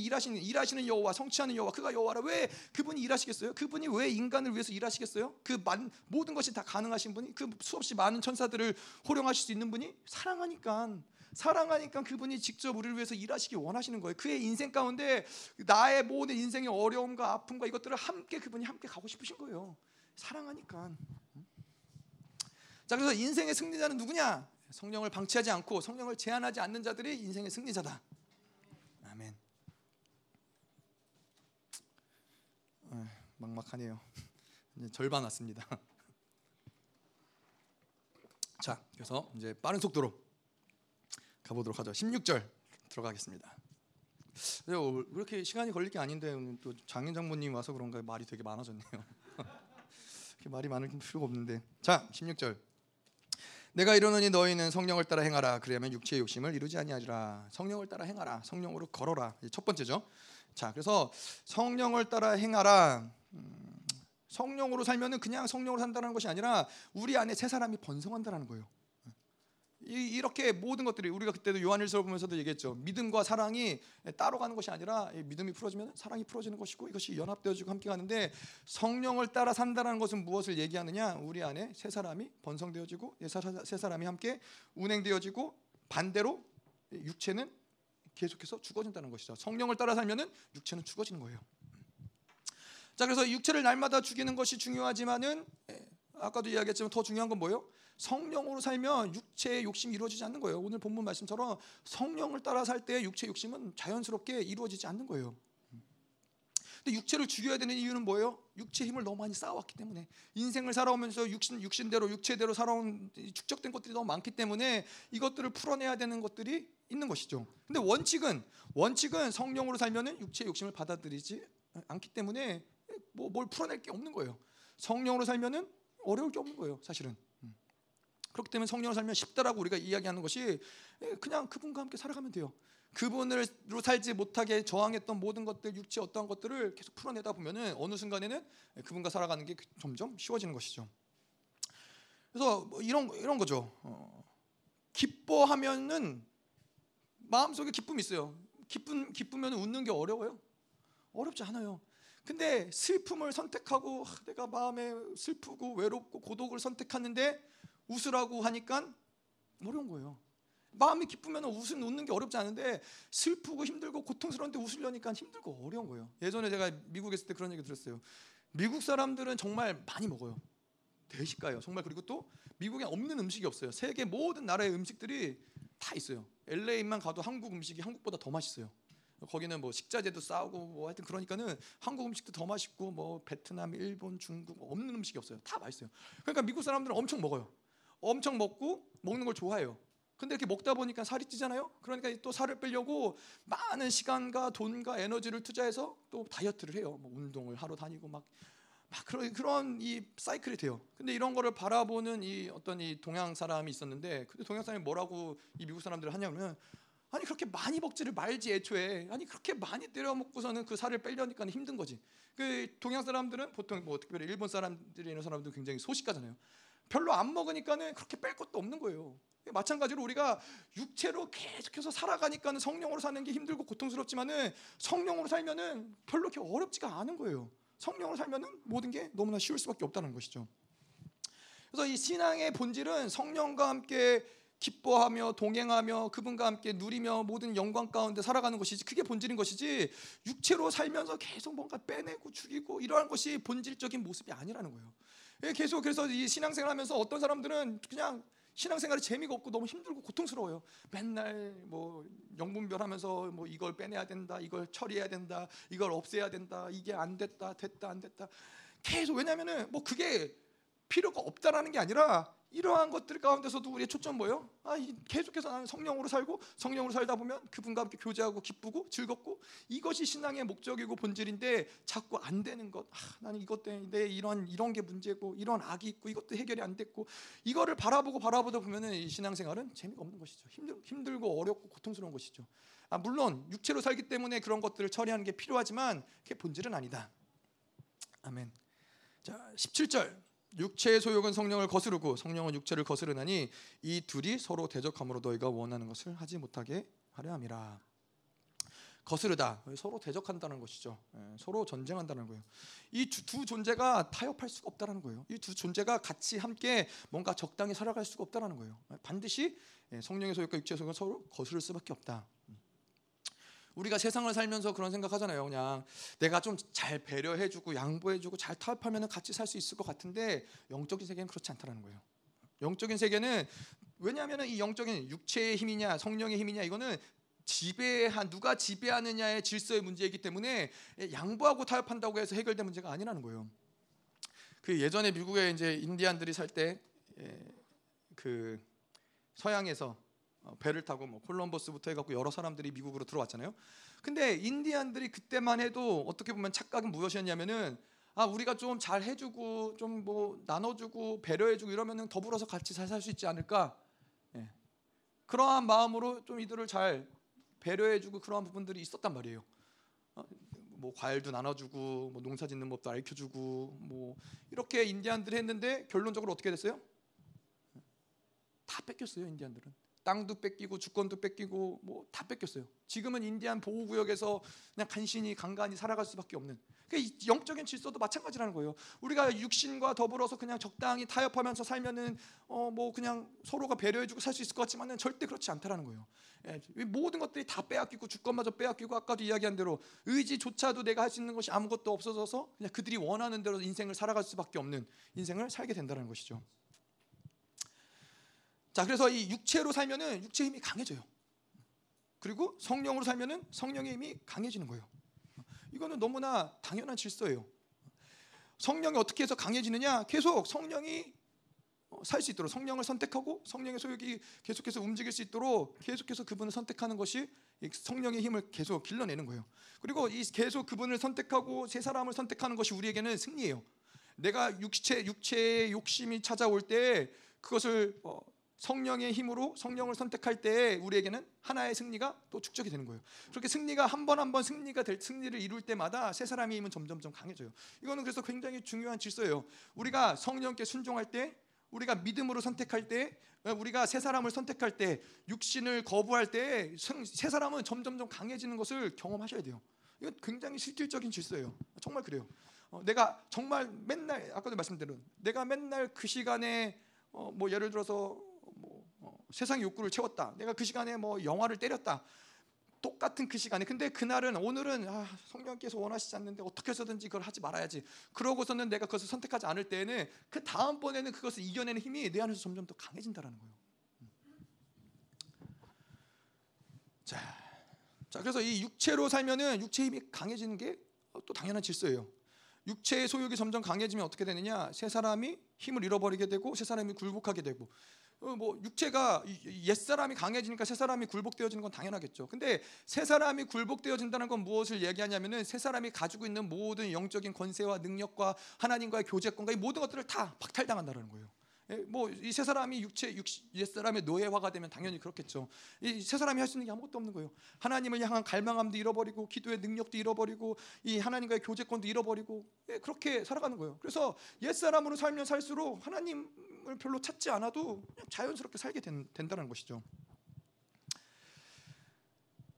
일하시는 여호와, 성취하는 여호와, 그가 여호와라. 왜 그분이 일하시겠어요? 그분이 왜 인간을 위해서 일하시겠어요? 그 모든 것이 다 가능하신 분이, 그 수없이 많은 천사들을 호령하실 수 있는 분이 사랑하니까 그분이 직접 우리를 위해서 일하시기 원하시는 거예요. 그의 인생 가운데 나의 모든 인생의 어려움과 아픔과 이것들을 그분이 함께 가고 싶으신 거예요. 사랑하니까. 자, 그래서 인생의 승리자는 누구냐? 성령을 방치하지 않고 성령을 제한하지 않는 자들이 인생의 승리자다. 아멘. 막막하네요. 이제 절반 왔습니다. 자, 그래서 이제 빠른 속도로 가보도록 하죠. 16절 들어가겠습니다. 왜 이렇게 시간이 걸릴 게 아닌데 오늘 또 장인 장모님 와서 그런가 말이 되게 많아졌네요. 이렇게 말이 많을 필요가 없는데. 자, 16절. 내가 이르노니 너희는 성령을 따라 행하라. 그래야만 육체의 욕심을 이루지 아니하리라. 성령을 따라 행하라. 성령으로 걸어라. 첫 번째죠. 자, 그래서 성령을 따라 행하라. 성령으로 살면은 그냥 성령으로 산다는 것이 아니라 우리 안에 새 사람이 번성한다는 거예요. 이렇게 모든 것들이, 우리가 그때도 요한일서를 보면서도 얘기했죠. 믿음과 사랑이 따로 가는 것이 아니라 믿음이 풀어지면 사랑이 풀어지는 것이고, 이것이 연합되어지고 함께 가는데, 성령을 따라 산다는 것은 무엇을 얘기하느냐, 우리 안에 새 사람이 번성되어지고 새 사람이 함께 운행되어지고, 반대로 육체는 계속해서 죽어진다는 것이죠. 성령을 따라 살면은 육체는 죽어지는 거예요. 자, 그래서 육체를 날마다 죽이는 것이 중요하지만은, 아까도 이야기했지만 더 중요한 건 뭐예요? 성령으로 살면 육체의 욕심이 이루어지지 않는 거예요. 오늘 본문 말씀처럼 성령을 따라 살 때 육체의 욕심은 자연스럽게 이루어지지 않는 거예요. 근데 육체를 죽여야 되는 이유는 뭐예요? 육체의 힘을 너무 많이 쌓아왔기 때문에, 인생을 살아오면서 육신대로 육체대로 살아온 축적된 것들이 너무 많기 때문에 이것들을 풀어내야 되는 것들이 있는 것이죠. 근데 원칙은 성령으로 살면은 육체의 욕심을 받아들이지 않기 때문에 뭘 풀어낼 게 없는 거예요. 성령으로 살면은 어려울 게 없는 거예요, 사실은. 그렇기 때문에 성령으로 살면 쉽다라고 우리가 이야기하는 것이, 그냥 그분과 함께 살아가면 돼요. 그분으로 살지 못하게 저항했던 모든 것들, 육체 어떠한 것들을 계속 풀어내다 보면은 어느 순간에는 그분과 살아가는 게 점점 쉬워지는 것이죠. 그래서 뭐 이런 거죠. 기뻐하면은 마음속에 기쁨이 있어요. 기쁘면 웃는 게 어려워요? 어렵지 않아요. 근데 슬픔을 선택하고, 내가 마음에 슬프고 외롭고 고독을 선택하는데 웃으라고 하니까 어려운 거예요. 마음이 기쁘면 웃는 게 어렵지 않은데, 슬프고 힘들고 고통스러운데 웃으려니까 힘들고 어려운 거예요. 예전에 제가 미국에 있을 때 그런 얘기 들었어요. 미국 사람들은 정말 많이 먹어요. 대식가예요, 정말. 그리고 또 미국에 없는 음식이 없어요. 세계 모든 나라의 음식들이 다 있어요. LA만 가도 한국 음식이 한국보다 더 맛있어요. 거기는 뭐 식자재도 싸우고 뭐 하여튼, 그러니까는 한국 음식도 더 맛있고, 뭐 베트남, 일본, 중국 없는 음식이 없어요. 다 맛있어요. 그러니까 미국 사람들은 엄청 먹어요. 엄청 먹고 먹는 걸 좋아해요. 근데 이렇게 먹다 보니까 살이 찌잖아요. 그러니까 또 살을 빼려고 많은 시간과 돈과 에너지를 투자해서 또 다이어트를 해요. 뭐 운동을 하러 다니고 막 그런 이 사이클이 돼요. 근데 이런 거를 바라보는 이 어떤 이 동양 사람이 있었는데, 근데 동양 사람이 뭐라고 이 미국 사람들을 하냐면, 아니 그렇게 많이 먹지를 말지 애초에. 아니 그렇게 많이 때려 먹고서는 그 살을 빼려니까 힘든 거지. 그 동양 사람들은 보통 뭐 특별히 일본 사람들이 이런 사람도 굉장히 소식가잖아요. 별로 안 먹으니까는 그렇게 뺄 것도 없는 거예요. 마찬가지로 우리가 육체로 계속해서 살아가니까는 성령으로 사는 게 힘들고 고통스럽지만은, 성령으로 살면은 별로 그렇게 어렵지가 않은 거예요. 성령으로 살면은 모든 게 너무나 쉬울 수밖에 없다는 것이죠. 그래서 이 신앙의 본질은 성령과 함께 기뻐하며 동행하며 그분과 함께 누리며 모든 영광 가운데 살아가는 것이지, 그게 본질인 것이지, 육체로 살면서 계속 뭔가 빼내고 죽이고 이러한 것이 본질적인 모습이 아니라는 거예요. 계속 그래서 이 신앙생활 하면서 어떤 사람들은 그냥 신앙생활이 재미가 없고 너무 힘들고 고통스러워요. 맨날 뭐 영분별하면서 뭐 이걸 빼내야 된다, 이걸 처리해야 된다, 이걸 없애야 된다, 이게 안 됐다, 됐다, 안 됐다. 계속. 왜냐면은 뭐 그게 필요가 없다라는 게 아니라, 이러한 것들 가운데서도 우리의 초점 뭐예요? 계속해서 나는 성령으로 살고, 성령으로 살다 보면 그분과 함께 교제하고 기쁘고 즐겁고, 이것이 신앙의 목적이고 본질인데, 자꾸 안 되는 것, 나는 이것 때문에 내 이런 게 문제고, 이런 악이 있고, 이것도 해결이 안 됐고, 이거를 바라보다 보면은 이 신앙생활은 재미가 없는 것이죠. 힘들고 어렵고 고통스러운 것이죠. 물론 육체로 살기 때문에 그런 것들을 처리하는 게 필요하지만 그게 본질은 아니다. 아멘. 자, 17절. 육체의 소욕은 성령을 거스르고 성령은 육체를 거스르나니 이 둘이 서로 대적함으로 너희가 원하는 것을 하지 못하게 하려 함이라. 거스르다, 서로 대적한다는 것이죠. 서로 전쟁한다는 거예요. 이 두 존재가 타협할 수가 없다는 거예요. 이 두 존재가 같이 함께 뭔가 적당히 살아갈 수가 없다는 거예요. 반드시 성령의 소욕과 육체의 소욕은 서로 거스를 수밖에 없다. 우리가 세상을 살면서 그런 생각하잖아요. 그냥 내가 좀 잘 배려해주고 양보해주고 잘 타협하면 같이 살 수 있을 것 같은데, 영적인 세계는 그렇지 않다는 거예요. 영적인 세계는, 왜냐하면 이 영적인 육체의 힘이냐 성령의 힘이냐, 이거는 누가 지배하느냐의 질서의 문제이기 때문에 양보하고 타협한다고 해서 해결될 문제가 아니라는 거예요. 그 예전에 미국에 이제 인디안들이 살 때 그 서양에서 배를 타고 뭐 콜럼버스부터 해갖고 여러 사람들이 미국으로 들어왔잖아요. 근데 인디안들이 그때만 해도 어떻게 보면 착각은 무엇이었냐면은, 우리가 좀 잘 해주고 좀 뭐 나눠주고 배려해주고 이러면은 더불어서 같이 잘 살 수 있지 않을까. 그러한 마음으로 좀 이들을 잘 배려해주고 그러한 부분들이 있었단 말이에요. 뭐 과일도 나눠주고 뭐 농사짓는 법도 알려주고 뭐 이렇게 인디안들이 했는데 결론적으로 어떻게 됐어요? 다 뺏겼어요. 인디안들은 땅도 뺏기고 주권도 뺏기고 뭐 다 뺏겼어요. 지금은 인디안 보호구역에서 그냥 간간히 살아갈 수밖에 없는, 그러니까 영적인 질서도 마찬가지라는 거예요. 우리가 육신과 더불어서 그냥 적당히 타협하면서 살면은 뭐 그냥 서로가 배려해주고 살 수 있을 것 같지만은 절대 그렇지 않다라는 거예요. 예, 모든 것들이 다 빼앗기고 주권마저 빼앗기고 아까도 이야기한 대로 의지조차도 내가 할 수 있는 것이 아무것도 없어져서 그냥 그들이 원하는 대로 인생을 살아갈 수밖에 없는 인생을 살게 된다는 것이죠. 자, 그래서 이 육체로 살면은 육체의 힘이 강해져요. 그리고 성령으로 살면은 성령의 힘이 강해지는 거예요. 이거는 너무나 당연한 질서예요. 성령이 어떻게 해서 강해지느냐? 계속 성령이 살 수 있도록 성령을 선택하고 성령의 소유기 계속해서 움직일 수 있도록 계속해서 그분을 선택하는 것이 성령의 힘을 계속 길러내는 거예요. 그리고 이 계속 그분을 선택하고 새 사람을 선택하는 것이 우리에게는 승리예요. 내가 육체의 욕심이 찾아올 때 그것을 성령의 힘으로 성령을 선택할 때 우리에게는 하나의 승리가 또 축적이 되는 거예요. 그렇게 승리가 한 번 승리를 이룰 때마다 새 사람의 힘은 점점점 강해져요. 이거는 그래서 굉장히 중요한 질서예요. 우리가 성령께 순종할 때, 우리가 믿음으로 선택할 때, 우리가 새 사람을 선택할 때, 육신을 거부할 때 새 사람은 점점점 강해지는 것을 경험하셔야 돼요. 이건 굉장히 실질적인 질서예요. 정말 그래요. 내가 정말 맨날 아까도 말씀드린 내가 맨날 그 시간에 뭐 예를 들어서 세상의 욕구를 채웠다. 내가 그 시간에 뭐 영화를 때렸다. 똑같은 그 시간에. 근데 그날은 오늘은 성령께서 원하시지 않는데 어떻게 해서든지 그걸 하지 말아야지. 그러고서는 내가 그것을 선택하지 않을 때에는 그 다음번에는 그것을 이겨내는 힘이 내 안에서 점점 더 강해진다라는 거예요. 자, 그래서 이 육체로 살면은 육체의 힘이 강해지는 게 또 당연한 질서예요. 육체의 소욕이 점점 강해지면 어떻게 되느냐? 새 사람이 힘을 잃어버리게 되고 새 사람이 굴복하게 되고 뭐 육체가 옛사람이 강해지니까 새사람이 굴복되어지는 건 당연하겠죠. 근데 새사람이 굴복되어진다는 건 무엇을 얘기하냐면은 새사람이 가지고 있는 모든 영적인 권세와 능력과 하나님과의 교제권과 이 모든 것들을 다 박탈당한다는 거예요. 뭐 이 새사람이 옛사람의 노예화가 되면 당연히 그렇겠죠. 이 새사람이 할 수 있는 게 아무것도 없는 거예요. 하나님을 향한 갈망함도 잃어버리고 기도의 능력도 잃어버리고 이 하나님과의 교제권도 잃어버리고 그렇게 살아가는 거예요. 그래서 옛사람으로 살면 살수록 하나님 별로 찾지 않아도 그냥 자연스럽게 살게 된다는 것이죠.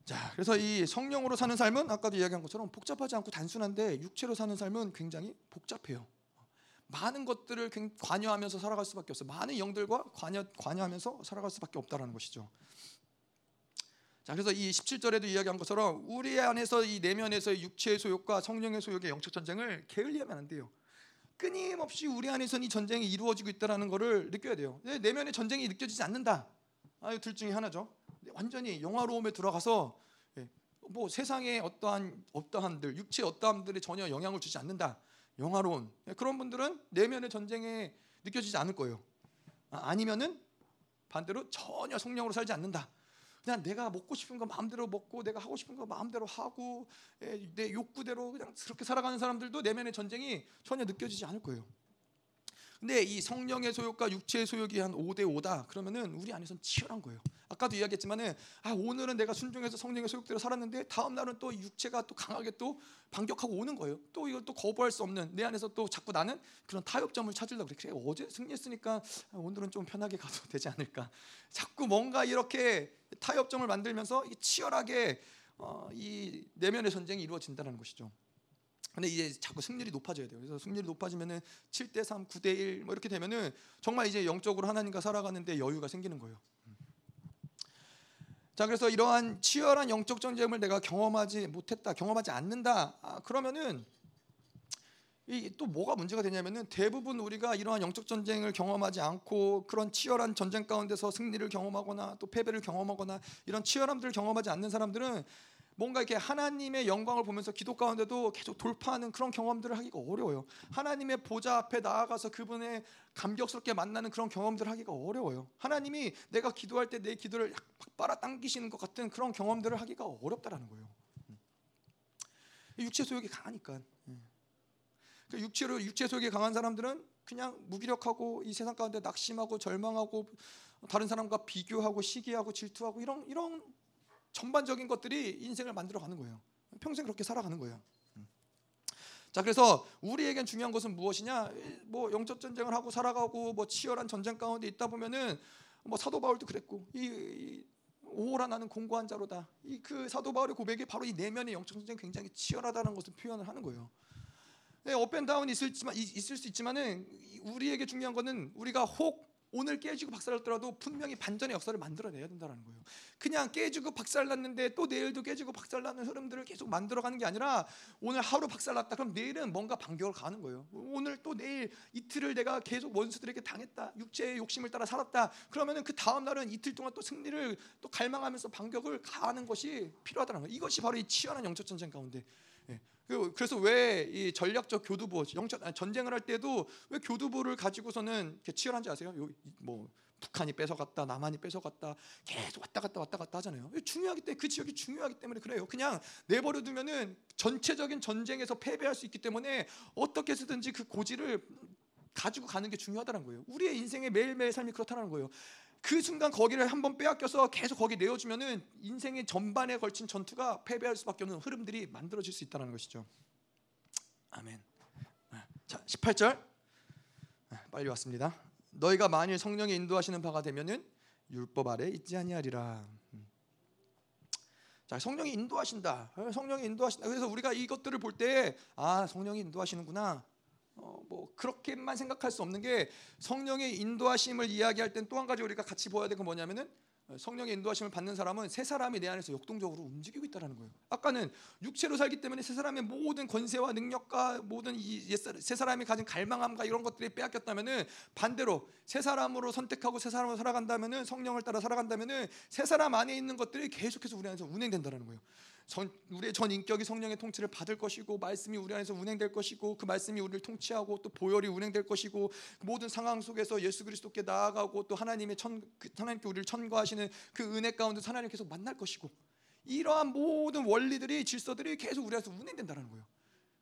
자, 그래서 이 성령으로 사는 삶은 아까도 이야기한 것처럼 복잡하지 않고 단순한데 육체로 사는 삶은 굉장히 복잡해요. 많은 것들을 관여하면서 살아갈 수밖에 없어요. 많은 영들과 관여하면서 살아갈 수밖에 없다라는 것이죠. 자, 그래서 이 17절에도 이야기한 것처럼 우리 안에서 이 내면에서의 육체의 소욕과 성령의 소욕의 영적 전쟁을 게을리하면 안 돼요. 끊임없이 우리 안에서는 이 전쟁이 이루어지고 있다는 것을 느껴야 돼요. 내면의 전쟁이 느껴지지 않는다. 둘 중에 하나죠. 완전히 영화로움에 들어가서 뭐 세상의 어떠한들, 육체의 어떠함들이 전혀 영향을 주지 않는다. 영화로운. 그런 분들은 내면의 전쟁에 느껴지지 않을 거예요. 아니면은 반대로 전혀 성령으로 살지 않는다. 그냥 내가 먹고 싶은 거 마음대로 먹고 내가 하고 싶은 거 마음대로 하고 내 욕구대로 그냥 그렇게 살아가는 사람들도 내면의 전쟁이 전혀 느껴지지 않을 거예요. 근데 이 성령의 소욕과 육체의 소욕이 한 5대 5다. 그러면은 우리 안에서는 치열한 거예요. 아까도 이야기했지만은 오늘은 내가 순종해서 성령의 소욕대로 살았는데 다음 날은 또 육체가 또 강하게 또 반격하고 오는 거예요. 또 이걸 또 거부할 수 없는 내 안에서 또 자꾸 나는 그런 타협점을 찾으려고 그래. 어제 승리했으니까 오늘은 좀 편하게 가도 되지 않을까. 자꾸 뭔가 이렇게 타협점을 만들면서 치열하게 이 내면의 전쟁이 이루어진다는 것이죠. 근데 이제 자꾸 승률이 높아져야 돼요. 그래서 승률이 높아지면은 7대 3, 9대 1 뭐 이렇게 되면은 정말 이제 영적으로 하나님과 살아가는데 여유가 생기는 거예요. 자, 그래서 이러한 치열한 영적 전쟁을 내가 경험하지 못했다, 경험하지 않는다. 그러면은 이 또 뭐가 문제가 되냐면은 대부분 우리가 이러한 영적 전쟁을 경험하지 않고 그런 치열한 전쟁 가운데서 승리를 경험하거나 또 패배를 경험하거나 이런 치열함들을 경험하지 않는 사람들은 뭔가 이렇게 하나님의 영광을 보면서 기도 가운데도 계속 돌파하는 그런 경험들을 하기가 어려워요. 하나님의 보좌 앞에 나아가서 그분의 감격스럽게 만나는 그런 경험들을 하기가 어려워요. 하나님이 내가 기도할 때 내 기도를 막 빨아당기시는 것 같은 그런 경험들을 하기가 어렵다라는 거예요. 육체 소욕이 강하니까. 그 육체 소욕이 강한 사람들은 그냥 무기력하고 이 세상 가운데 낙심하고 절망하고 다른 사람과 비교하고 시기하고 질투하고 이런 전반적인 것들이 인생을 만들어가는 거예요. 평생 그렇게 살아가는 거예요. 자, 그래서 우리에겐 중요한 것은 무엇이냐? 뭐 영적 전쟁을 하고 살아가고 뭐 치열한 전쟁 가운데 있다 보면은 뭐 사도 바울도 그랬고 이 오호라 나는 공고한 자로다. 이 그 사도 바울의 고백이 바로 이 내면의 영적 전쟁이 굉장히 치열하다는 것을 표현을 하는 거예요. 네, 업앤다운이 있을 수 있지만은 우리에게 중요한 거는 우리가 혹 오늘 깨지고 박살났더라도 분명히 반전의 역사를 만들어내야 된다는 거예요. 그냥 깨지고 박살났는데 또 내일도 깨지고 박살나는 흐름들을 계속 만들어가는 게 아니라 오늘 하루 박살났다 그럼 내일은 뭔가 반격을 가는 거예요. 오늘 또 내일 이틀을 내가 계속 원수들에게 당했다, 육체의 욕심을 따라 살았다 그러면은 그 다음 날은 이틀 동안 또 승리를 또 갈망하면서 반격을 가하는 것이 필요하다는 거예요. 이것이 바로 이 치열한 영적 전쟁 가운데. 예. 그래서 왜 이 전략적 교두보, 전쟁을 할 때도 왜 교두보를 가지고서는 이렇게 치열한지 아세요? 뭐 북한이 뺏어갔다, 남한이 뺏어갔다, 계속 왔다 갔다 하잖아요. 중요하기 때문에 그 지역이 중요하기 때문에 그래요. 그냥 내버려두면은 전체적인 전쟁에서 패배할 수 있기 때문에 어떻게 쓰든지 그 고지를 가지고 가는 게 중요하다는 거예요. 우리의 인생의 매일매일 삶이 그렇다는 거예요. 그 순간 거기를 한번 빼앗겨서 계속 거기 내어주면은 인생의 전반에 걸친 전투가 패배할 수밖에 없는 흐름들이 만들어질 수 있다는 것이죠. 아멘. 자, 18절 빨리 왔습니다. 너희가 만일 성령이 인도하시는 바가 되면은 율법 아래 있지 아니하리라. 자, 성령이 인도하신다. 성령이 인도하신다. 그래서 우리가 이것들을 볼 때 아, 성령이 인도하시는구나. 뭐 그렇게만 생각할 수 없는 게 성령의 인도하심을 이야기할 땐 또 한 가지 우리가 같이 보아야 될 건 뭐냐면은 성령의 인도하심을 받는 사람은 새 사람이 내 안에서 역동적으로 움직이고 있다는 거예요. 아까는 육체로 살기 때문에 새 사람의 모든 권세와 능력과 모든 이 새 사람이 가진 갈망함과 이런 것들이 빼앗겼다면은 반대로 새 사람으로 선택하고 새 사람으로 살아간다면은 성령을 따라 살아간다면은 새 사람 안에 있는 것들이 계속해서 우리 안에서 운행된다는 거예요. 우리의 전 인격이 성령의 통치를 받을 것이고 말씀이 우리 안에서 운행될 것이고 그 말씀이 우리를 통치하고 또 보혈이 운행될 것이고 그 모든 상황 속에서 예수 그리스도께 나아가고 또 하나님께 우리를 천거하시는 그 은혜 가운데 하나님 계속 만날 것이고 이러한 모든 원리들이 질서들이 계속 우리 안에서 운행된다는 거예요.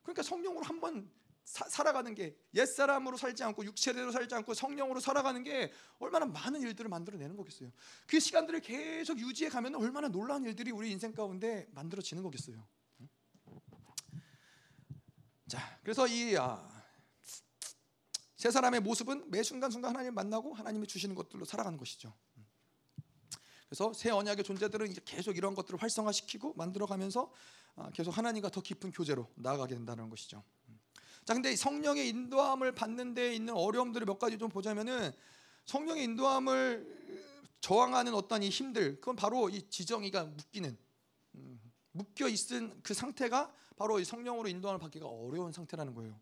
그러니까 성령으로 한번 살아가는 게 옛사람으로 살지 않고 육체대로 살지 않고 성령으로 살아가는 게 얼마나 많은 일들을 만들어내는 거겠어요. 그 시간들을 계속 유지해 가면 얼마나 놀라운 일들이 우리 인생 가운데 만들어지는 거겠어요. 자, 그래서 이 세 사람의 모습은 매 순간순간 하나님을 만나고 하나님이 주시는 것들로 살아가는 것이죠. 그래서 새 언약의 존재들은 이제 계속 이런 것들을 활성화시키고 만들어가면서 계속 하나님과 더 깊은 교제로 나아가게 된다는 것이죠. 자, 근데 성령의 인도함을 받는 데 있는 어려움들을 몇 가지 좀 보자면은 성령의 인도함을 저항하는 어떤 이 힘들, 그건 바로 이 지정이가 묶이는 묶여 있은 그 상태가 바로 이 성령으로 인도함을 받기가 어려운 상태라는 거예요.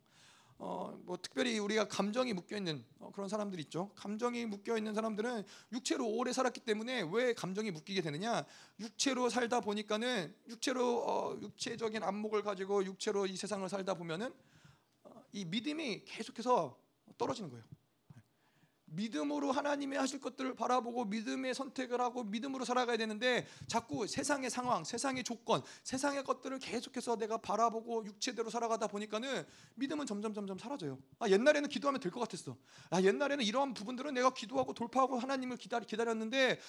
뭐 특별히 우리가 감정이 묶여 있는 그런 사람들이 있죠. 감정이 묶여 있는 사람들은 육체로 오래 살았기 때문에 왜 감정이 묶이게 되느냐? 육체로 살다 보니까는 육체적인 안목을 가지고 육체로 이 세상을 살다 보면은 이 믿음이 계속해서 떨어지는 거예요. 믿음으로 하나님의 하실 것들을 바라보고 믿음의 선택을 하고 믿음으로 살아가야 되는데 자꾸 세상의 상황, 세상의 조건, 세상의 것들을 계속해서 내가 바라보고 육체대로 살아가다 보니까는 믿음은 점점 사라져요. 아, 옛날에는 기도하면 될 것 같았어. 아, 옛날에는 이러한 부분들은 내가 기도하고 돌파하고 하나님을 기다렸는데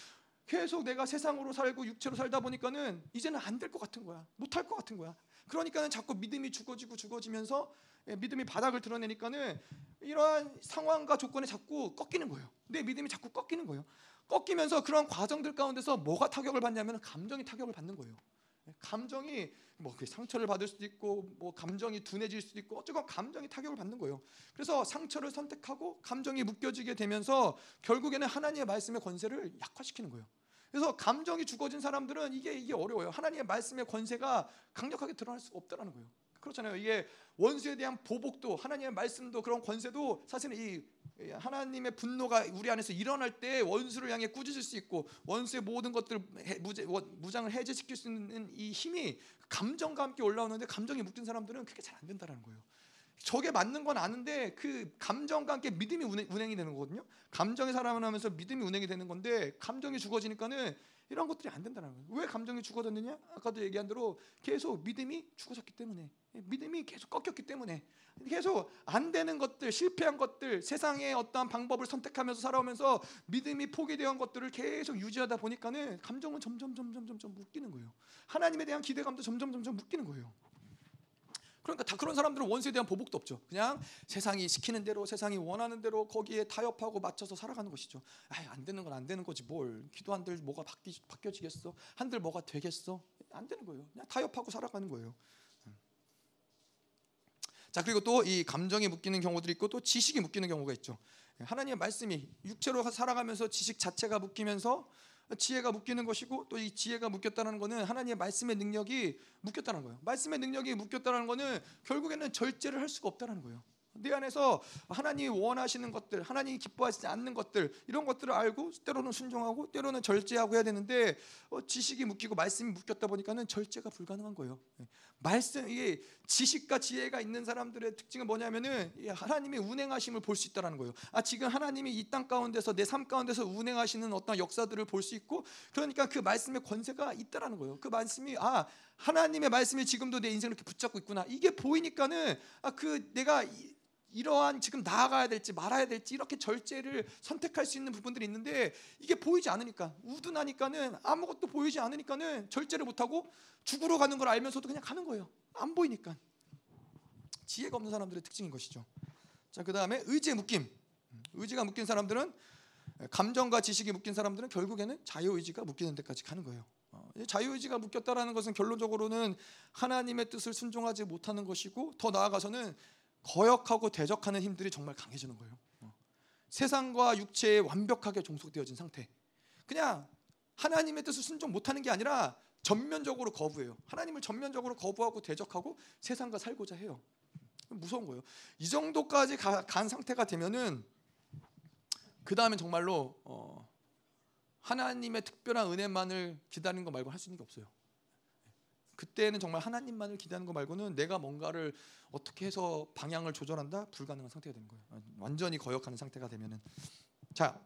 계속 내가 세상으로 살고 육체로 살다 보니까는 이제는 안 될 것 같은 거야. 못할 것 같은 거야. 그러니까는 자꾸 믿음이 죽어지면서 믿음이 바닥을 드러내니까는 이러한 상황과 조건에 자꾸 꺾이는 거예요. 내 믿음이 자꾸 꺾이는 거예요. 꺾이면서 그런 과정들 가운데서 뭐가 타격을 받냐면 감정이 타격을 받는 거예요. 감정이 뭐 상처를 받을 수도 있고 뭐 감정이 둔해질 수도 있고 어쨌건 감정이 타격을 받는 거예요. 그래서 상처를 선택하고 감정이 묶여지게 되면서 결국에는 하나님의 말씀의 권세를 약화시키는 거예요. 그래서 감정이 죽어진 사람들은 이게 어려워요. 하나님의 말씀의 권세가 강력하게 드러날 수 없다라는 거예요. 그렇잖아요. 이게 원수에 대한 보복도 하나님의 말씀도 그런 권세도 사실은 이 하나님의 분노가 우리 안에서 일어날 때 원수를 향해 꾸짖을 수 있고 원수의 모든 것들을 무장을 해제시킬 수 있는 이 힘이 감정과 함께 올라오는데 감정이 묶인 사람들은 그게 잘 안 된다는 거예요. 저게 맞는 건 아는데 그 감정과 함께 믿음이 운행이 되는 거거든요. 감정이 살아나면서 믿음이 운행이 되는 건데 감정이 죽어지니까는 이런 것들이 안 된다는 거예요. 왜 감정이 죽어졌느냐? 아까도 얘기한 대로 계속 믿음이 죽어졌기 때문에 믿음이 계속 꺾였기 때문에 계속 안 되는 것들, 실패한 것들, 세상의 어떠한 방법을 선택하면서 살아오면서 믿음이 포기된 것들을 계속 유지하다 보니까는 감정은 점점 묶이는 거예요. 하나님에 대한 기대감도 점점 묶이는 거예요. 그러니까 다 그런 사람들은 원수에 대한 보복도 없죠. 그냥 세상이 시키는 대로, 세상이 원하는 대로 거기에 타협하고 맞춰서 살아가는 것이죠. 아이, 안 되는 건 안 되는 거지 뭘. 기도 한들 뭐가 바뀌어지겠어? 한들 뭐가 되겠어? 안 되는 거예요. 그냥 타협하고 살아가는 거예요. 자, 그리고 또 이 감정이 묶이는 경우들이 있고 또 지식이 묶이는 경우가 있죠. 하나님의 말씀이 육체로 살아가면서 지식 자체가 묶이면서 지혜가 묶이는 것이고, 또 이 지혜가 묶였다는 것은 하나님의 말씀의 능력이 묶였다는 거예요. 말씀의 능력이 묶였다는 것은 결국에는 절제를 할 수가 없다는 거예요. 내 안에서 하나님이 원하시는 것들, 하나님이 기뻐하시지 않는 것들, 이런 것들을 알고 때로는 순종하고 때로는 절제하고 해야 되는데, 지식이 묶이고 말씀이 묶였다 보니까는 절제가 불가능한 거예요. 말씀, 이게 지식과 지혜가 있는 사람들의 특징은 뭐냐면은 하나님의 운행하심을 볼 수 있다라는 거예요. 아, 지금 하나님이 이 땅 가운데서 내 삶 가운데서 운행하시는 어떤 역사들을 볼 수 있고, 그러니까 그 말씀의 권세가 있다라는 거예요. 그 말씀이 아, 하나님의 말씀이 지금도 내 인생을 이렇게 붙잡고 있구나. 이게 보이니까는 아, 그 내가 이러한 지금 나아가야 될지 말아야 될지 이렇게 절제를 선택할 수 있는 부분들이 있는데, 이게 보이지 않으니까 우둔하니까는 아무것도 보이지 않으니까는 절제를 못하고 죽으러 가는 걸 알면서도 그냥 가는 거예요. 안 보이니까. 지혜가 없는 사람들의 특징인 것이죠. 자, 그 다음에 의지의 묶임. 의지가 묶인 사람들은, 감정과 지식이 묶인 사람들은 결국에는 자유의지가 묶이는 데까지 가는 거예요. 자유의지가 묶였다라는 것은 결론적으로는 하나님의 뜻을 순종하지 못하는 것이고, 더 나아가서는 거역하고 대적하는 힘들이 정말 강해지는 거예요. 세상과 육체에 완벽하게 종속되어진 상태. 그냥 하나님의 뜻을 순종 못하는 게 아니라 전면적으로 거부해요. 하나님을 전면적으로 거부하고 대적하고 세상과 살고자 해요. 무서운 거예요. 이 정도까지 간 상태가 되면은 그 다음에 정말로 하나님의 특별한 은혜만을 기다리는 거 말고 할 수 있는 게 없어요. 그때는 정말 하나님만을 기대하는 거 말고는 내가 뭔가를 어떻게 해서 방향을 조절한다? 불가능한 상태가 되는 거예요. 완전히 거역하는 상태가 되면은. 자,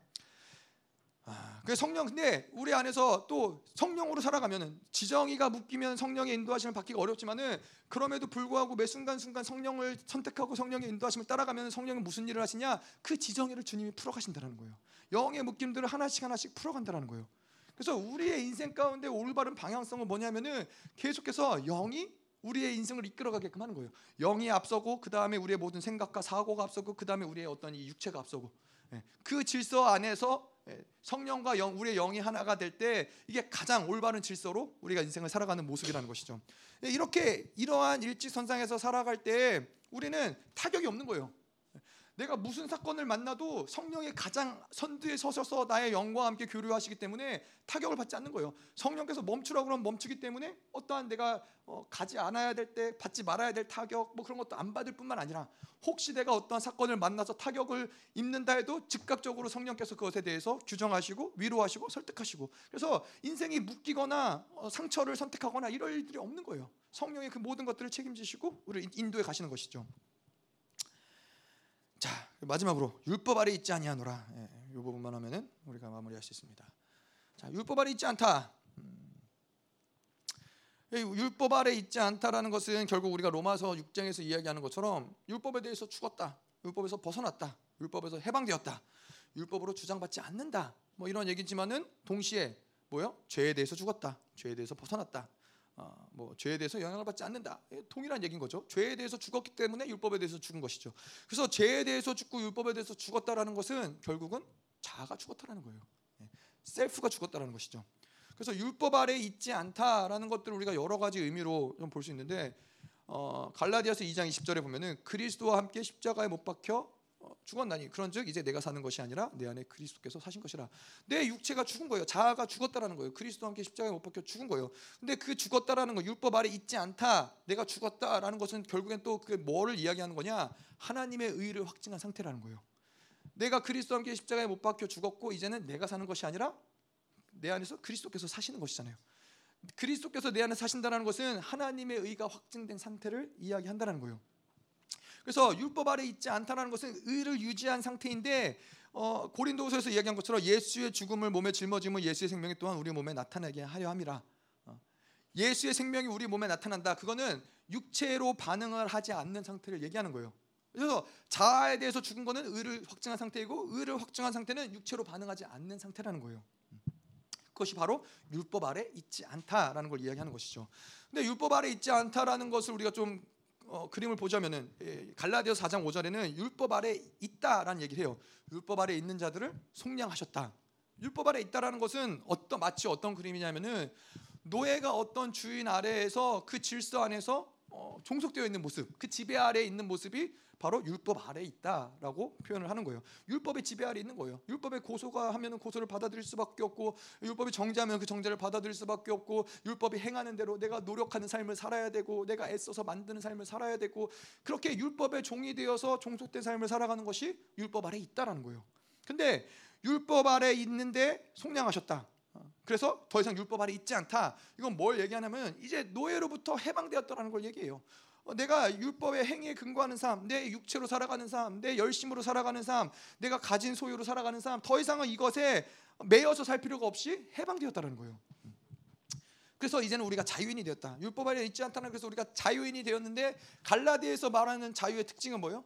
그 성령, 근데 우리 안에서 또 성령으로 살아가면은 지정이가 묶이면 성령의 인도하심을 받기가 어렵지만은, 그럼에도 불구하고 매 순간순간 성령을 선택하고 성령의 인도하심을 따라가면은 성령이 무슨 일을 하시냐? 그 지정이를 주님이 풀어가신다라는 거예요. 영의 묶임들을 하나씩 하나씩 풀어간다라는 거예요. 그래서 우리의 인생 가운데 올바른 방향성은 뭐냐면은 계속해서 영이 우리의 인생을 이끌어가게끔 하는 거예요. 영이 앞서고, 그 다음에 우리의 모든 생각과 사고가 앞서고, 그 다음에 우리의 어떤 이 육체가 앞서고, 그 질서 안에서 성령과 영, 우리의 영이 하나가 될 때 이게 가장 올바른 질서로 우리가 인생을 살아가는 모습이라는 것이죠. 이렇게 이러한 일지선상에서 살아갈 때 우리는 타격이 없는 거예요. 내가 무슨 사건을 만나도 성령이 가장 선두에 서셔서 나의 영과 함께 교류하시기 때문에 타격을 받지 않는 거예요. 성령께서 멈추라고 그러면 멈추기 때문에 어떠한 내가 가지 않아야 될 때 받지 말아야 될 타격 뭐 그런 것도 안 받을 뿐만 아니라, 혹시 내가 어떠한 사건을 만나서 타격을 입는다 해도 즉각적으로 성령께서 그것에 대해서 규정하시고 위로하시고 설득하시고, 그래서 인생이 묶이거나 상처를 선택하거나 이럴 일들이 없는 거예요. 성령이 그 모든 것들을 책임지시고 우리를 인도해 가시는 것이죠. 자, 마지막으로 율법 아래 있지 아니하노라. 이 부분만 하면은 우리가 마무리할 수 있습니다. 자, 율법 아래 있지 않다. 율법 아래 있지 않다라는 것은 결국 우리가 로마서 6장에서 이야기하는 것처럼 율법에 대해서 죽었다, 율법에서 벗어났다, 율법에서 해방되었다, 율법으로 주장받지 않는다, 뭐 이런 얘기지만은 동시에 뭐요? 죄에 대해서 죽었다, 죄에 대해서 벗어났다, 뭐 죄에 대해서 영향을 받지 않는다, 동일한 얘기인 거죠. 죄에 대해서 죽었기 때문에 율법에 대해서 죽은 것이죠. 그래서 죄에 대해서 죽고 율법에 대해서 죽었다라는 것은 결국은 자아가 죽었다라는 거예요. 셀프가 죽었다라는 것이죠. 그래서 율법 아래 있지 않다라는 것들을 우리가 여러 가지 의미로 좀 볼 수 있는데, 갈라디아서 2장 20절에 보면은 그리스도와 함께 십자가에 못 박혀 죽었나니 그런즉 이제 내가 사는 것이 아니라 내 안에 그리스도께서 사신 것이라. 내 육체가 죽은 거예요. 자아가 죽었다라는 거예요. 그리스도와 함께 십자가에 못 박혀 죽은 거예요. 근데 그 죽었다라는 거, 율법 아래 있지 않다, 내가 죽었다라는 것은 결국엔 또 그 뭐를 이야기하는 거냐? 하나님의 의를 확증한 상태라는 거예요. 내가 그리스도와 함께 십자가에 못 박혀 죽었고, 이제는 내가 사는 것이 아니라 내 안에서 그리스도께서 사시는 것이잖아요. 그리스도께서 내 안에 사신다는 것은 하나님의 의가 확증된 상태를 이야기한다는 거예요. 그래서 율법 아래 있지 않다는 것은 의를 유지한 상태인데, 고린도후서에서 이야기한 것처럼 예수의 죽음을 몸에 짊어지면 예수의 생명이 또한 우리 몸에 나타나게 하려 함이라. 예수의 생명이 우리 몸에 나타난다. 그거는 육체로 반응을 하지 않는 상태를 얘기하는 거예요. 그래서 자아에 대해서 죽은 거는 의를 확증한 상태이고, 의를 확증한 상태는 육체로 반응하지 않는 상태라는 거예요. 그것이 바로 율법 아래 있지 않다라는 걸 이야기하는 것이죠. 근데 율법 아래 있지 않다라는 것을 우리가 좀 그림을 보자면은 갈라디아서 4장 5절에는 율법 아래 있다라는 얘기를 해요. 율법 아래 있는 자들을 속량하셨다. 율법 아래 있다라는 것은 마치 어떤 그림이냐면은 노예가 어떤 주인 아래에서 그 질서 안에서 종속되어 있는 모습, 그 지배 아래에 있는 모습이 바로 율법 아래에 있다라고 표현을 하는 거예요. 율법의 지배 아래에 있는 거예요. 율법의 고소가 하면은 고소를 받아들일 수밖에 없고, 율법이 정죄하면 그 정죄를 받아들일 수밖에 없고, 율법이 행하는 대로 내가 노력하는 삶을 살아야 되고, 내가 애써서 만드는 삶을 살아야 되고, 그렇게 율법의 종이 되어서 종속된 삶을 살아가는 것이 율법 아래에 있다라는 거예요. 근데 율법 아래에 있는데 속량하셨다. 그래서 더 이상 율법 아래 있지 않다. 이건 뭘 얘기하냐면 이제 노예로부터 해방되었다라는 걸 얘기해요. 내가 율법의 행위에 근거하는 삶, 내 육체로 살아가는 삶, 내 열심으로 살아가는 삶, 내가 가진 소유로 살아가는 삶, 더 이상은 이것에 매여서 살 필요가 없이 해방되었다는 거예요. 그래서 이제는 우리가 자유인이 되었다. 율법 아래 있지 않다는, 그래서 우리가 자유인이 되었는데, 갈라디아에서 말하는 자유의 특징은 뭐예요?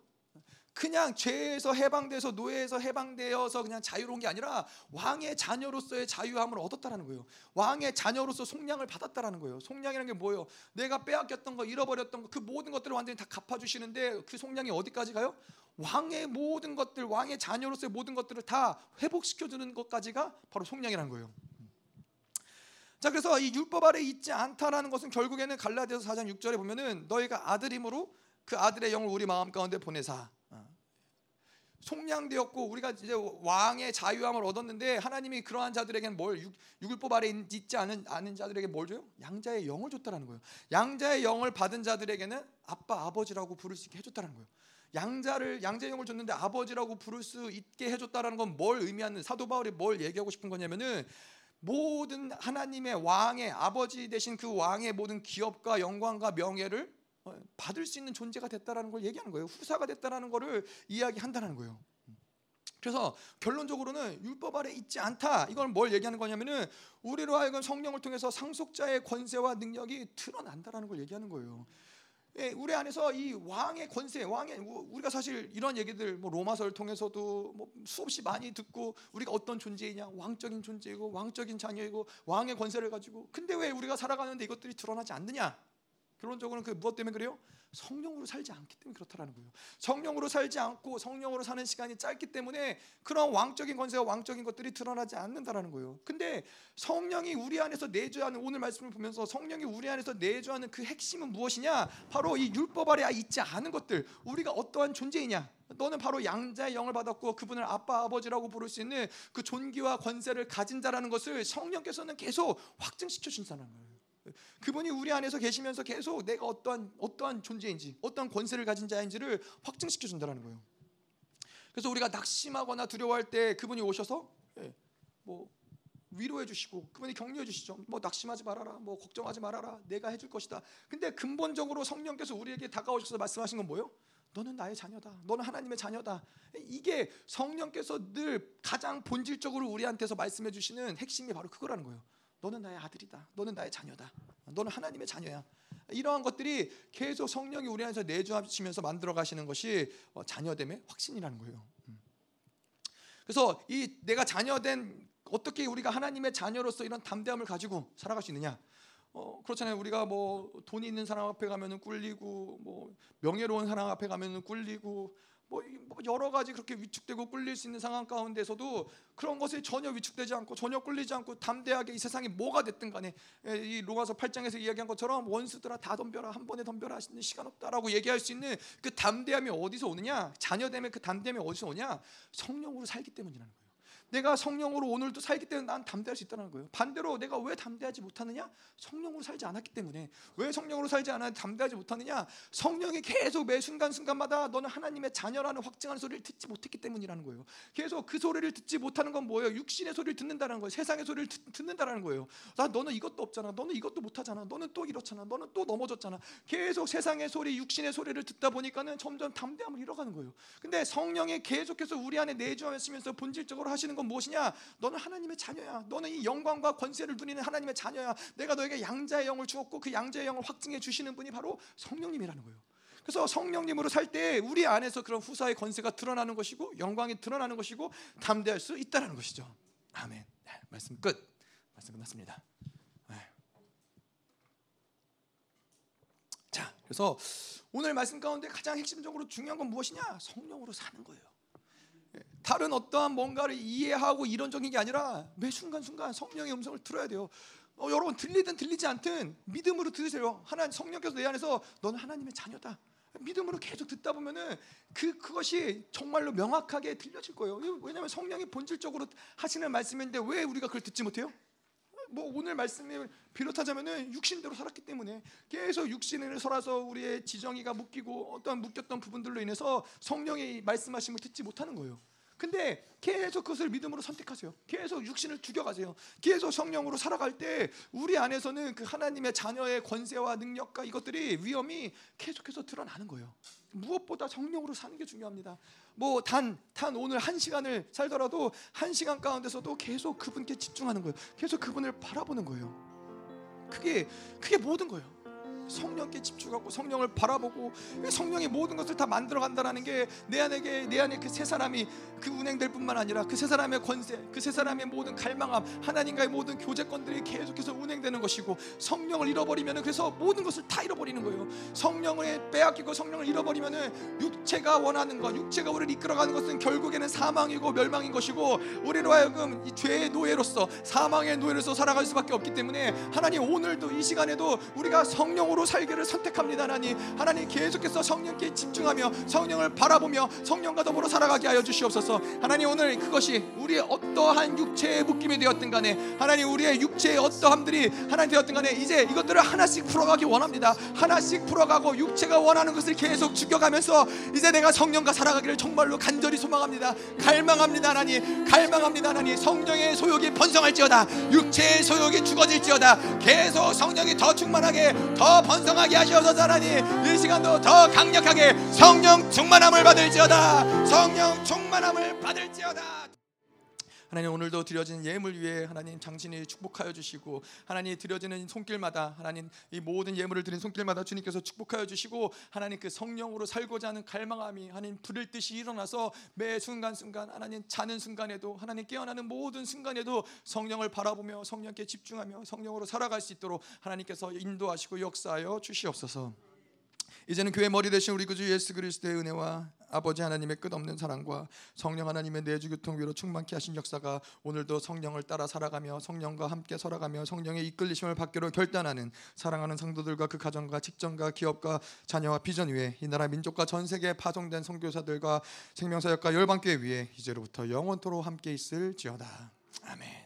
그냥 죄에서 해방돼서 노예에서 해방되어서 그냥 자유로운 게 아니라 왕의 자녀로서의 자유함을 얻었다라는 거예요. 왕의 자녀로서 속량을 받았다라는 거예요. 속량이라는 게 뭐예요? 내가 빼앗겼던 거, 잃어버렸던 거, 그 모든 것들을 완전히 다 갚아주시는데, 그 속량이 어디까지 가요? 왕의 모든 것들, 왕의 자녀로서의 모든 것들을 다 회복시켜주는 것까지가 바로 속량이라는 거예요. 자, 그래서 이 율법 아래 있지 않다라는 것은 결국에는 갈라디아서 4장 6절에 보면은 너희가 아들임으로 그 아들의 영을 우리 마음 가운데 보내사, 속량되었고 우리가 이제 왕의 자유함을 얻었는데, 하나님이 그러한 자들에게는 뭘, 율법 아래 있지 않은 자들에게 뭘 줘요? 양자의 영을 줬다라는 거예요. 양자의 영을 받은 자들에게는 아빠, 아버지라고 부를 수 있게 해줬다라는 거예요. 양자의 영을 줬는데 아버지라고 부를 수 있게 해줬다라는 건 뭘 의미하는, 사도 바울이 뭘 얘기하고 싶은 거냐면은, 모든 하나님의 왕의 아버지 대신 그 왕의 모든 기업과 영광과 명예를 받을 수 있는 존재가 됐다라는 걸 얘기하는 거예요. 후사가 됐다라는 거를 이야기한다는 거예요. 그래서 결론적으로는 율법 아래 있지 않다. 이건 뭘 얘기하는 거냐면은 우리로 하여금 성령을 통해서 상속자의 권세와 능력이 드러난다라는 걸 얘기하는 거예요. 예, 우리 안에서 이 왕의 권세, 우리가 사실 이런 얘기들 로마서를 통해서도 수없이 많이 듣고, 우리가 어떤 존재이냐, 왕적인 존재이고 왕적인 자녀이고 왕의 권세를 가지고, 근데 왜 우리가 살아가는데 이것들이 드러나지 않느냐? 결론적으로는 그 무엇 때문에 그래요? 성령으로 살지 않기 때문에 그렇다라는 거예요. 성령으로 살지 않고 성령으로 사는 시간이 짧기 때문에 그런 왕적인 권세와 왕적인 것들이 드러나지 않는다라는 거예요. 근데 성령이 우리 안에서 내주하는, 오늘 말씀을 보면서 성령이 우리 안에서 내주하는 그 핵심은 무엇이냐? 바로 이 율법 아래 있지 않은 것들, 우리가 어떠한 존재이냐, 너는 바로 양자의 영을 받았고 그분을 아빠, 아버지라고 부를 수 있는 그 존귀와 권세를 가진 자라는 것을 성령께서는 계속 확증시켜 준다는 거예요. 그분이 우리 안에서 계시면서 계속 내가 어떠한 존재인지, 어떠한 권세를 가진 자인지를 확증시켜 준다는 거예요. 그래서 우리가 낙심하거나 두려워할 때 그분이 오셔서 위로해 주시고, 그분이 격려해 주시죠. 낙심하지 말아라, 걱정하지 말아라, 내가 해줄 것이다. 근데 근본적으로 성령께서 우리에게 다가오셔서 말씀하신 건 뭐예요? 너는 나의 자녀다. 너는 하나님의 자녀다. 이게 성령께서 늘 가장 본질적으로 우리한테서 말씀해 주시는 핵심이 바로 그거라는 거예요. 너는 나의 아들이다. 너는 나의 자녀다. 너는 하나님의 자녀야. 이러한 것들이 계속 성령이 우리 안에서 내주하시면서 만들어 가시는 것이 자녀됨의 확신이라는 거예요. 그래서 이 내가 자녀된, 어떻게 우리가 하나님의 자녀로서 이런 담대함을 가지고 살아갈 수 있느냐? 그렇잖아요. 우리가 돈 있는 사람 앞에 가면은 꿀리고, 명예로운 사람 앞에 가면은 꿀리고, 여러 가지 그렇게 위축되고 꿀릴 수 있는 상황 가운데서도 그런 것에 전혀 위축되지 않고 전혀 꿀리지 않고 담대하게 이 세상이 뭐가 됐든 간에, 이 로마서 8장에서 이야기한 것처럼 원수들아 다 덤벼라, 한 번에 덤벼라, 시간 없다라고 얘기할 수 있는 그 담대함이 어디서 오느냐? 자녀됨의 그 담대함이 어디서 오냐? 성령으로 살기 때문이라는 거예요. 내가 성령으로 오늘도 살기 때문에 난 담대할 수 있다는 거예요. 반대로 내가 왜 담대하지 못하느냐? 성령으로 살지 않았기 때문에. 왜 성령으로 살지 않아 담대하지 못하느냐? 성령이 계속 매 순간순간마다 너는 하나님의 자녀라는 확증하는 소리를 듣지 못했기 때문이라는 거예요. 계속 그 소리를 듣지 못하는 건 뭐예요? 육신의 소리를 듣는다는 거예요. 세상의 소리를 듣는다는 거예요. 너는 이것도 없잖아. 너는 이것도 못하잖아. 너는 또 이렇잖아. 너는 또 넘어졌잖아. 계속 세상의 소리, 육신의 소리를 듣다 보니까는 점점 담대함을 잃어가는 거예요. 근데 성령이 계속해서 우리 안에 내주하시면서 본질적으로 하시는 건 무엇이냐? 너는 하나님의 자녀야. 너는 이 영광과 권세를 누리는 하나님의 자녀야. 내가 너에게 양자의 영을 주었고 그 양자의 영을 확증해 주시는 분이 바로 성령님이라는 거예요. 그래서 성령님으로 살 때 우리 안에서 그런 후사의 권세가 드러나는 것이고 영광이 드러나는 것이고 담대할 수 있다는 것이죠. 아멘. 네, 말씀 끝. 말씀 끝났습니다. 자, 그래서 오늘 말씀 가운데 가장 핵심적으로 중요한 건 무엇이냐? 성령으로 사는 거예요. 다른 어떠한 뭔가를 이해하고 이론적인 게 아니라 매 순간순간 성령의 음성을 들어야 돼요. 여러분 들리든 들리지 않든 믿음으로 들으세요. 하나님 성령께서 내 안에서 너는 하나님의 자녀다. 믿음으로 계속 듣다 보면은 그것이 정말로 명확하게 들려질 거예요. 왜냐하면 성령이 본질적으로 하시는 말씀인데 왜 우리가 그걸 듣지 못해요? 뭐 오늘 말씀을 비롯하자면은 육신대로 살았기 때문에 계속 육신을 살아서 우리의 지정이가 묶이고 어떤 묶였던 부분들로 인해서 성령의 말씀하심을 듣지 못하는 거예요. 근데 계속 그것을 믿음으로 선택하세요. 계속 육신을 죽여가세요. 계속 성령으로 살아갈 때 우리 안에서는 그 하나님의 자녀의 권세와 능력과 이것들이 위엄이 계속해서 드러나는 거예요. 무엇보다 성령으로 사는 게 중요합니다. 뭐 단 오늘 한 시간을 살더라도 한 시간 가운데서도 계속 그분께 집중하는 거예요. 계속 그분을 바라보는 거예요. 그게 모든 거예요. 성령께 집중하고 성령을 바라보고 성령이 모든 것을 다 만들어간다는 게 내 안에 그 세 사람이 그 운행될 뿐만 아니라 그 세 사람의 권세, 그 세 사람의 모든 갈망함, 하나님과의 모든 교제권들이 계속해서 운행되는 것이고, 성령을 잃어버리면 그래서 모든 것을 다 잃어버리는 거예요. 성령을 빼앗기고 성령을 잃어버리면 육체가 원하는 것, 육체가 우리를 이끌어가는 것은 결국에는 사망이고 멸망인 것이고, 우리로 하여금 이 죄의 노예로서 사망의 노예로서 살아갈 수밖에 없기 때문에 하나님 오늘도 이 시간에도 우리가 성령으로 살기를 선택합니다. 하나님 계속해서 성령께 집중하며 성령을 바라보며 성령과 더불어 살아가게 하여 주시옵소서. 하나님 오늘 그것이 우리의 어떠한 육체의 묶임이 되었든 간에, 하나님 우리의 육체의 어떠함들이 하나님 되었든 간에 이제 이것들을 하나씩 풀어가기 원합니다. 하나씩 풀어가고 육체가 원하는 것을 계속 죽여가면서 이제 내가 성령과 살아가기를 정말로 간절히 소망합니다. 갈망합니다. 하나님 갈망합니다. 하나님 성령의 소욕이 번성할지어다, 육체의 소욕이 죽어질지어다. 계속 성령이 더 충만하게 더 번성하게 하시옵소서. 하나님 이 시간도 더 강력하게 성령 충만함을 받을지어다. 성령 충만함을 받을지어다. 하나님 오늘도 드려진 예물 위에 하나님 당신이 축복하여 주시고, 하나님 드려지는 손길마다 하나님 이 모든 예물을 드린 손길마다 주님께서 축복하여 주시고, 하나님 그 성령으로 살고자 하는 갈망함이 하나님 불일 듯이 일어나서 매 순간순간 하나님 자는 순간에도 하나님 깨어나는 모든 순간에도 성령을 바라보며 성령께 집중하며 성령으로 살아갈 수 있도록 하나님께서 인도하시고 역사하여 주시옵소서. 이제는 교회 머리 되신 우리 구주 예수 그리스도의 은혜와 아버지 하나님의 끝없는 사랑과 성령 하나님의 내주 교통위로 충만케 하신 역사가 오늘도 성령을 따라 살아가며 성령과 함께 살아가며 성령의 이끌리심을 받기로 결단하는 사랑하는 성도들과 그 가정과 직장과 기업과 자녀와 비전 위에 이 나라 민족과 전 세계에 파송된 선교사들과 생명사역과 열방교회 위에 이제로부터 영원토록 함께 있을지어다. 아멘.